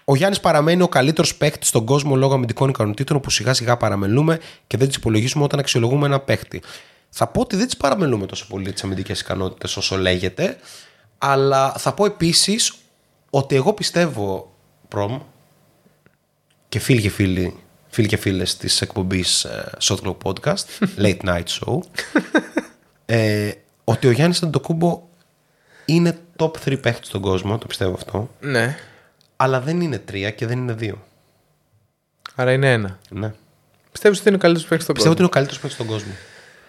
Ο Γιάννης παραμένει ο καλύτερος παίκτης στον κόσμο λόγω αμυντικών ικανοτήτων που σιγά σιγά παραμελούμε και δεν τις υπολογίζουμε όταν αξιολογούμε ένα παίκτη. Θα πω ότι δεν τις παραμελούμε τόσο πολύ τις αμυντικές ικανότητες όσο λέγεται, αλλά θα πω επίσης ότι εγώ πιστεύω, Προμ, και φίλοι και φίλοι, φίλοι και φίλες της εκπομπής Shot Clock Podcast, Late Night Show, ότι ο Γιάννης Αντετοκούνμπο είναι top 3 παίχτης στον κόσμο, το πιστεύω αυτό. Ναι. Αλλά δεν είναι 3 και δεν είναι 2. Άρα είναι 1. Ναι. Πιστεύεις ότι είναι ο καλύτερος παίχτης στον κόσμο? Πιστεύω ότι είναι ο καλύτερος παίχτης στον κόσμο.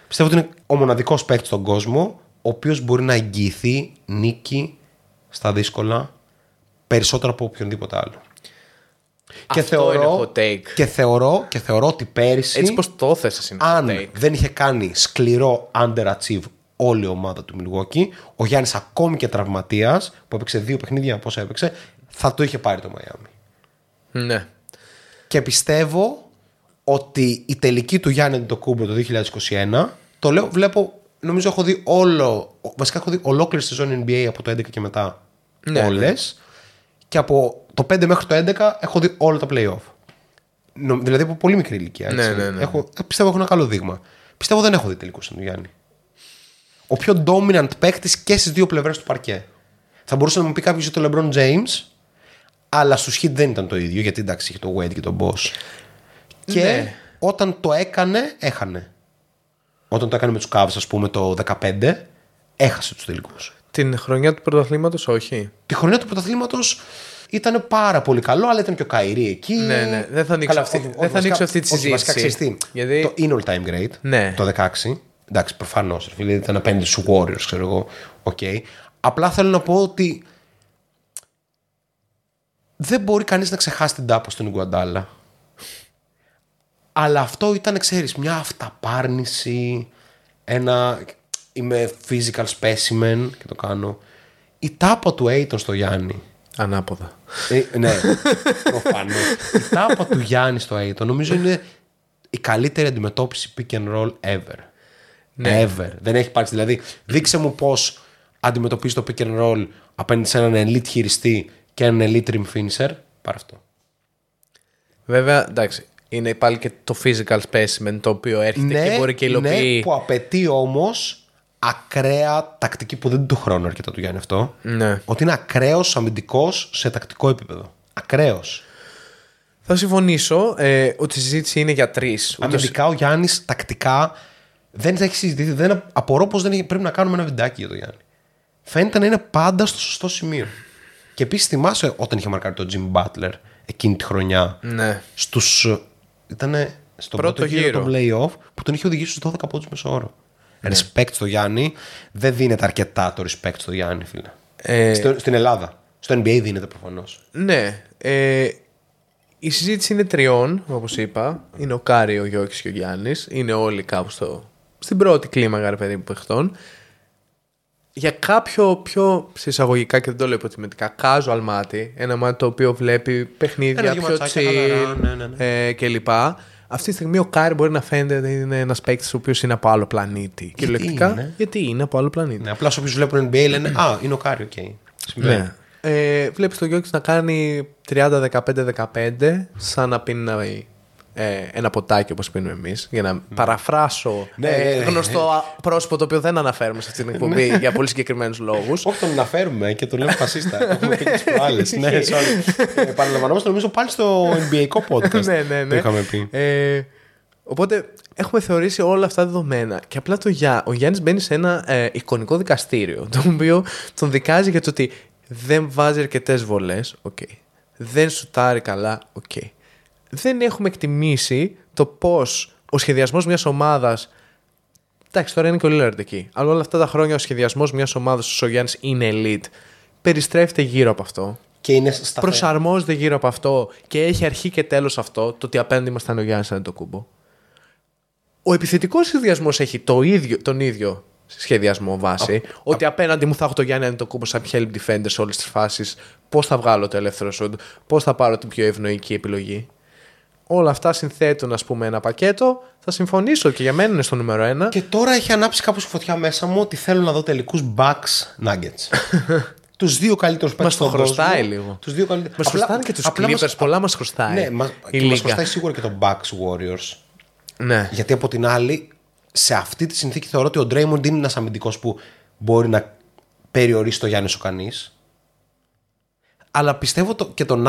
Πιστεύω ότι είναι ο μοναδικός παίχτης στον κόσμο, ο οποίος μπορεί να εγγυηθεί νίκη στα δύσκολα περισσότερο από οποιονδήποτε άλλο. Και θεωρώ, και θεωρώ ότι πέρυσι. Έτσι πως το θέσες είναι hot take. Αν δεν είχε κάνει σκληρό underachieve όλη η ομάδα του Μιλγουόκι, ο Γιάννης ακόμη και τραυματίας, που έπαιξε 2 παιχνίδια, πώς έπαιξε, θα το είχε πάρει το Μαϊάμι. Ναι. Και πιστεύω ότι η τελική του Γιάννη Αντετοκούνμπο το 2021, το λέω, βλέπω, νομίζω έχω δει βασικά έχω δει ολόκληρη σεζόν NBA από το 11 και μετά, ναι, όλες. Ναι. Και από το 5 μέχρι το 11 έχω δει όλα τα play-off. Δηλαδή από πολύ μικρή ηλικία. Έτσι. Ναι, ναι, ναι. Πιστεύω έχω ένα καλό δείγμα. Πιστεύω δεν έχω δει τελικούς του Γιάννη. Ο πιο dominant παίκτης και στις δύο πλευρές του παρκέ. Θα μπορούσε να μου πει κάποιος για τον LeBron James, αλλά στους Heat δεν ήταν το ίδιο, γιατί εντάξει είχε το Wade και τον Boss. Και ναι, όταν το έκανε, έχανε. Όταν το έκανε με τους Cavs, ας πούμε, το 15, έχασε τους τελικούς. Την χρονιά του πρωταθλήματος, όχι. Τη χρονιά του πρωταθλήματος ήταν πάρα πολύ καλό, αλλά ήταν και ο Kyrie εκεί. Ναι, ναι. Δεν θα ανοίξω αυτή τη συζήτηση. Γιατί το είναι all time great, ναι, το 16. Εντάξει, προφανώς, φίλε, ήταν απέναντι στους Warriors, ξέρω εγώ. Okay. Απλά θέλω να πω ότι δεν μπορεί κανείς να ξεχάσει την τάπα στον Ιγκουαντάλα. Αλλά αυτό ήταν, ξέρεις, μια αυταπάρνηση. Ένα. Είμαι physical specimen και το κάνω. Η τάπα του Aiton στο Γιάννη. Ανάποδα. Ναι, προφανώς. Η τάπα του Γιάννη στο Aiton νομίζω είναι η καλύτερη αντιμετώπιση pick and roll ever. Ναι. Ever. Δεν έχει υπάρξει. Δηλαδή, δείξε μου πώς αντιμετωπίζει το pick and roll απέναντι σε έναν elite χειριστή και έναν elite rim finisher. Πάρε αυτό. Βέβαια, εντάξει. Είναι πάλι και το physical specimen το οποίο έρχεται, ναι, και μπορεί και υλοποιεί. Ναι, που απαιτεί όμως ακραία τακτική που δεν του χρόνου αρκετά του Γιάννη αυτό. Ναι. Ότι είναι ακραίος αμυντικός σε τακτικό επίπεδο. Ακραίος. Θα συμφωνήσω ότι η συζήτηση είναι για τρεις. Αμυντικά ο Γιάννης τακτικά. Δεν έχει συζητηθεί. Απορώ πως πρέπει να κάνουμε ένα βιντεάκι για το Γιάννη. Φαίνεται να είναι πάντα στο σωστό σημείο. Και επίσης θυμάσαι όταν είχε μαρκάρει τον Jimmy Butler εκείνη τη χρονιά. Ναι. Ήτανε στο πρώτο γύρο των play-off που τον είχε οδηγήσει στους 12 πόντους μεσόωρο. Ναι. Respect στο Γιάννη. Δεν δίνεται αρκετά το respect στο Γιάννη, φίλε. Στην Ελλάδα. Στο NBA δίνεται προφανώς. Ναι. Η συζήτηση είναι τριών, όπως είπα. Είναι ο Κάρι, ο Γιώκης και ο Γιάννης. Είναι όλοι κάπου στην πρώτη κλίμακα, ρε παιδί μου, παιχτών. Για κάποιο πιο συσσαγωγικά, και δεν το λέω υποτιμητικά, casual μάτι, ένα μάτι το οποίο βλέπει παιχνίδια πιο chill, κλπ. Αυτή τη στιγμή ο Κάρι μπορεί να φαίνεται ότι είναι ένας παίκτης ο οποίος είναι από άλλο πλανήτη. Κυριολεκτικά, γιατί είναι από άλλο πλανήτη. Ναι, απλά όσοι βλέπουν NBA λένε «Α, είναι ο Κάρι, οκ». Okay. Ναι. Βλέπεις τον Γιόκιτς να κάνει 30-15-15 σαν να πίνει ένα ποτάκι όπως πίνουμε εμείς. Για να παραφράσω γνωστό πρόσωπο το οποίο δεν αναφέρουμε σε αυτή την εκπομπή για πολύ συγκεκριμένους λόγους. Όχι, τον αναφέρουμε και τον λέμε φασίστα. Το έχουμε πει τις προάλλες. Παραλαμβανόμαστε νομίζω πάλι στο NBA podcast. Το είχαμε πει. Οπότε έχουμε θεωρήσει όλα αυτά δεδομένα. Και απλά ο Γιάννης μπαίνει σε ένα εικονικό δικαστήριο, το οποίο τον δικάζει για το ότι δεν βάζει αρκετές βολές. Okay. Δεν σουτάρει καλά. Okay. Δεν έχουμε εκτιμήσει το πώς ο σχεδιασμός μιας ομάδας. Εντάξει, τώρα είναι και ο Λίλαρντ εκεί. Αλλά όλα αυτά τα χρόνια ο σχεδιασμός μιας ομάδας, ο Γιάννης είναι elite. Περιστρέφεται γύρω από αυτό. Και είναι σταθερό. Προσαρμόζεται γύρω από αυτό. Και έχει αρχή και τέλος αυτό, το ότι απέναντι μας ήταν ο Γιάννης Αντετοκούνμπο. Ο επιθετικός σχεδιασμός έχει τον ίδιο σχεδιασμό βάση. Ότι απέναντι μου θα έχω το Γιάννη Αντετοκούνμπο σαν help defender σε όλες τις φάσεις. Πώς θα βγάλω το ελεύθερο σουτ, πώς θα πάρω την πιο ευνοϊκή επιλογή. Όλα αυτά συνθέτουν, ας πούμε, ένα πακέτο. Θα συμφωνήσω και για μένα είναι στο νούμερο ένα. Και τώρα έχει ανάψει κάπως φωτιά μέσα μου ότι θέλω να δω τελικούς Bucks Nuggets. Τους δύο καλύτερους παίκτες στον κόσμο. Μας το χρωστάει λίγο. Τους δύο καλύτερους. Μας χρωστάνε και τους Clippers. Πολλά μας χρωστάει. Ναι, μας χρωστάει σίγουρα και το Bucks Warriors. Ναι. Γιατί από την άλλη, σε αυτή τη συνθήκη θεωρώ ότι ο Draymond είναι ένας αμυντικός που μπορεί να περιορίσει το Γιάννη ο κανείς. Αλλά πιστεύω και το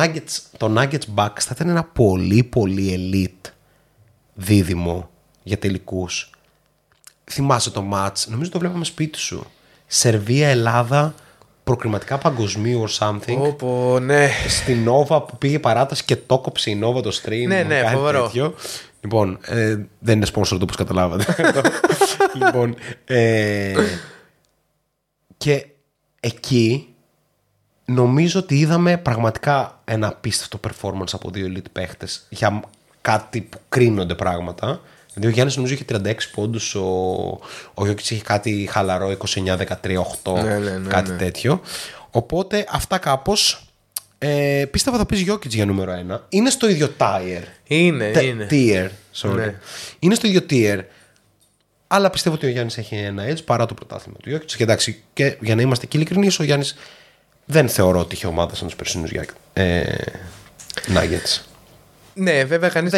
Nuggets Bucks θα ήταν ένα πολύ πολύ elite δίδυμο για τελικούς. Θυμάσαι το match, νομίζω το βλέπαμε σπίτι σου. Σερβία-Ελλάδα, προκριματικά παγκοσμίου or something. Όπω, ναι. Στην Nova που πήγε παράταση και το κόψε η Nova το stream. Ναι, φοβερό. Λοιπόν, δεν είναι sponsor το όπως καταλάβατε. Λοιπόν, και εκεί νομίζω ότι είδαμε πραγματικά ένα απίστευτο performance από δύο elite παίχτες για κάτι που κρίνονται πράγματα. Δηλαδή ο Γιάννης νομίζω είχε 36 πόντους, ο Γιόκιτς είχε κάτι χαλαρό 29-13-8, κάτι τέτοιο. Οπότε αυτά κάπως. Πίστευα θα πεις Γιόκιτς για νούμερο 1. Είναι στο ίδιο tier. Είναι στο ίδιο tier. Αλλά πιστεύω ότι ο Γιάννης έχει ένα edge παρά το πρωτάθλημα του Γιόκιτς. Και εντάξει, και για να είμαστε και ειλικρινείς, ο Γιάννης δεν θεωρώ ότι είχε ομάδα σαν τους περσινούς Nuggets. Ναι, βέβαια κανείς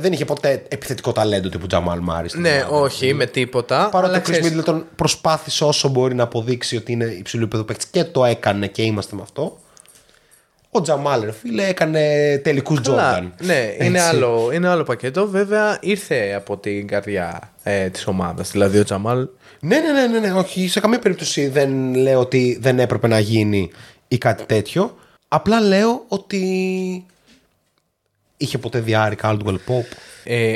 δεν είχε ποτέ επιθετικό ταλέντο τύπου Τζαμάλ Μάρις. Ναι, όχι, με τίποτα. Παρότι ο Chris Middleton προσπάθησε όσο μπορεί να αποδείξει ότι είναι υψηλού επίπεδου παίκτης και το έκανε και είμαστε με αυτό. Ο Τζαμάλ, ρε φίλε, έκανε τελικούς Τζόρνταν. Ναι, είναι άλλο πακέτο. Βέβαια ήρθε από την καρδιά της ομάδας. Δηλαδή ο Τζαμάλ. Ναι, όχι. Σε καμία περίπτωση δεν λέω ότι δεν έπρεπε να γίνει ή κάτι τέτοιο. Απλά λέω ότι είχε ποτέ διάρρη Caldwell Pope.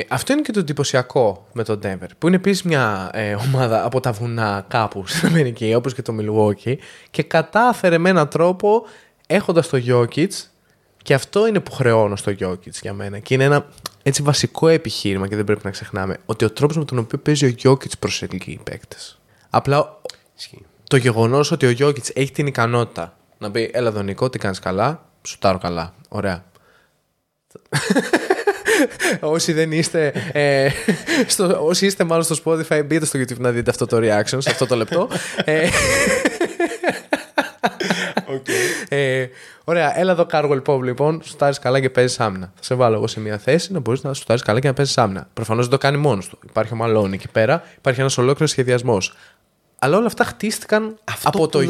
Αυτό είναι και το εντυπωσιακό με τον Denver, που είναι επίσης μια ομάδα από τα βουνά κάπου στην Αμερική, όπως και το Milwaukee, και κατάφερε με έναν τρόπο, έχοντας το Jokic, και αυτό είναι που χρεώνω στο Jokic για μένα. Και είναι ένα έτσι βασικό επιχείρημα και δεν πρέπει να ξεχνάμε ότι ο τρόπος με τον οποίο παίζει ο Jokic προσελκύει παίκτες. Απλά το γεγονός ότι ο Jokic έχει την ικανότητα να πει «Έλα εδώ Νικό, τι κάνεις καλά, σουτάρω καλά, ωραία». Όσοι δεν είστε όσοι είστε μάλλον στο Spotify, μπείτε στο YouTube να δείτε αυτό το reaction σε αυτό το λεπτό. Okay. Ωραία, έλα εδώ Caldwell Pope λοιπόν. Σουτάρεις καλά και παίζεις άμυνα. Θα σε βάλω εγώ σε μια θέση να μπορείς να σουτάρεις καλά και να παίζεις άμυνα. Προφανώς δεν το κάνει μόνος του. Υπάρχει ο Μαλόνι εκεί πέρα, υπάρχει ένας ολόκληρος σχεδιασμός. Αλλά όλα αυτά χτίστηκαν αυτό από το Jokic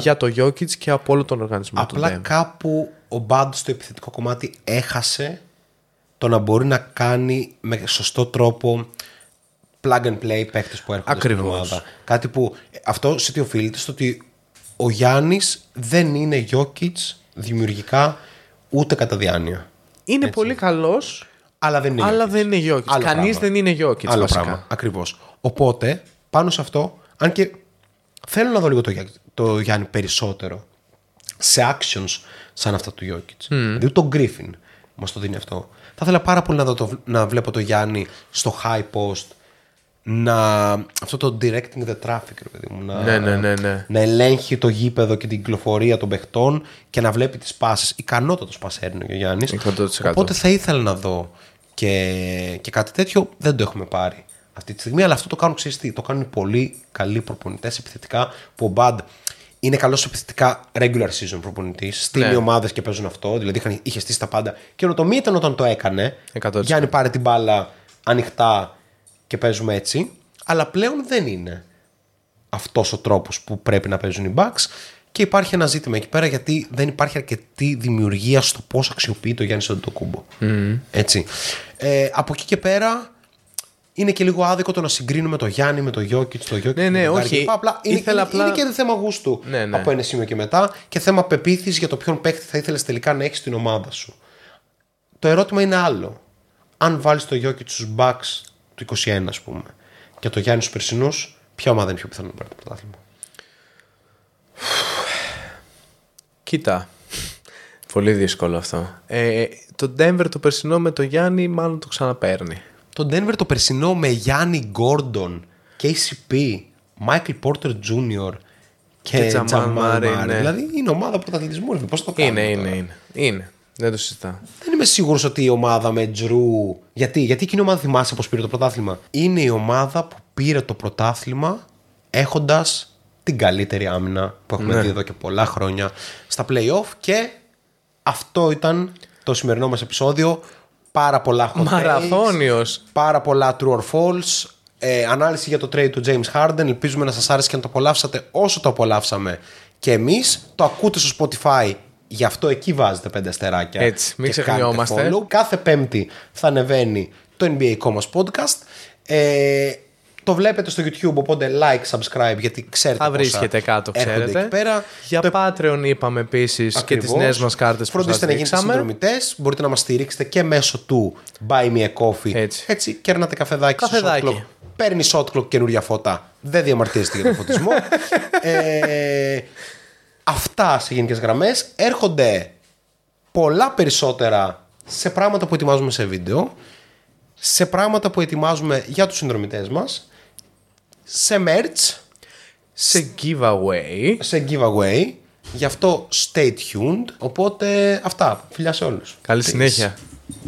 για το Jokic και από όλο τον οργανισμό. Απλά του κάπου ο Μπάντ στο επιθετικό κομμάτι έχασε το να μπορεί να κάνει με σωστό τρόπο plug and play παίκτες που έρχονται. Ακριβώς. Στην ομάδα. Κάτι που αυτό σε τι οφείλεται στο ότι ο Γιάννης δεν είναι Γιόκιτς δημιουργικά ούτε κατά διάνοια. Είναι έτσι. Πολύ καλός, αλλά δεν είναι Γιόκιτς. Κανείς δεν είναι Γιόκιτς. Άλλο πράγμα. Ακριβώς. Οπότε πάνω σε αυτό, αν και θέλω να δω λίγο το Γιάννη περισσότερο σε actions σαν αυτά του Γιόκιτς. Δηλαδή τον Γκρίφιν μας το δίνει αυτό. Θα ήθελα πάρα πολύ να βλέπω το Γιάννη στο high post. Αυτό το directing the traffic, ρε παιδί μου, να ελέγχει το γήπεδο και την κυκλοφορία των παιχτών και να βλέπει τις πάσεις. Ικανότατος πασέρ είναι ο Γιάννης. 100%. Οπότε θα ήθελα να δω Και κάτι τέτοιο δεν το έχουμε πάρει αυτή τη στιγμή, αλλά αυτό το κάνουν ξεστή. Το κάνουν πολύ καλοί προπονητές επιθετικά, που ο Μπαντ είναι καλός επιθετικά regular season προπονητής, στείλει ομάδες και παίζουν αυτό. Δηλαδή είχε στήσει τα πάντα. Καινοτομία ήταν όταν το έκανε. 100%. Για να πάρει την μπάλα ανοιχτά και παίζουμε έτσι. Αλλά πλέον δεν είναι αυτός ο τρόπος που πρέπει να παίζουν οι Bucks. Και υπάρχει ένα ζήτημα εκεί πέρα, γιατί δεν υπάρχει αρκετή δημιουργία στο πώς αξιοποιεί το Γιάννη Αντετοκούνμπο. Έτσι. Από εκεί και πέρα είναι και λίγο άδικο το να συγκρίνουμε το Γιάννη με το Γιόκιτς, το Γιόκιτς. Ναι, όχι. Απλά είναι και θέμα γούστου από ένα σημείο και μετά, και θέμα πεποίθηση για το ποιον παίκτη θα ήθελες τελικά να έχεις στην ομάδα σου. Το ερώτημα είναι άλλο. Αν βάλεις το Γιόκιτς στους Bucks του 21, ας πούμε, και το Γιάννη στους περσινούς, ποια ομάδα είναι πιο πιθανό να πάρει το πρωτάθλημα? Κοίτα, πολύ δύσκολο αυτό. Το Denver το περσινό με το Γιάννη μάλλον το ξαναπαίρνει. Το Denver το περσινό με Γιάννη, Gordon, KCP, Michael Porter Jr. και Jamal Murray. Ναι. Δηλαδή είναι ομάδα πρωταθλητισμού. Πώς το κάνουμε? Είναι. Δεν το συζητάω. Δεν είμαι σίγουρος ότι η ομάδα με Drew. Γιατί εκείνη η ομάδα, θυμάσαι πώς πήρε το πρωτάθλημα? Είναι η ομάδα που πήρε το πρωτάθλημα έχοντας την καλύτερη άμυνα που έχουμε δει εδώ και πολλά χρόνια στα play-off. Και αυτό ήταν το σημερινό μας επεισόδιο. Πάρα πολλά hot takes, μαραθώνιος, πάρα πολλά true or false, ανάλυση για το trade του James Harden. Ελπίζουμε να σας άρεσε και να το απολαύσατε όσο το απολαύσαμε και εμείς. Το ακούτε στο Spotify, γι' αυτό εκεί βάζετε 5 αστεράκια. Έτσι, μην ξεχνιόμαστε. Κάθε Πέμπτη θα ανεβαίνει το NBA μας podcast. Το βλέπετε στο YouTube, οπότε like, subscribe, γιατί ξέρετε. Θα βρίσκεται κάτω, ξέρετε. Εκεί πέρα. Για το Patreon είπαμε επίσης και τις νέες μας κάρτες. Φροντίστε να γίνετε συνδρομητές. Μπορείτε να μας στηρίξετε και μέσω του Buy Me a Coffee. Έτσι, κέρνατε καφεδάκι. Στο Shot Clock. Παίρνει Shot Clock καινούρια φώτα. Δεν διαμαρτύρεστε για τον φωτισμό. Αυτά σε γενικές γραμμές. Έρχονται πολλά περισσότερα σε πράγματα που ετοιμάζουμε σε βίντεο, σε πράγματα που ετοιμάζουμε για τους συνδρομητές μας, σε merch, σε giveaway. Γι' αυτό stay tuned. Οπότε αυτά, φιλιά σε όλους. Καλή συνέχεια.